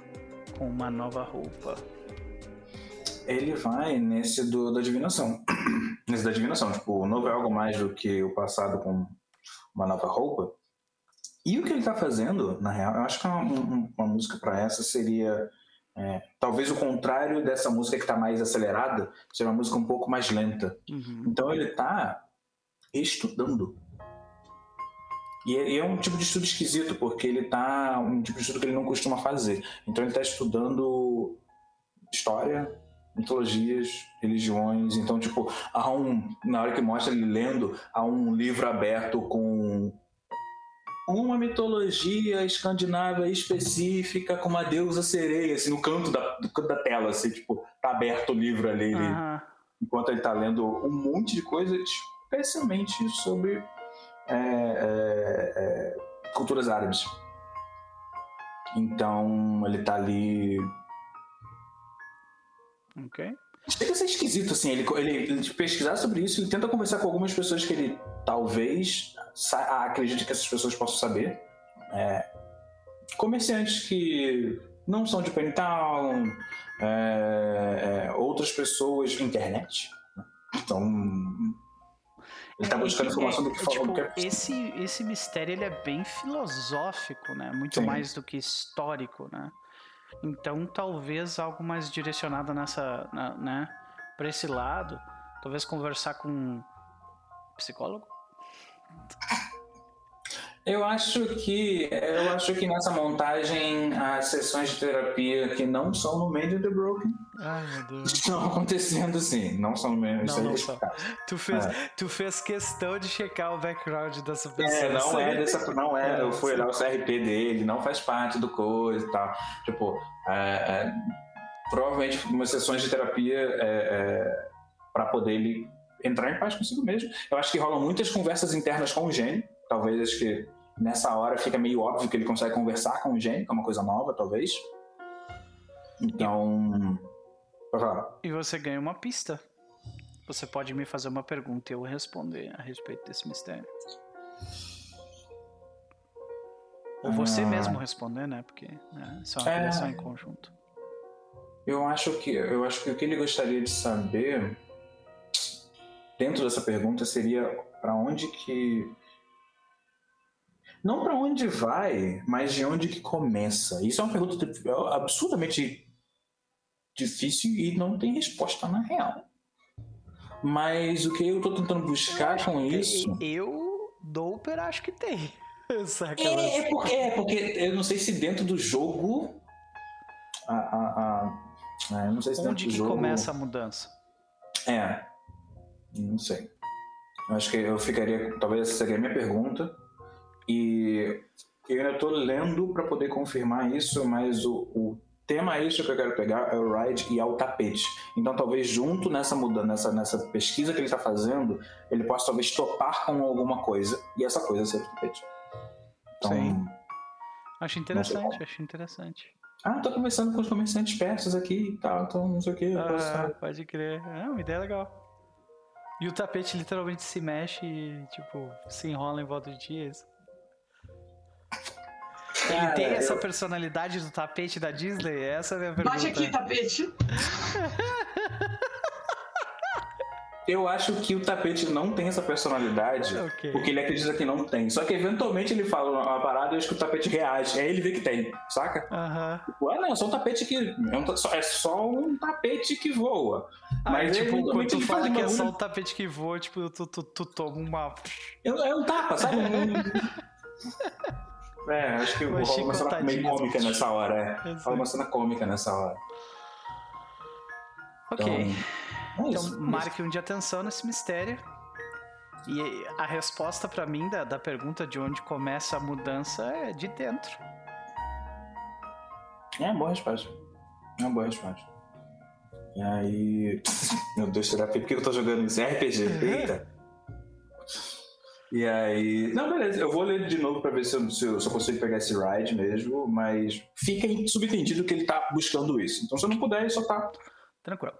com uma nova roupa. Ele vai nesse da divinação. Nesse da divinação, tipo, o novo é algo mais do que o passado com uma nova roupa. E o que ele tá fazendo, na real, eu acho que uma música pra essa seria... talvez o contrário dessa música que tá mais acelerada, seja uma música um pouco mais lenta. Então ele tá estudando. E é um tipo de estudo esquisito, porque ele tá... um tipo de estudo que ele não costuma fazer. Então ele tá estudando história... mitologias, religiões, então tipo, na hora que mostra ele lendo, há um livro aberto com uma mitologia escandinava específica com uma deusa sereia, assim, no canto da tela, assim, tipo, tá aberto o livro ali, enquanto ele tá lendo um monte de coisa, especialmente sobre culturas árabes. Então, ele tá ali... Ok. Chega a ser esquisito, assim, ele pesquisar sobre isso, ele tenta conversar com algumas pessoas que ele talvez acredite que essas pessoas possam saber. Comerciantes que não são de Payne Town, outras pessoas de internet. Então, ele tá buscando informação do que falou. Tipo, esse mistério, ele é bem filosófico, né? Muito mais do que histórico, né? Então, talvez algo mais direcionado né, para esse lado. Talvez conversar com um psicólogo. Eu acho que nessa montagem as sessões de terapia que não são no Mending the Broken estão acontecendo sim. Não são no Mending the Broken. Tu fez questão de checar o background dessa pessoa. Eu fui olhar o CRP dele, não faz parte do coisa e tal. Tipo, provavelmente umas sessões de terapia para poder ele entrar em paz consigo mesmo. Eu acho que rolam muitas conversas internas com o gênio. Talvez acho que Nessa hora fica meio óbvio que ele consegue conversar com o gênio, que é uma coisa nova, talvez. Então... E você ganha uma pista. Você pode me fazer uma pergunta e eu responder a respeito desse mistério. Ou você mesmo responder, né? Porque isso é uma criação em conjunto. Eu acho que o que ele gostaria de saber dentro dessa pergunta seria para onde que... Não para onde vai, mas de onde que começa. Isso é uma pergunta absurdamente difícil e não tem resposta na real. Mas o que eu tô tentando buscar com isso... Eu dou, pero acho que tem. Porque eu não sei se dentro do jogo... eu não sei se onde que jogo... começa a mudança? Não sei. Eu acho que eu ficaria... Talvez essa seria a minha pergunta. E eu ainda tô lendo para poder confirmar isso, mas o tema extra que eu quero pegar é o Ride e é o tapete. Então talvez junto nessa mudança, nessa pesquisa que ele está fazendo, ele possa talvez topar com alguma coisa, e essa coisa ser o tapete. Então, sim. Acho interessante. Tô conversando com os comerciantes persas aqui e tal, então não sei o que. Pode crer. Uma ideia legal. E o tapete literalmente se mexe e, tipo, se enrola em volta de dias. Ele tem essa personalidade do tapete da Disney? Essa é a minha pergunta. Bate aqui, tapete. Eu acho que o tapete não tem essa personalidade, porque ele acredita que não tem. Só que eventualmente ele fala uma parada e eu acho que o tapete reage. Aí ele vê que tem, saca? Não, é só um tapete que... É só um tapete que voa. Mas tipo, quando tu fala que é só um tapete que voa, tipo, tu toma uma... É um tapa, sabe? Acho que eu vou uma cena meio cômica nessa hora. Fala uma cena cômica nessa hora. Então, marque um de atenção nesse mistério. E a resposta pra mim da pergunta de onde começa a mudança é de dentro. É uma boa resposta. E aí... Meu Deus, será que... Por que eu tô jogando isso? RPG? Eita! E aí... Não, beleza. Eu vou ler de novo pra ver se eu consigo pegar esse ride mesmo. Mas fica subentendido que ele tá buscando isso. Então, se eu não puder, ele só tá... Tranquilo.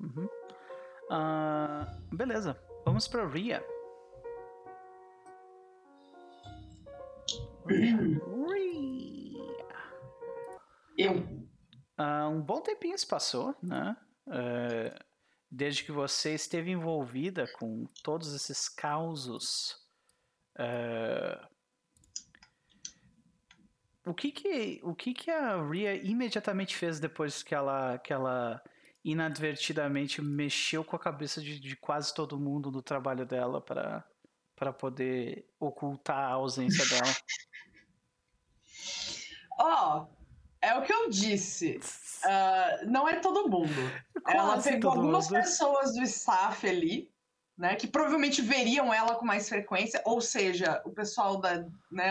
Uhum. Beleza, vamos pra Ria. Um bom tempinho se passou, né? Desde que você esteve envolvida com todos esses causos. O que a Ria imediatamente fez depois que ela inadvertidamente mexeu com a cabeça de quase todo mundo no trabalho dela para poder ocultar a ausência dela? É o que eu disse. Não é todo mundo. Ela pegou algumas pessoas do staff ali, né, que provavelmente veriam ela com mais frequência, ou seja, o pessoal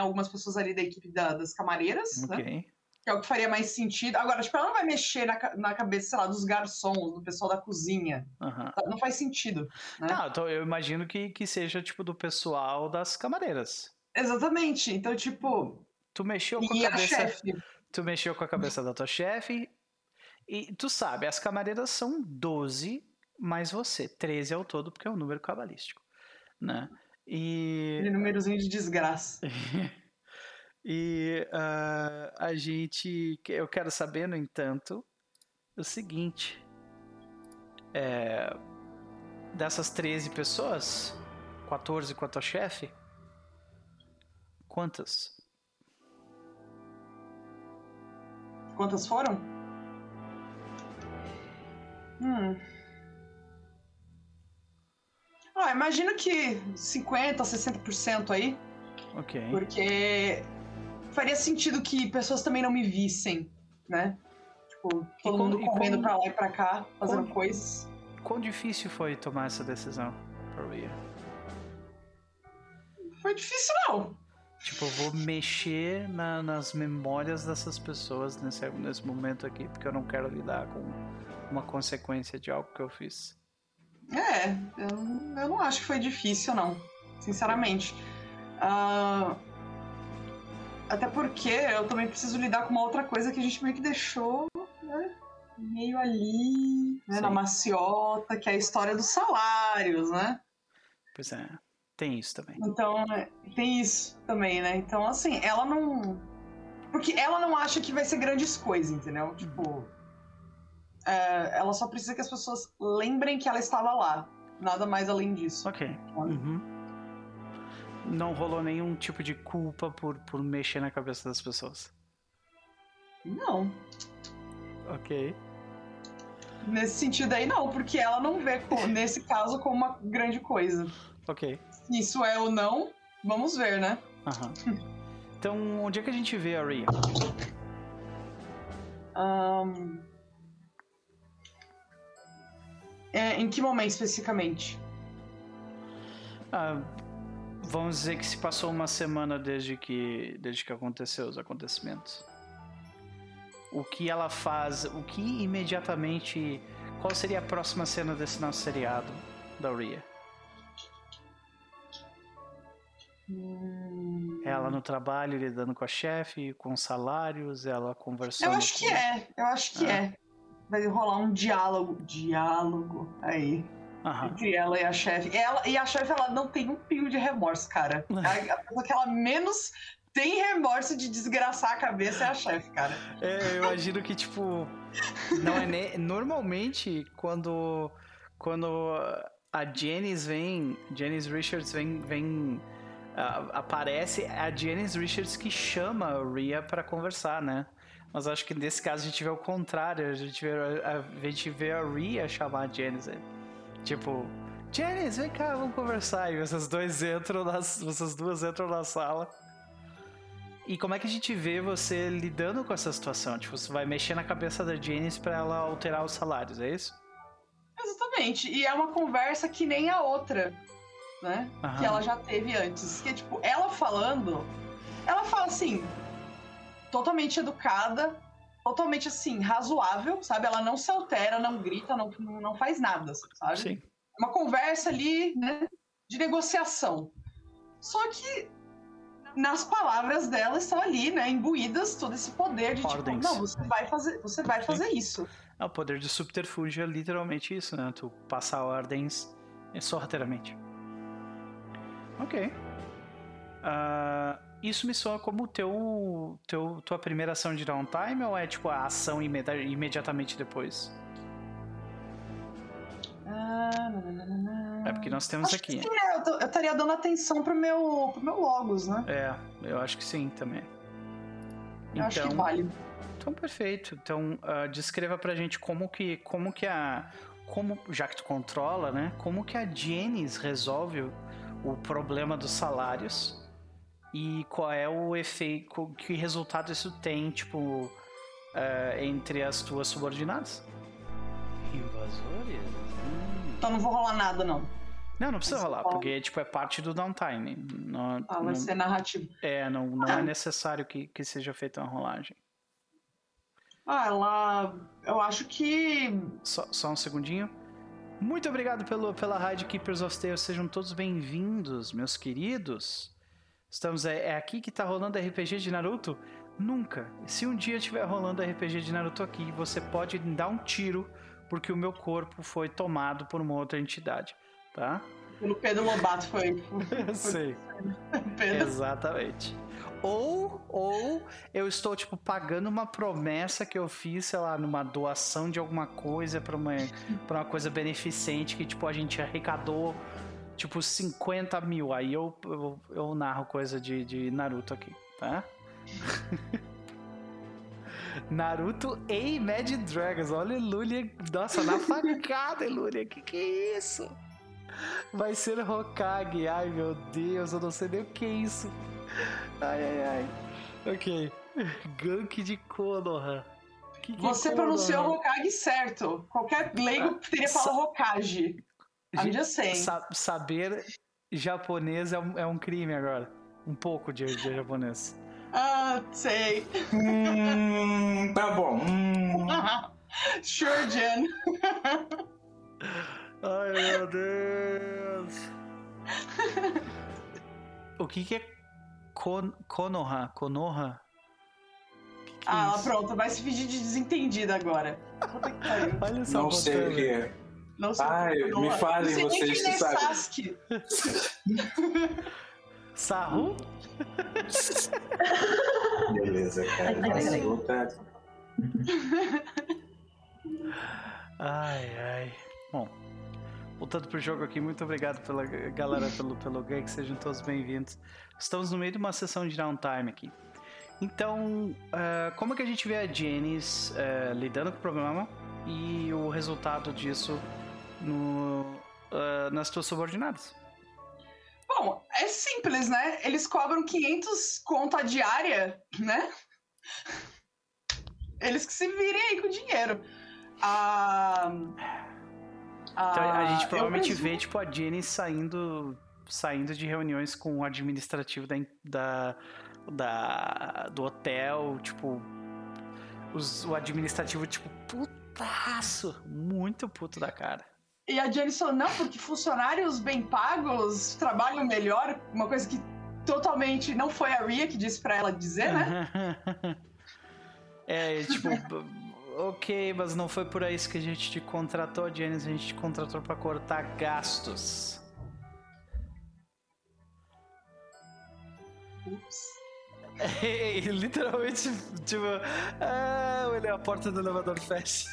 algumas pessoas ali da equipe das camareiras, né? Que é o que faria mais sentido. Agora, tipo, ela não vai mexer na cabeça, sei lá, dos garçons, do pessoal da cozinha. Não faz sentido, né? Não, então eu imagino que seja, tipo, do pessoal das camareiras. Exatamente. Então, tipo... Tu mexeu com a cabeça da tua chefe. E tu sabe, as camareiras são 12, mais você. 13 ao todo, porque é um número cabalístico, né? E... Aquele númerozinho de desgraça. E eu quero saber, no entanto, o seguinte: dessas 13 pessoas, 14 com a tua chefe, quantas? Quantas foram? Imagino que 50% a 60% aí. Porque faria sentido que pessoas também não me vissem, né? Tipo, todo mundo correndo pra lá e pra cá, fazendo coisas. Quão difícil foi tomar essa decisão pra Ria? Foi difícil, não. Tipo, eu vou mexer nas memórias dessas pessoas nesse momento aqui, porque eu não quero lidar com uma consequência de algo que eu fiz. Eu não acho que foi difícil, não. Sinceramente. Até porque eu também preciso lidar com uma outra coisa que a gente meio que deixou, né? Meio ali, né? Na maciota, que é a história dos salários, né? Pois é, tem isso também. Então, tem isso também, né? Então, assim, ela não... Porque ela não acha que vai ser grandes coisas, entendeu? Tipo, ela só precisa que as pessoas lembrem que ela estava lá. Nada mais além disso. Ok. Uhum. Não rolou nenhum tipo de culpa por mexer na cabeça das pessoas? Não. Ok. Nesse sentido aí, não, porque ela não vê, nesse caso, como uma grande coisa. Ok. Se isso é ou não, vamos ver, né? Uhum. Então, onde é que a gente vê a Ria? Em que momento, especificamente? Vamos dizer que se passou uma semana desde que aconteceu os acontecimentos. O que ela faz, o que imediatamente... Qual seria a próxima cena desse nosso seriado da Ria? Ela no trabalho, lidando com a chefe, com salários, ela conversando... Eu acho que é. Vai rolar um diálogo aí. Uhum. Entre ela e a chefe. Ela não tem um pingo de remorso, cara. A pessoa que ela menos tem remorso de desgraçar a cabeça é a chefe, cara. Eu imagino que, tipo... Não é normalmente, quando a Janice Richards vem aparece, é a Janice Richards que chama a Ria pra conversar, né? Mas acho que nesse caso a gente vê o contrário. A gente vê a Ria chamar a Janice. Tipo, Janice, vem cá, vamos conversar. E vocês duas entram na sala. E como é que a gente vê você lidando com essa situação? Tipo, você vai mexer na cabeça da Janice pra ela alterar os salários, é isso? Exatamente. E é uma conversa que nem a outra, né? Uhum. Que ela já teve antes. Que é tipo, ela falando, ela fala assim, totalmente educada, totalmente, assim, razoável, sabe? Ela não se altera, não grita, não faz nada, sabe? Sim. Uma conversa ali, né, de negociação. Só que nas palavras dela estão ali, né, imbuídas todo esse poder de, ordens. Tipo, não, você vai fazer isso. É, o poder de subterfúgio é literalmente isso, né? Tu passar ordens sorrateiramente. Ok. Isso me soa como tua primeira ação de downtime, ou é tipo a ação imediatamente depois? É porque nós temos acho aqui. Que sim, né? Eu estaria dando atenção pro meu logos, né? É, eu acho que sim também. Então, eu acho que vale. Então, perfeito. Então, descreva pra gente como que já que tu controla, né? Como que a Janice resolve o problema dos salários? E qual é o efeito, que resultado isso tem, tipo, entre as tuas subordinadas? Invasores? Então não vou rolar nada, não. Não precisa rolar, porque, tipo, é parte do downtime. Vai ser narrativo. Não é necessário que seja feita uma rolagem. Eu acho que... Só um segundinho. Muito obrigado pela raid, Keepers of Tales. Sejam todos bem-vindos, meus queridos. Estamos é aqui que tá rolando RPG de Naruto? Nunca. Se um dia estiver rolando RPG de Naruto aqui, você pode dar um tiro, porque o meu corpo foi tomado por uma outra entidade, tá? Pelo Pedro Lobato foi. Eu sei. Pedro. Exatamente. Ou eu estou, tipo, pagando uma promessa que eu fiz, sei lá, numa doação de alguma coisa pra uma coisa beneficente que, tipo, a gente arrecadou. Tipo, 50 mil. Aí eu narro coisa de Naruto aqui, tá? Naruto e Imagine Dragons. Olha o Lulia. Nossa, na facada, Lulia. Que é isso? Vai ser Hokage. Ai, meu Deus. Eu não sei nem o que é isso. Ai. Ok. Gank de Konoha. Você pronunciou Hokage certo. Qualquer leigo teria falado Hokage. Saber japonês é um crime agora. Um pouco de japonês. Sei. Tá bom. Sure, Jen. Ai, meu Deus. O que é Konoha. Ah, pronto, vai se pedir de desentendida agora. Olha só, não sei o que é. Não sei. Ai, me falem vocês que sabem. Sarro? Beleza, cara. Nossa, vontade. Ai, ai. Bom, voltando pro jogo aqui, muito obrigado pela galera, pelo game, sejam todos bem-vindos. Estamos no meio de uma sessão de downtime aqui. Então, como é que a gente vê a Janice lidando com o problema e o resultado disso nas suas subordinadas? Bom, é simples, né? Eles cobram 500 conta diária, né? Eles que se virem aí com o dinheiro. Então, a gente provavelmente vê tipo, a Janice saindo de reuniões com o administrativo do hotel, tipo, o administrativo, tipo, putaço, muito puto da cara. E a Janice falou, não, porque funcionários bem pagos trabalham melhor, uma coisa que totalmente não foi a Ria que disse pra ela dizer, né? É, tipo, ok, mas não foi por isso que a gente te contratou, Janice, a gente te contratou pra cortar gastos. Ups. Literalmente, tipo, eu olhei a porta do elevador fecha.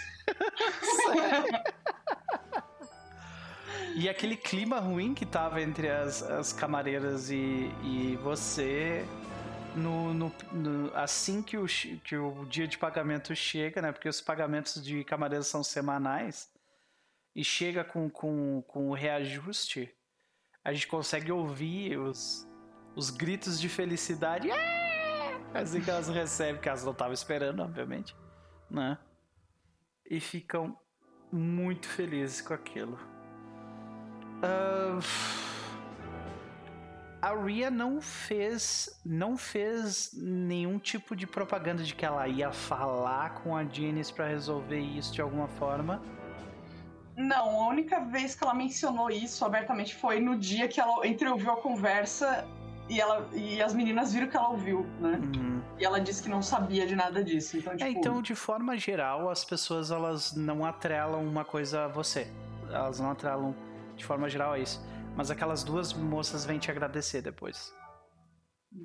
E aquele clima ruim que tava entre as camareiras e você, assim que o dia de pagamento chega, né? Porque os pagamentos de camareiras são semanais, e chega com o reajuste, a gente consegue ouvir os gritos de felicidade. Assim que elas recebem, que elas não estavam esperando, obviamente, né? E ficam muito felizes com aquilo. A Ria não fez nenhum tipo de propaganda de que ela ia falar com a Janice pra resolver isso de alguma forma. Não, a única vez que ela mencionou isso abertamente foi no dia que ela entreouviu a conversa. E as meninas viram que ela ouviu, né? E ela disse que não sabia de nada disso. Então, tipo... então, de forma geral, as pessoas, elas não atrelam uma coisa a você. Elas não atrelam, de forma geral, a isso. Mas aquelas duas moças vêm te agradecer depois.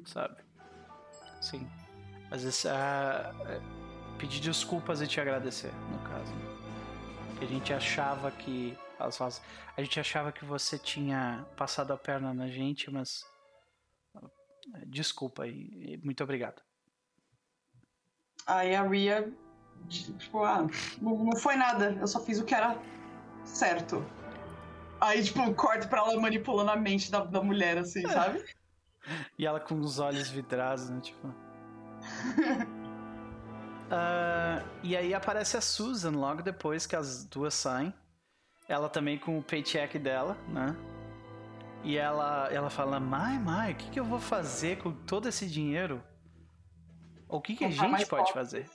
Sabe? Sim. Às vezes, pedir desculpas e te agradecer, no caso. Porque a gente achava que... A gente achava que você tinha passado a perna na gente, mas... Desculpa e muito obrigado. Aí a Ria, tipo, não foi nada, eu só fiz o que era certo. Aí, tipo, corto pra ela manipulando a mente da mulher, assim, sabe? E ela com os olhos vidrados, né, tipo... E aí aparece a Susan logo depois que as duas saem. Ela também com o paycheck dela, né? E ela fala, mãe, o que eu vou fazer com todo esse dinheiro? O que a gente pode fazer?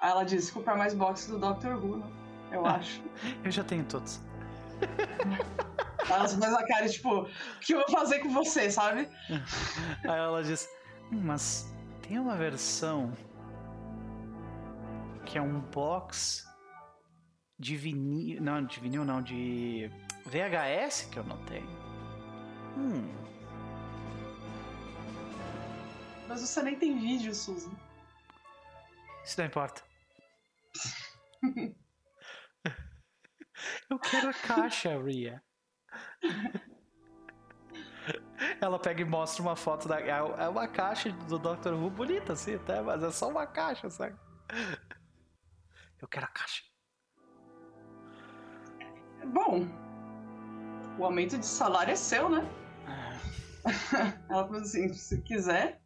Aí ela diz, comprar mais boxes do Doctor Who, né? Eu acho. Eu já tenho todos. Ela faz a cara, tipo, o que eu vou fazer com você, sabe? Aí ela diz, mas tem uma versão que é um box de vinil... Não, de vinil não, de VHS que eu não tenho. Mas você nem tem vídeo, Susan. Isso não importa. Eu quero a caixa, Ria. Ela pega e mostra uma foto da... É uma caixa do Dr. Who bonita, assim, até, mas é só uma caixa, sabe? Eu quero a caixa. Bom, o aumento de salário é seu, né? Ela falou assim, se quiser.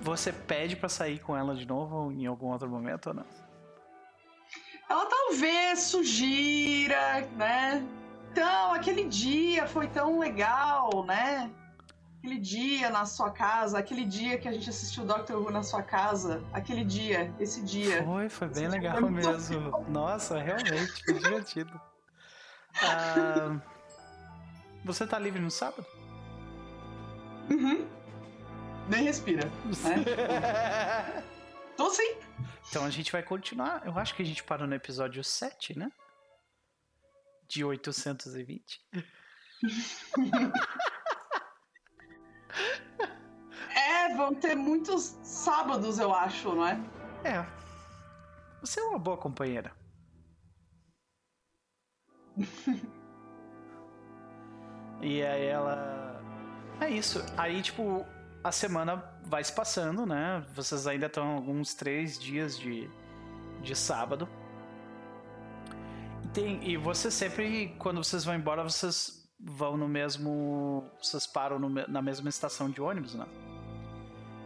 Você pede pra sair com ela de novo em algum outro momento ou não? Ela talvez sugira, né? Então, aquele dia foi tão legal, né? Aquele dia na sua casa, aquele dia que a gente assistiu Doctor Who na sua casa, aquele dia, esse dia. Foi bem legal mesmo. Nossa, realmente, foi divertido. Você tá livre no sábado? Uhum. Nem respira, né? Tô sim. Então a gente vai continuar. Eu acho que a gente parou no episódio 7, né? De 820. É, vão ter muitos sábados, eu acho, não é? É. Você é uma boa companheira. E aí ela... É isso. Aí, tipo, a semana vai se passando, né? Vocês ainda estão alguns 3 dias de sábado. E vocês sempre, quando vocês vão embora, vocês vão no mesmo... Vocês param na mesma estação de ônibus, né?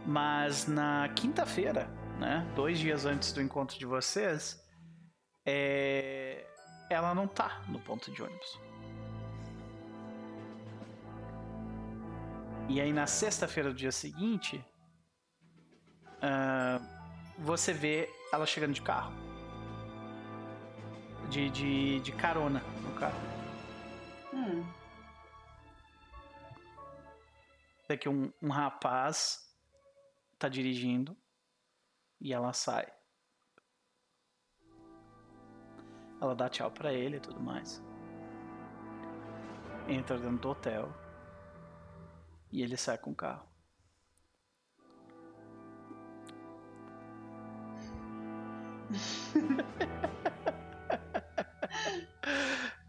Mas na quinta-feira, né? 2 dias antes do encontro de vocês, ela não tá no ponto de ônibus. E aí na sexta-feira do dia seguinte, você vê ela chegando de carro. De carona no carro. Daqui um rapaz tá dirigindo e ela sai. Ela dá tchau pra ele e tudo mais. Entra dentro do hotel. E ele sai com o carro.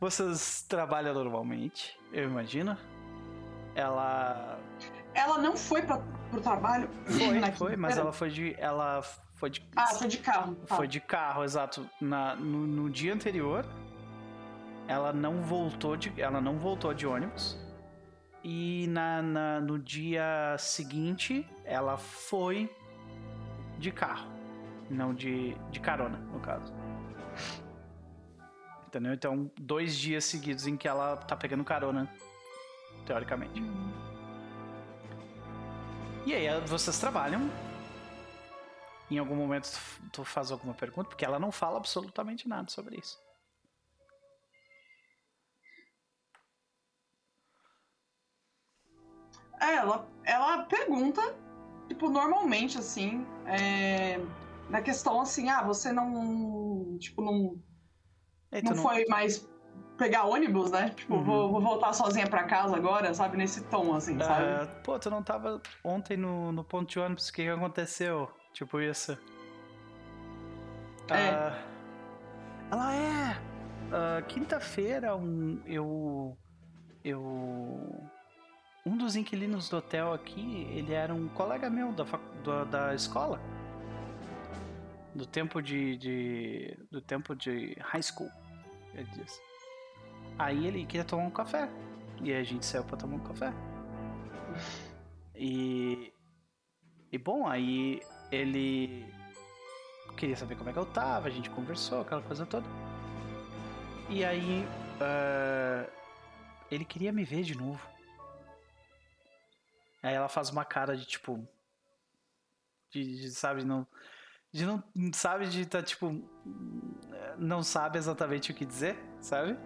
Vocês trabalham normalmente, eu imagino. Ela não foi pro trabalho? Foi, mas ela foi de... foi de carro. Tá. Foi de carro, exato. No dia anterior, ela não voltou de ônibus. E no dia seguinte, ela foi de carro. Não de carona, no caso. Entendeu? Então, 2 dias seguidos em que ela tá pegando carona, teoricamente. E aí, vocês trabalham. Em algum momento, tu faz alguma pergunta, porque ela não fala absolutamente nada sobre isso. Ela pergunta, tipo, normalmente, assim, na questão, assim, você não, tipo, não foi mais pegar ônibus, né? Tipo, vou voltar sozinha pra casa agora, sabe? Nesse tom, assim, sabe? Pô, tu não tava ontem no ponto de ônibus, o que aconteceu? Tipo isso. Ela quinta-feira, um dos inquilinos do hotel aqui, ele era um colega meu da escola. Do tempo de high school, ele diz. Aí ele queria tomar um café. E a gente saiu pra tomar um café. E bom, aí ele queria saber como é que eu tava, a gente conversou, aquela coisa toda. E aí ele queria me ver de novo. Aí ela faz uma cara de tipo... sabe, não... De não... Sabe, de tá tipo... Não sabe exatamente o que dizer, sabe?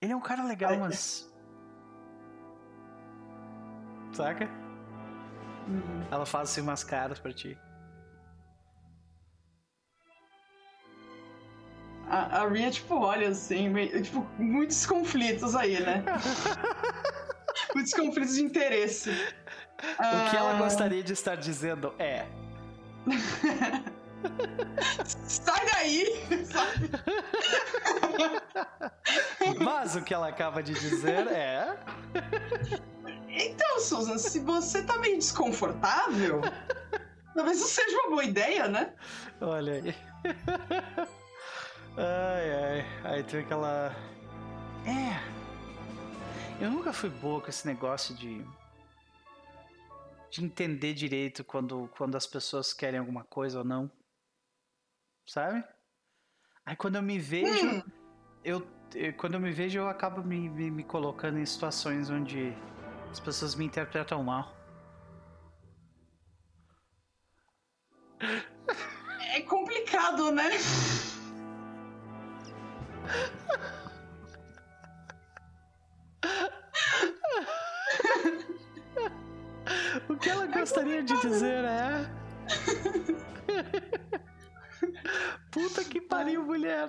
Ele é um cara legal, mas... Saca? Ela faz assim umas caras pra ti. A Ria, tipo, olha assim, meio, tipo, muitos conflitos aí, né? Muitos conflitos de interesse. O que ela gostaria de estar dizendo é... Sai daí! Sabe? Mas o que ela acaba de dizer é... Então, Susan, se você tá meio desconfortável, talvez isso seja uma boa ideia, né? Olha aí... Aí tem aquela... Eu nunca fui boa com esse negócio de entender direito quando as pessoas querem alguma coisa ou não. Sabe? Aí quando eu me vejo... Quando eu me vejo, eu acabo me colocando em situações onde as pessoas me interpretam mal. É complicado. errado, né? O que ela gostaria de dizer é... Puta que pariu, mulher!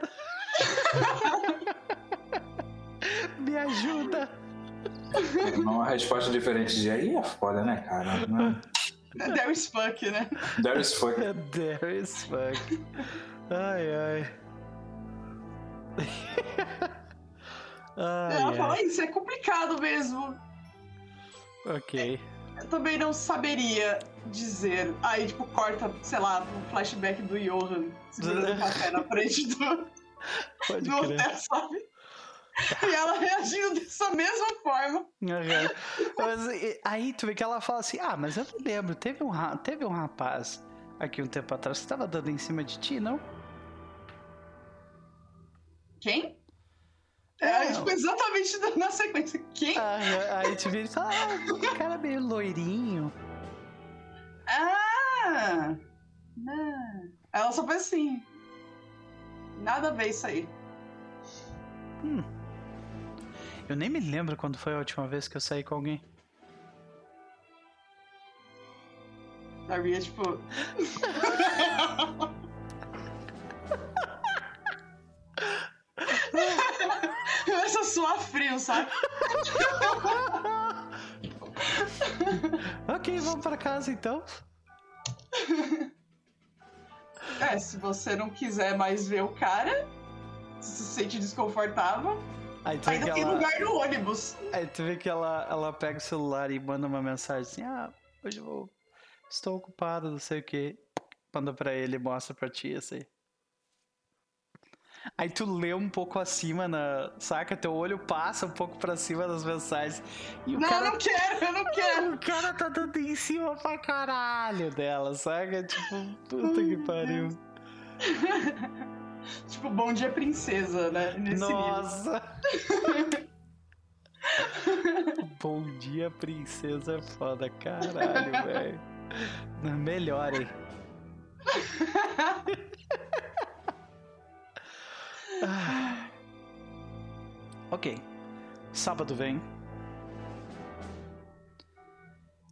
Me ajuda! Uma resposta diferente de aí é foda, né, cara? Não. There is fuck, né? There is fuck. There is fuck. Ai, ai. Ela fala, isso é complicado mesmo. Ok. Eu também não saberia dizer. Aí, tipo, corta, sei lá, um flashback do Johan segurando o café na frente do hotel, sabe? E ela reagiu dessa mesma forma. Uhum. Mas, aí tu vê que ela fala assim, ah, mas eu não lembro, teve um rapaz aqui um tempo atrás que tava dando em cima de ti, não? Quem? É, tipo, exatamente na sequência. Quem? Ah, aí te vira e fala, um cara meio loirinho. Ah! Não. Ela só faz assim. Nada a ver isso aí. Eu nem me lembro quando foi a última vez que eu saí com alguém. A Ria, tipo... Começa a suar frio, sabe? Ok, vamos pra casa então. É, se você não quiser mais ver o cara, se sente desconfortável, ainda tem lugar no ônibus. Aí tu vê que ela pega o celular e manda uma mensagem assim, ah, hoje eu vou... estou ocupada, não sei o que. Manda pra ele e mostra pra ti, assim. Aí tu lê um pouco acima, saca? Teu olho passa um pouco pra cima das mensagens. E o cara... eu não quero. O cara tá dando em cima pra caralho dela, saca? Tipo, puta que pariu. Tipo, bom dia princesa, né? Nesse Nossa! Bom dia princesa é foda, caralho, velho. Melhorem. Ah. Ok. Sábado vem.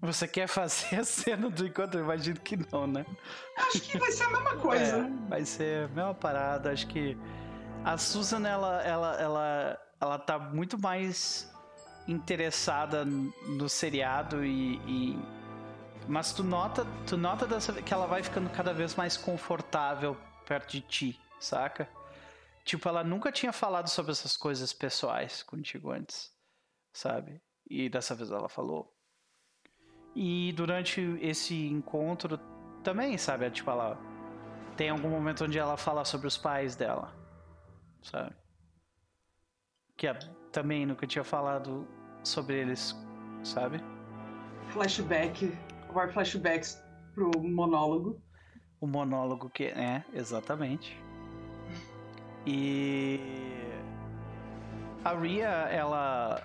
Você quer fazer a cena do encontro? Eu imagino que não, né? Acho que vai ser a mesma coisa. É, vai ser a mesma parada. Acho que a Susan ela tá muito mais interessada no seriado mas tu nota dessa que ela vai ficando cada vez mais confortável perto de ti, saca? Tipo, ela nunca tinha falado sobre essas coisas pessoais contigo antes, sabe? E dessa vez ela falou. E durante esse encontro também, sabe? Tipo, ela tem algum momento onde ela fala sobre os pais dela, sabe? Que ela também nunca tinha falado sobre eles, sabe? Flashbacks pro monólogo. O monólogo que é, exatamente. E a Ria, ela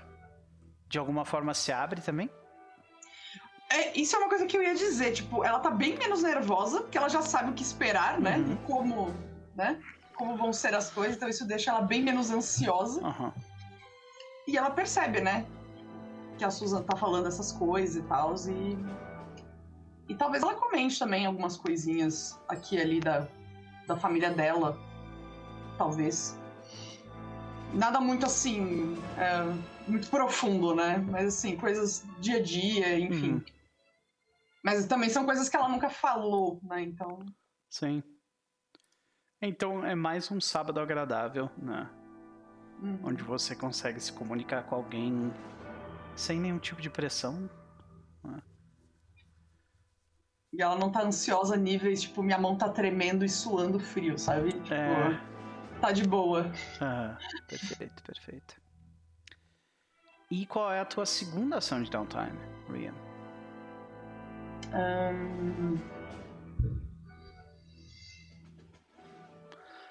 de alguma forma se abre também? É, isso é uma coisa que eu ia dizer, tipo, ela tá bem menos nervosa, porque ela já sabe o que esperar, né? Uhum. Como vão ser as coisas, então isso deixa ela bem menos ansiosa. Uhum. E ela percebe, né? Que a Susan tá falando essas coisas e tal, e talvez ela comente também algumas coisinhas aqui e ali da família dela. Talvez. Nada muito assim, muito profundo, né? Mas assim, coisas dia a dia, enfim. Mas também são coisas que ela nunca falou, né? Então... Sim. Então é mais um sábado agradável, né? Onde você consegue se comunicar com alguém sem nenhum tipo de pressão. Né? E ela não tá ansiosa a níveis, tipo, minha mão tá tremendo e suando frio, sabe? Tipo... Tá de boa. Ah, perfeito. E qual é a tua segunda ação de downtime, Rian?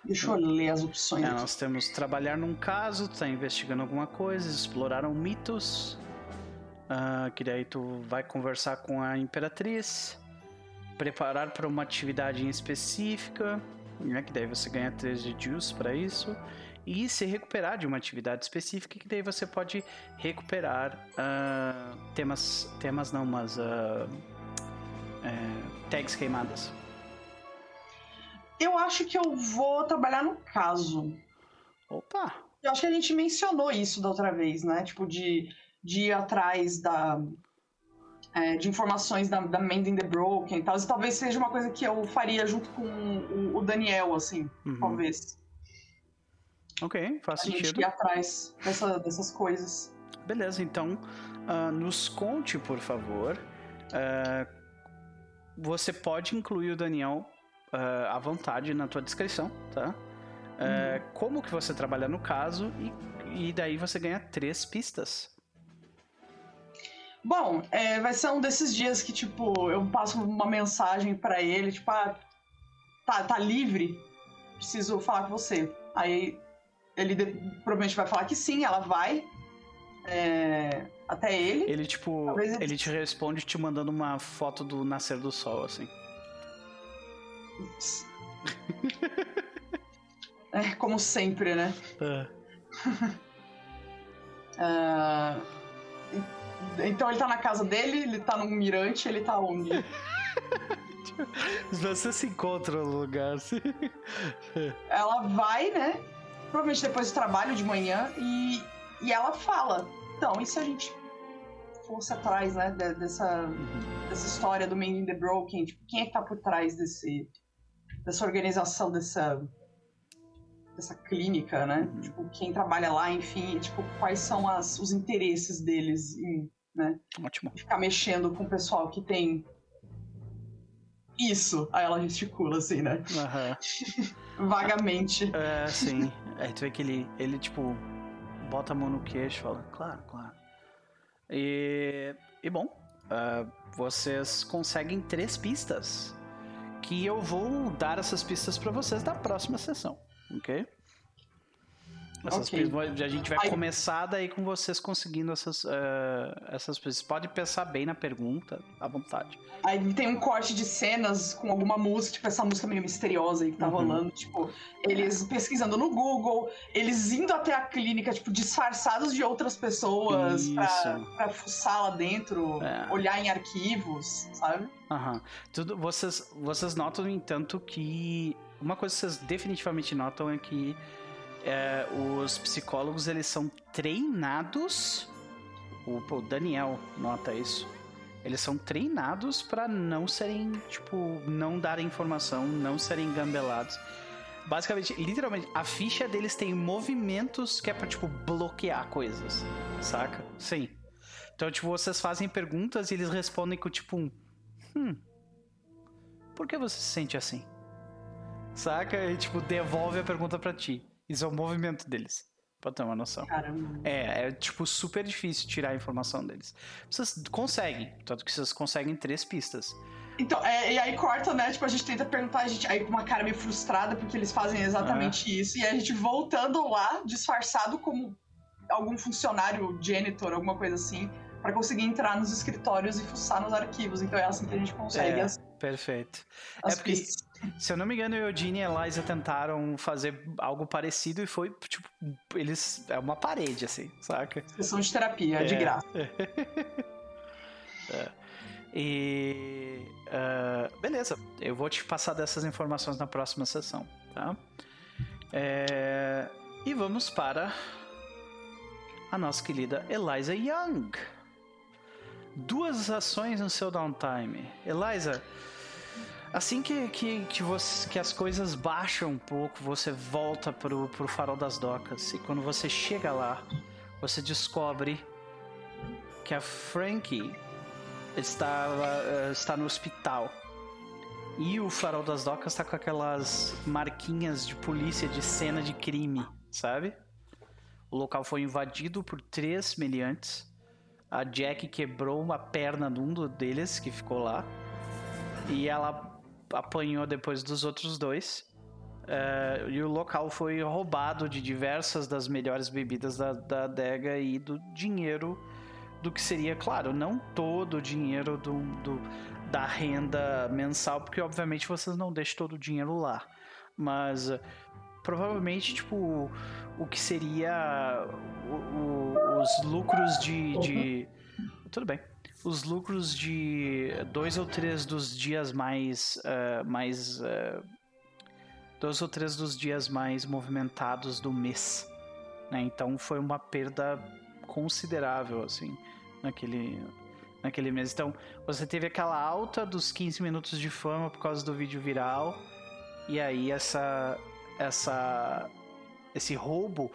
Deixa eu ler as opções. É, nós temos trabalhar num caso, tá investigando alguma coisa, exploraram mitos, que daí tu vai conversar com a Imperatriz, preparar para uma atividade em específica... né? Que daí você ganha 3 de juice para isso. E se recuperar de uma atividade específica, que daí você pode recuperar tags queimadas. Eu acho que eu vou trabalhar no caso. Opa! Eu acho que a gente mencionou isso da outra vez, né? Tipo, de ir atrás de informações da Mending the Broken e tal. E talvez seja uma coisa que eu faria junto com o Daniel, assim, talvez. Ok, faz sentido. A gente ir atrás dessas coisas. Beleza, então nos conte, por favor. Você pode incluir o Daniel à vontade na tua descrição, tá? Como que você trabalha no caso e daí você ganha 3 pistas. Bom, vai ser um desses dias que, tipo, eu passo uma mensagem pra ele, tipo, tá livre? Preciso falar com você. Aí ele provavelmente vai falar que sim, ela vai até ele. Ele, tipo, talvez ele te responde te mandando uma foto do nascer do sol, assim. É, como sempre, né? Então ele tá na casa dele, ele tá num mirante, ele tá onde? Você se encontra no lugar. Ela vai, né? Provavelmente depois do trabalho de manhã. E ela fala: então, e se a gente fosse atrás, né? Dessa história do Mending the Broken? Tipo, quem é que tá por trás dessa organização, dessa clínica, né? Tipo, quem trabalha lá, enfim, tipo, quais são os interesses deles em, né? Ótimo. Ficar mexendo com o pessoal que tem isso. Aí ela gesticula assim, né? Vagamente. É, sim. Aí tu vê que ele tipo, bota a mão no queixo e fala, claro, claro. E bom, vocês conseguem 3 pistas, que eu vou dar essas pistas pra vocês na próxima sessão. Ok? A gente vai começar daí com vocês conseguindo essas coisas. Pode pensar bem na pergunta, à vontade. Aí tem um corte de cenas com alguma música, tipo essa música meio misteriosa aí que tá rolando. Tipo, eles pesquisando no Google, eles indo até a clínica, tipo, disfarçados de outras pessoas pra fuçar lá dentro, olhar em arquivos, sabe? Tudo, vocês notam, no entanto, que uma coisa que vocês definitivamente notam é que os psicólogos, eles são treinados. O Daniel nota isso. Eles são treinados pra não serem, tipo, não darem informação, não serem gambelados. Basicamente, literalmente, a ficha deles tem movimentos que é pra, tipo, bloquear coisas, saca? Sim. Então, tipo, vocês fazem perguntas e eles respondem com, tipo, por que você se sente assim? Saca? E, tipo, devolve a pergunta pra ti. Isso é o movimento deles, pra ter uma noção. Caramba. É tipo super difícil tirar a informação deles. Vocês conseguem, tanto que vocês conseguem 3 pistas. Então, e aí corta, né? Tipo, a gente tenta perguntar, aí com uma cara meio frustrada, porque eles fazem exatamente isso. E a gente voltando lá, disfarçado como algum funcionário, janitor, alguma coisa assim, pra conseguir entrar nos escritórios e fuçar nos arquivos. Então é assim que a gente consegue. Perfeito. É porque, se eu não me engano, o Eugene e a Eliza tentaram fazer algo parecido e foi, tipo, eles... É uma parede, assim, saca? Sessão de terapia, de graça. E... beleza. Eu vou te passar dessas informações na próxima sessão, tá? E vamos para a nossa querida Eliza Young. 2 ações no seu downtime. Eliza, assim que as coisas baixam um pouco, você volta pro Farol das Docas. E quando você chega lá, você descobre que a Frankie está no hospital. E o Farol das Docas está com aquelas marquinhas de polícia de cena de crime, sabe? O local foi invadido por 3 meliantes. A Jack quebrou uma perna de um deles que ficou lá. E ela apanhou depois dos outros 2. E o local foi roubado de diversas das melhores bebidas da adega e do dinheiro do que seria, claro, não todo o dinheiro da renda mensal, porque obviamente vocês não deixam todo o dinheiro lá. mas provavelmente, tipo, o que seria os lucros de... Tudo bem. Os lucros de 2 ou 3 dos dias mais... 2 ou 3 dos dias mais movimentados do mês, né? Então foi uma perda considerável, assim, naquele mês. Então, você teve aquela alta dos 15 minutos de fama por causa do vídeo viral, e aí esse roubo,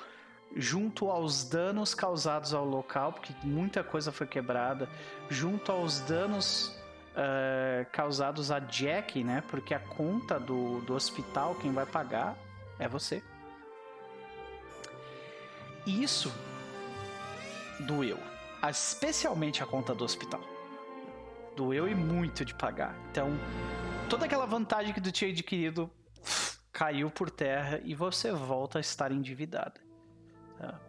junto aos danos causados ao local, porque muita coisa foi quebrada, junto aos danos causados a Jack, né? Porque a conta do hospital, quem vai pagar é você. E isso doeu. Especialmente a conta do hospital. Doeu e muito de pagar. Então, toda aquela vantagem que tu tinha adquirido caiu por terra e você volta a estar endividada. Tá?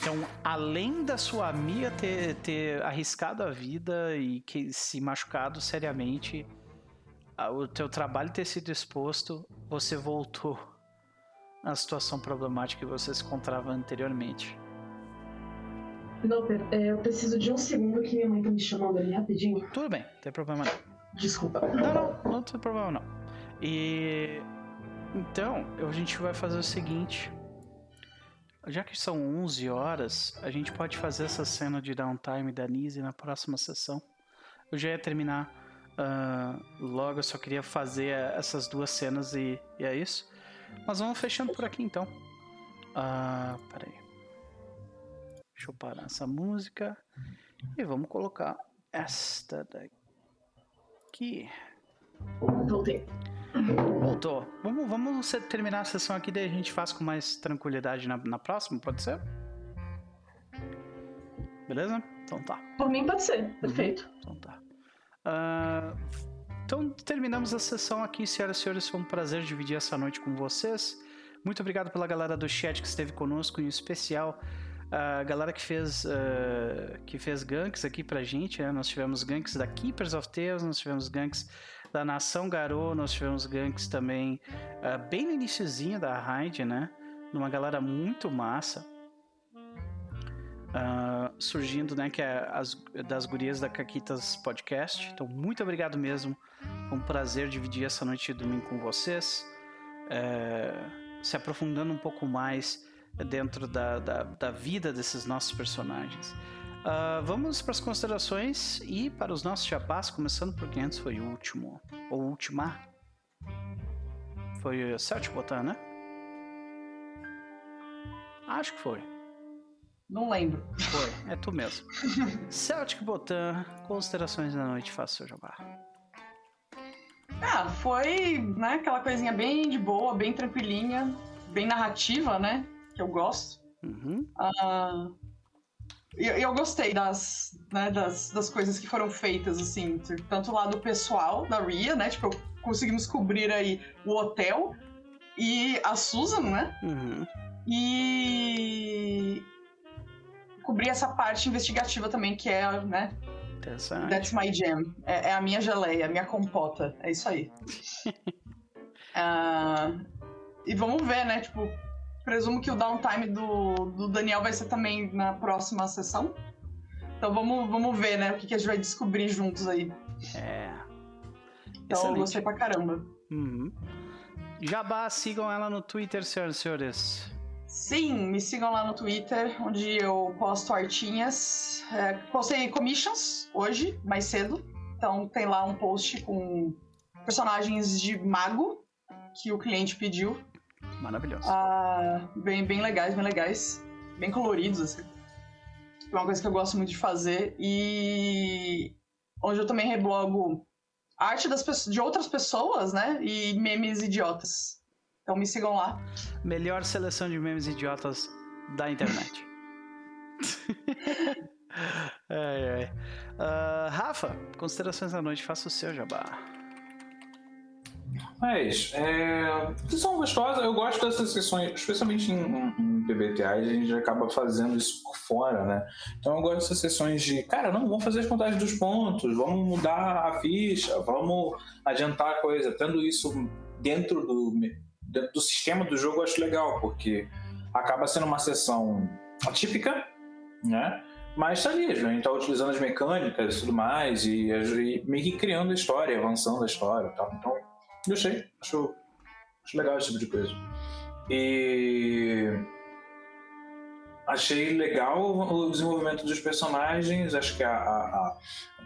Então, além da sua amiga ter arriscado a vida e se machucado seriamente, o teu trabalho ter sido exposto, você voltou à situação problemática que você se encontrava anteriormente. Doutor, eu preciso de um segundo que minha mãe tá me chamando ali rapidinho. Tudo bem, não tem problema não. Desculpa. Não tem problema não. E... então, a gente vai fazer o seguinte... Já que são 11 horas, a gente pode fazer essa cena de downtime da Nise na próxima sessão. Eu já ia terminar logo, eu só queria fazer essas 2 cenas e é isso. Mas vamos fechando por aqui então. Peraí. Deixa eu parar essa música. E vamos colocar esta daqui. Voltei. Voltou. Vamos terminar a sessão aqui, daí a gente faz com mais tranquilidade na próxima, pode ser? Beleza? Então tá. Por mim pode ser, perfeito. Então tá. Então terminamos a sessão aqui, senhoras e senhores, foi um prazer dividir essa noite com vocês. Muito obrigado pela galera do chat que esteve conosco, em especial a galera que fez ganks aqui pra gente, né? Nós tivemos ganks da Keepers of Tales, nós tivemos ganks da Nação Garou, nós tivemos ganks também bem no iniciozinho da raid, né? Numa galera muito massa surgindo, né? Que é das gurias da Caquitas Podcast. Então, muito obrigado mesmo. Foi um prazer dividir essa noite de domingo com vocês, se aprofundando um pouco mais dentro da vida desses nossos personagens. Vamos para as considerações e para os nossos chapás, começando por quem antes foi o último, ou última. Foi o Celtic Botan, né? Acho que foi. Não lembro. Foi, é tu mesmo. Celtic Botan, considerações da noite, faça o seu jabá. Foi, né, aquela coisinha bem de boa, bem tranquilinha, bem narrativa, né, que eu gosto. Eu gostei das coisas que foram feitas, assim, tanto lá do pessoal, da Ria, né, tipo, conseguimos cobrir aí o hotel e a Susan, né, e cobrir essa parte investigativa também, que é, né, that's my jam, é a minha geleia, a minha compota, é isso aí. E vamos ver, né, tipo... Presumo que o downtime do Daniel vai ser também na próxima sessão. Então vamos ver, né? O que a gente vai descobrir juntos aí. Então eu gostei pra caramba. Jabá, sigam ela no Twitter, senhoras e senhores. Sim, me sigam lá no Twitter, onde eu posto artinhas. Postei commissions hoje, mais cedo. Então tem lá um post com personagens de mago que o cliente pediu. Maravilhoso. Bem legais. Bem coloridos, assim. É uma coisa que eu gosto muito de fazer. E onde eu também reblogo arte de outras pessoas, né? E memes idiotas. Então me sigam lá. Melhor seleção de memes idiotas da internet. Rafa, considerações da noite, faça o seu jabá. Mas, são gostosas, eu gosto dessas sessões, especialmente em PBTA, a gente acaba fazendo isso por fora, né? Então eu gosto dessas sessões de, vamos fazer as contagens dos pontos, vamos mudar a ficha, vamos adiantar a coisa, tendo isso dentro do sistema do jogo eu acho legal, porque acaba sendo uma sessão atípica, né? Mas tá ali, a gente tá utilizando as mecânicas e tudo mais, e meio que criando a história, avançando a história e tal. Então, gostei, acho legal esse tipo de coisa. E achei legal o desenvolvimento dos personagens, acho que a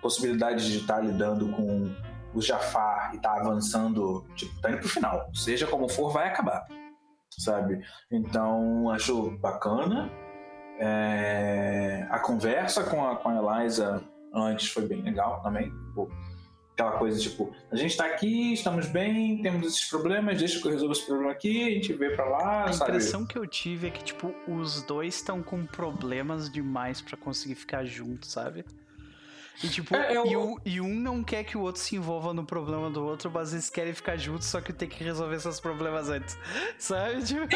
possibilidade de estar lidando com o Jafar e estar avançando, tipo, tá indo pro final, seja como for, vai acabar, sabe? Então, acho bacana. A conversa com a Eliza antes foi bem legal também, tipo, aquela coisa tipo, a gente tá aqui, estamos bem, temos esses problemas, deixa que eu resolva esse problema aqui, a gente vê pra lá, sabe? A impressão que eu tive é que, tipo, os dois estão com problemas demais pra conseguir ficar junto, sabe? E, tipo, um não quer que o outro se envolva no problema do outro, mas eles querem ficar juntos, só que tem que resolver seus problemas antes, sabe? Tipo...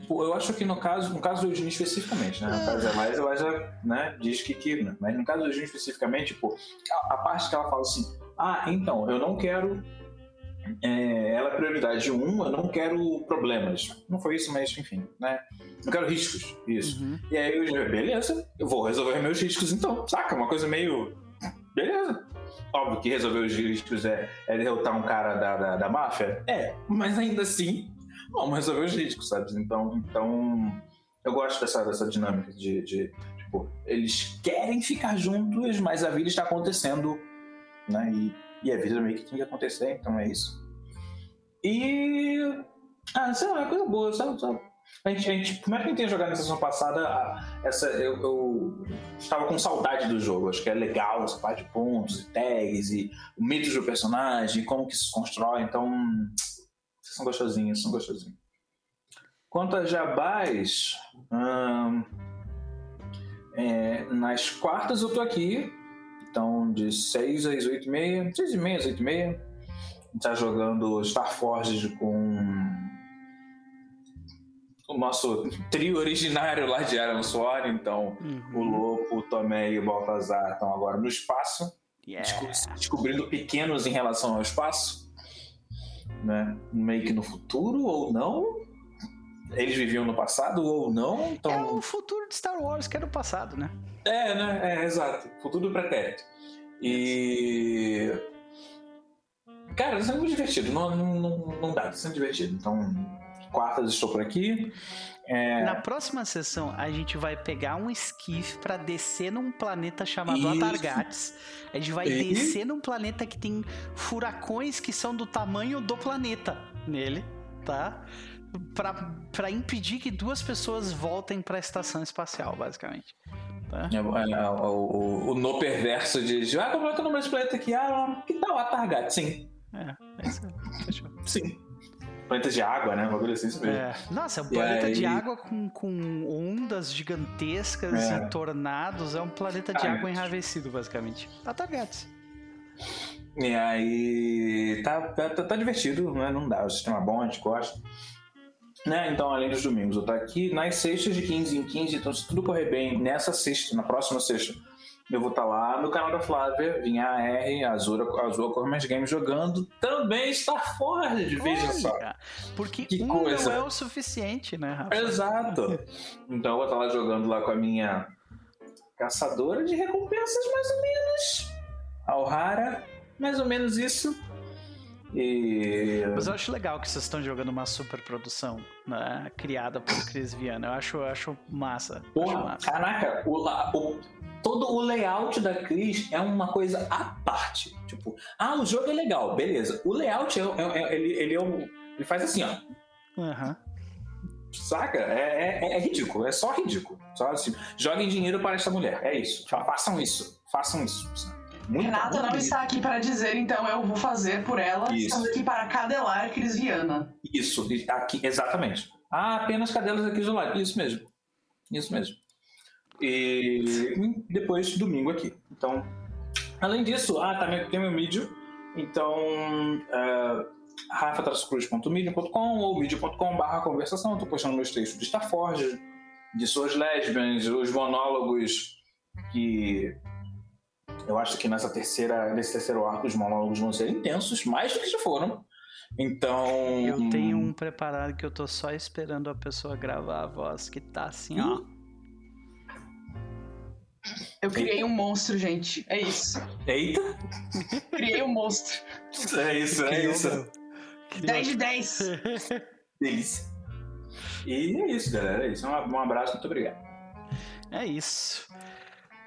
Tipo, eu acho que no caso do Eugênio especificamente, né? No caso da Eliza, né, diz que né? Mas no caso do Eugênio especificamente, tipo, a parte que ela fala assim, então, eu não quero... ela é prioridade 1, eu não quero problemas. Não foi isso, mas enfim, né? Não quero riscos, isso. Uhum. E aí eu disse, beleza, eu vou resolver meus riscos então, saca? Uma coisa meio... Beleza. Óbvio que resolver os riscos é derrotar um cara da máfia? Mas ainda assim, vamos resolver os riscos, sabe? Então eu gosto dessa dinâmica de tipo, eles querem ficar juntos, mas a vida está acontecendo, né? E a vida meio que tinha que acontecer, então é isso. E... sei lá, é coisa boa, sabe? A gente, como é que a gente tem jogado na sessão passada? Eu estava com saudade do jogo, acho que é legal essa parte de pontos e tags, e o mito do personagem, como que se constrói, então... Vocês são gostosinhos. Quanto a jabás... nas quartas eu tô aqui... Então, de 6 às 8h30, 6h30 às 8h30, a gente tá jogando Starforged com o nosso trio originário lá de Iron Sword. Então, O Lopo, o Tomé e o Baltazar estão agora no espaço, descobrindo pequenos em relação ao espaço, né? Meio que no futuro ou não. Eles viviam no passado ou não? Então... É o futuro de Star Wars, que era o passado, né? Né? Exato. Futuro do pretérito. E... Cara, isso é muito divertido. Não dá, isso é divertido. Então, quartas estou por aqui. Na próxima sessão, a gente vai pegar um esquife pra descer num planeta chamado Atargatis. A gente vai descer num planeta que tem furacões que são do tamanho do planeta nele, tá? Pra impedir que duas pessoas voltem pra estação espacial, basicamente. Tá? O no perverso de como é que eu não planeta aqui? Que tal Atargatis? Sim. É isso aí. Fechou. Sim. Planeta de água, né? Uma coisa assim mesmo. Nossa, é um planeta de água com ondas gigantescas e tornados. É um planeta de água enraivecido, basicamente. Atargatis. E aí... Tá divertido, né? Não dá. O sistema é bom, a gente gosta. Né? Então, além dos domingos, eu tô aqui nas sextas de 15 em 15, então se tudo correr bem nessa sexta, na próxima sexta, eu vou estar lá no canal da Flávia, Vinha R, Azura Cormas Games, jogando também Starforged, veja só. Porque que coisa. Não é o suficiente, né, Rafa? Exato. Então eu vou estar lá jogando lá com a minha caçadora de recompensas, mais ou menos, Alhara, mais ou menos isso. E... Mas eu acho legal que vocês estão jogando uma super produção, né, criada por Cris Viana. Eu acho massa. Caraca, todo o layout da Cris é uma coisa à parte. Tipo, o jogo é legal, beleza. O layout, ele faz assim, ó. Uhum. Saca? É ridículo, é só ridículo. Só assim, joguem dinheiro para esta mulher, é isso. Façam isso. Renata não está aqui para dizer, então eu vou fazer por ela. Isso. Estamos aqui para cadelar Cris Viana. Isso, aqui, exatamente. Apenas cadelas aqui do lado. Isso mesmo. E depois, domingo aqui. Então, além disso, tem meu mídia. Então, rafa-cruz.medium.com ou medium.com/conversação. Estou postando meus textos de Starforged, de suas lesbians, os monólogos que... Eu acho que nesse terceiro arco os monólogos vão ser intensos, mais do que já foram. Então... Eu tenho um preparado que eu tô só esperando a pessoa gravar a voz, que tá assim, ó. Eu criei um monstro, gente. É isso. Eita! Criei um monstro. É isso, é criou, isso. Criou. 10 de 10. Delícia. E é isso, galera. É isso. Um abraço, muito obrigado. É isso.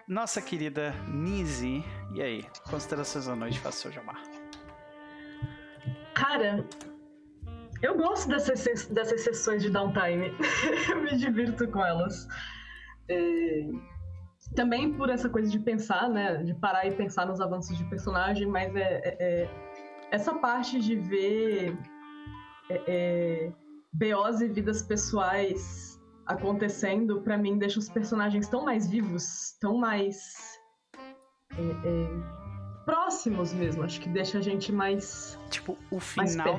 Nossa querida Nisi. E aí? Considerações da noite, faça o Jamar. Cara, eu gosto dessas sessões de downtime. Eu me divirto com elas. Também por essa coisa de pensar, né? De parar e pensar nos avanços de personagem, mas essa parte de ver BOs e vidas pessoais acontecendo, pra mim, deixa os personagens tão mais vivos, tão mais próximos mesmo. Acho que deixa a gente mais... Tipo, o final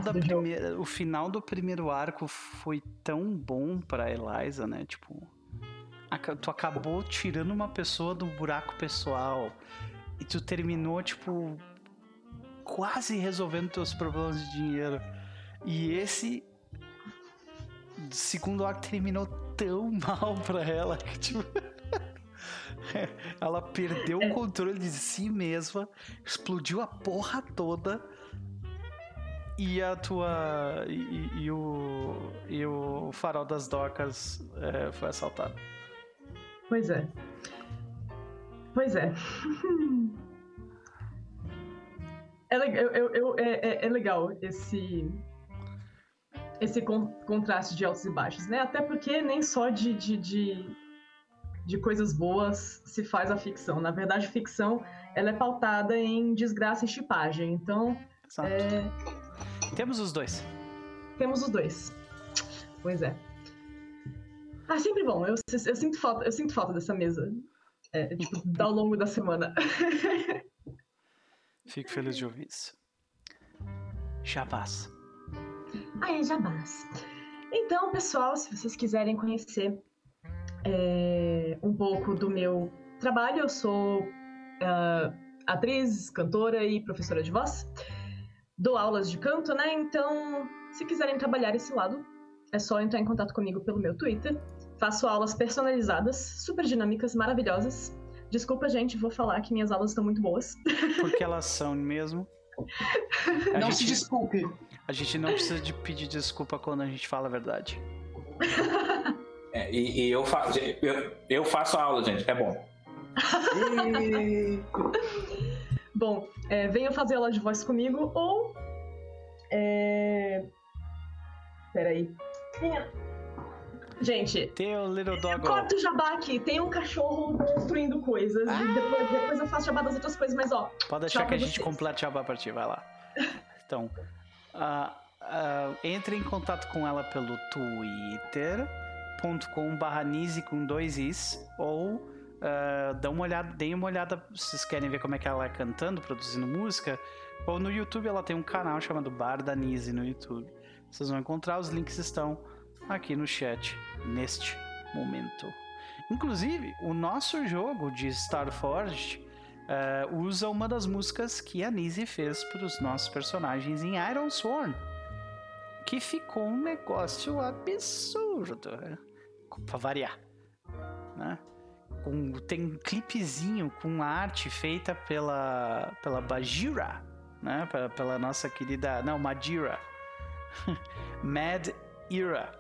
do primeiro arco foi tão bom pra Eliza, né? Tipo... Tu acabou tirando uma pessoa do buraco pessoal e tu terminou, tipo, quase resolvendo teus problemas de dinheiro. E esse segundo arco terminou tão mal pra ela que, tipo, ela perdeu o controle de si mesma, explodiu a porra toda. E a tua... E o farol das docas foi assaltado. Pois é. É legal esse contraste de altos e baixos, né? Até porque nem só de coisas boas se faz a ficção. Na verdade, a ficção ela é pautada em desgraça e chipagem. Então, Temos os dois. Pois é. Ah, sempre bom. Eu sinto falta dessa mesa. Tipo, ao longo da semana. Fico feliz de ouvir isso. Jabás. Jabás. Então, pessoal, se vocês quiserem conhecer um pouco do meu trabalho, eu sou atriz, cantora e professora de voz. Dou aulas de canto, né? Então, se quiserem trabalhar esse lado, é só entrar em contato comigo pelo meu Twitter. Faço aulas personalizadas, super dinâmicas, maravilhosas. Desculpa, gente, vou falar que minhas aulas estão muito boas. Porque elas são mesmo. Não se desculpe. A gente não precisa de pedir desculpa quando a gente fala a verdade. Eu faço aula, gente, é bom. Bom, venha fazer aula de voz comigo ou... Peraí. Gente, tem um little dog. Eu corto o jabá aqui. Tem um cachorro construindo coisas. E depois eu faço jabá das outras coisas, mas ó. Pode deixar que a gente complete jabá pra ti, vai lá. Então, entre em contato com ela pelo twitter.com/nise com 2 is ou deem uma olhada se vocês querem ver como é que ela é cantando, produzindo música. Ou no YouTube, ela tem um canal chamado Bar da Nise no YouTube. Vocês vão encontrar, os links estão aqui no chat, neste momento. Inclusive, o nosso jogo de Starforged usa uma das músicas que a Nise fez para os nossos personagens em Ironsworn, que ficou um negócio absurdo, né? Pra variar, né? Tem um clipezinho com arte feita pela Bajira, né? Pela nossa querida... Não, Majira. Mad Era.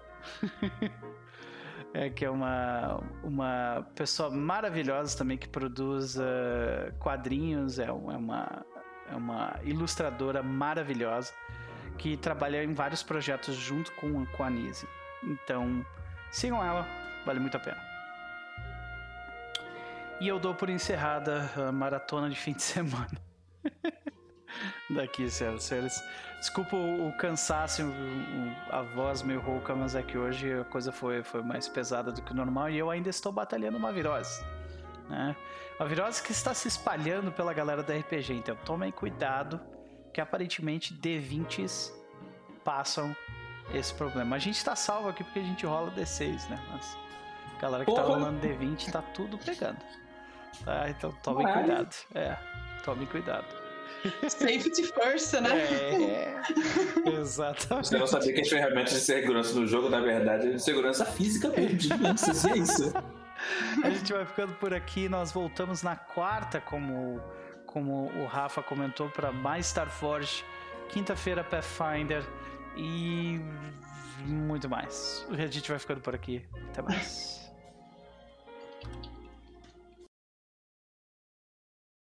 Que é uma pessoa maravilhosa também que produz quadrinhos, é uma ilustradora maravilhosa que trabalha em vários projetos junto com a Nise. Então sigam ela, vale muito a pena. E eu dou por encerrada a maratona de fim de semana daqui, senhoras e senhores. Desculpa o cansaço, a voz meio rouca, mas é que hoje a coisa foi mais pesada do que o normal e eu ainda estou batalhando uma virose, né? Uma virose que está se espalhando pela galera da RPG, então tomem cuidado que aparentemente D20s passam esse problema. A gente está salvo aqui porque a gente rola D6, né? Mas a galera que está rolando D20 está tudo pegando, tá? Então tomem cuidado. Tomem cuidado. Safety first, né? É, exatamente. Você não sabia que as ferramentas de segurança no jogo, na verdade, é de segurança física mesmo. Não sei isso. A gente vai ficando por aqui. Nós voltamos na quarta, como o Rafa comentou, para mais Starforged. Quinta-feira, Pathfinder e muito mais. A gente vai ficando por aqui. Até mais.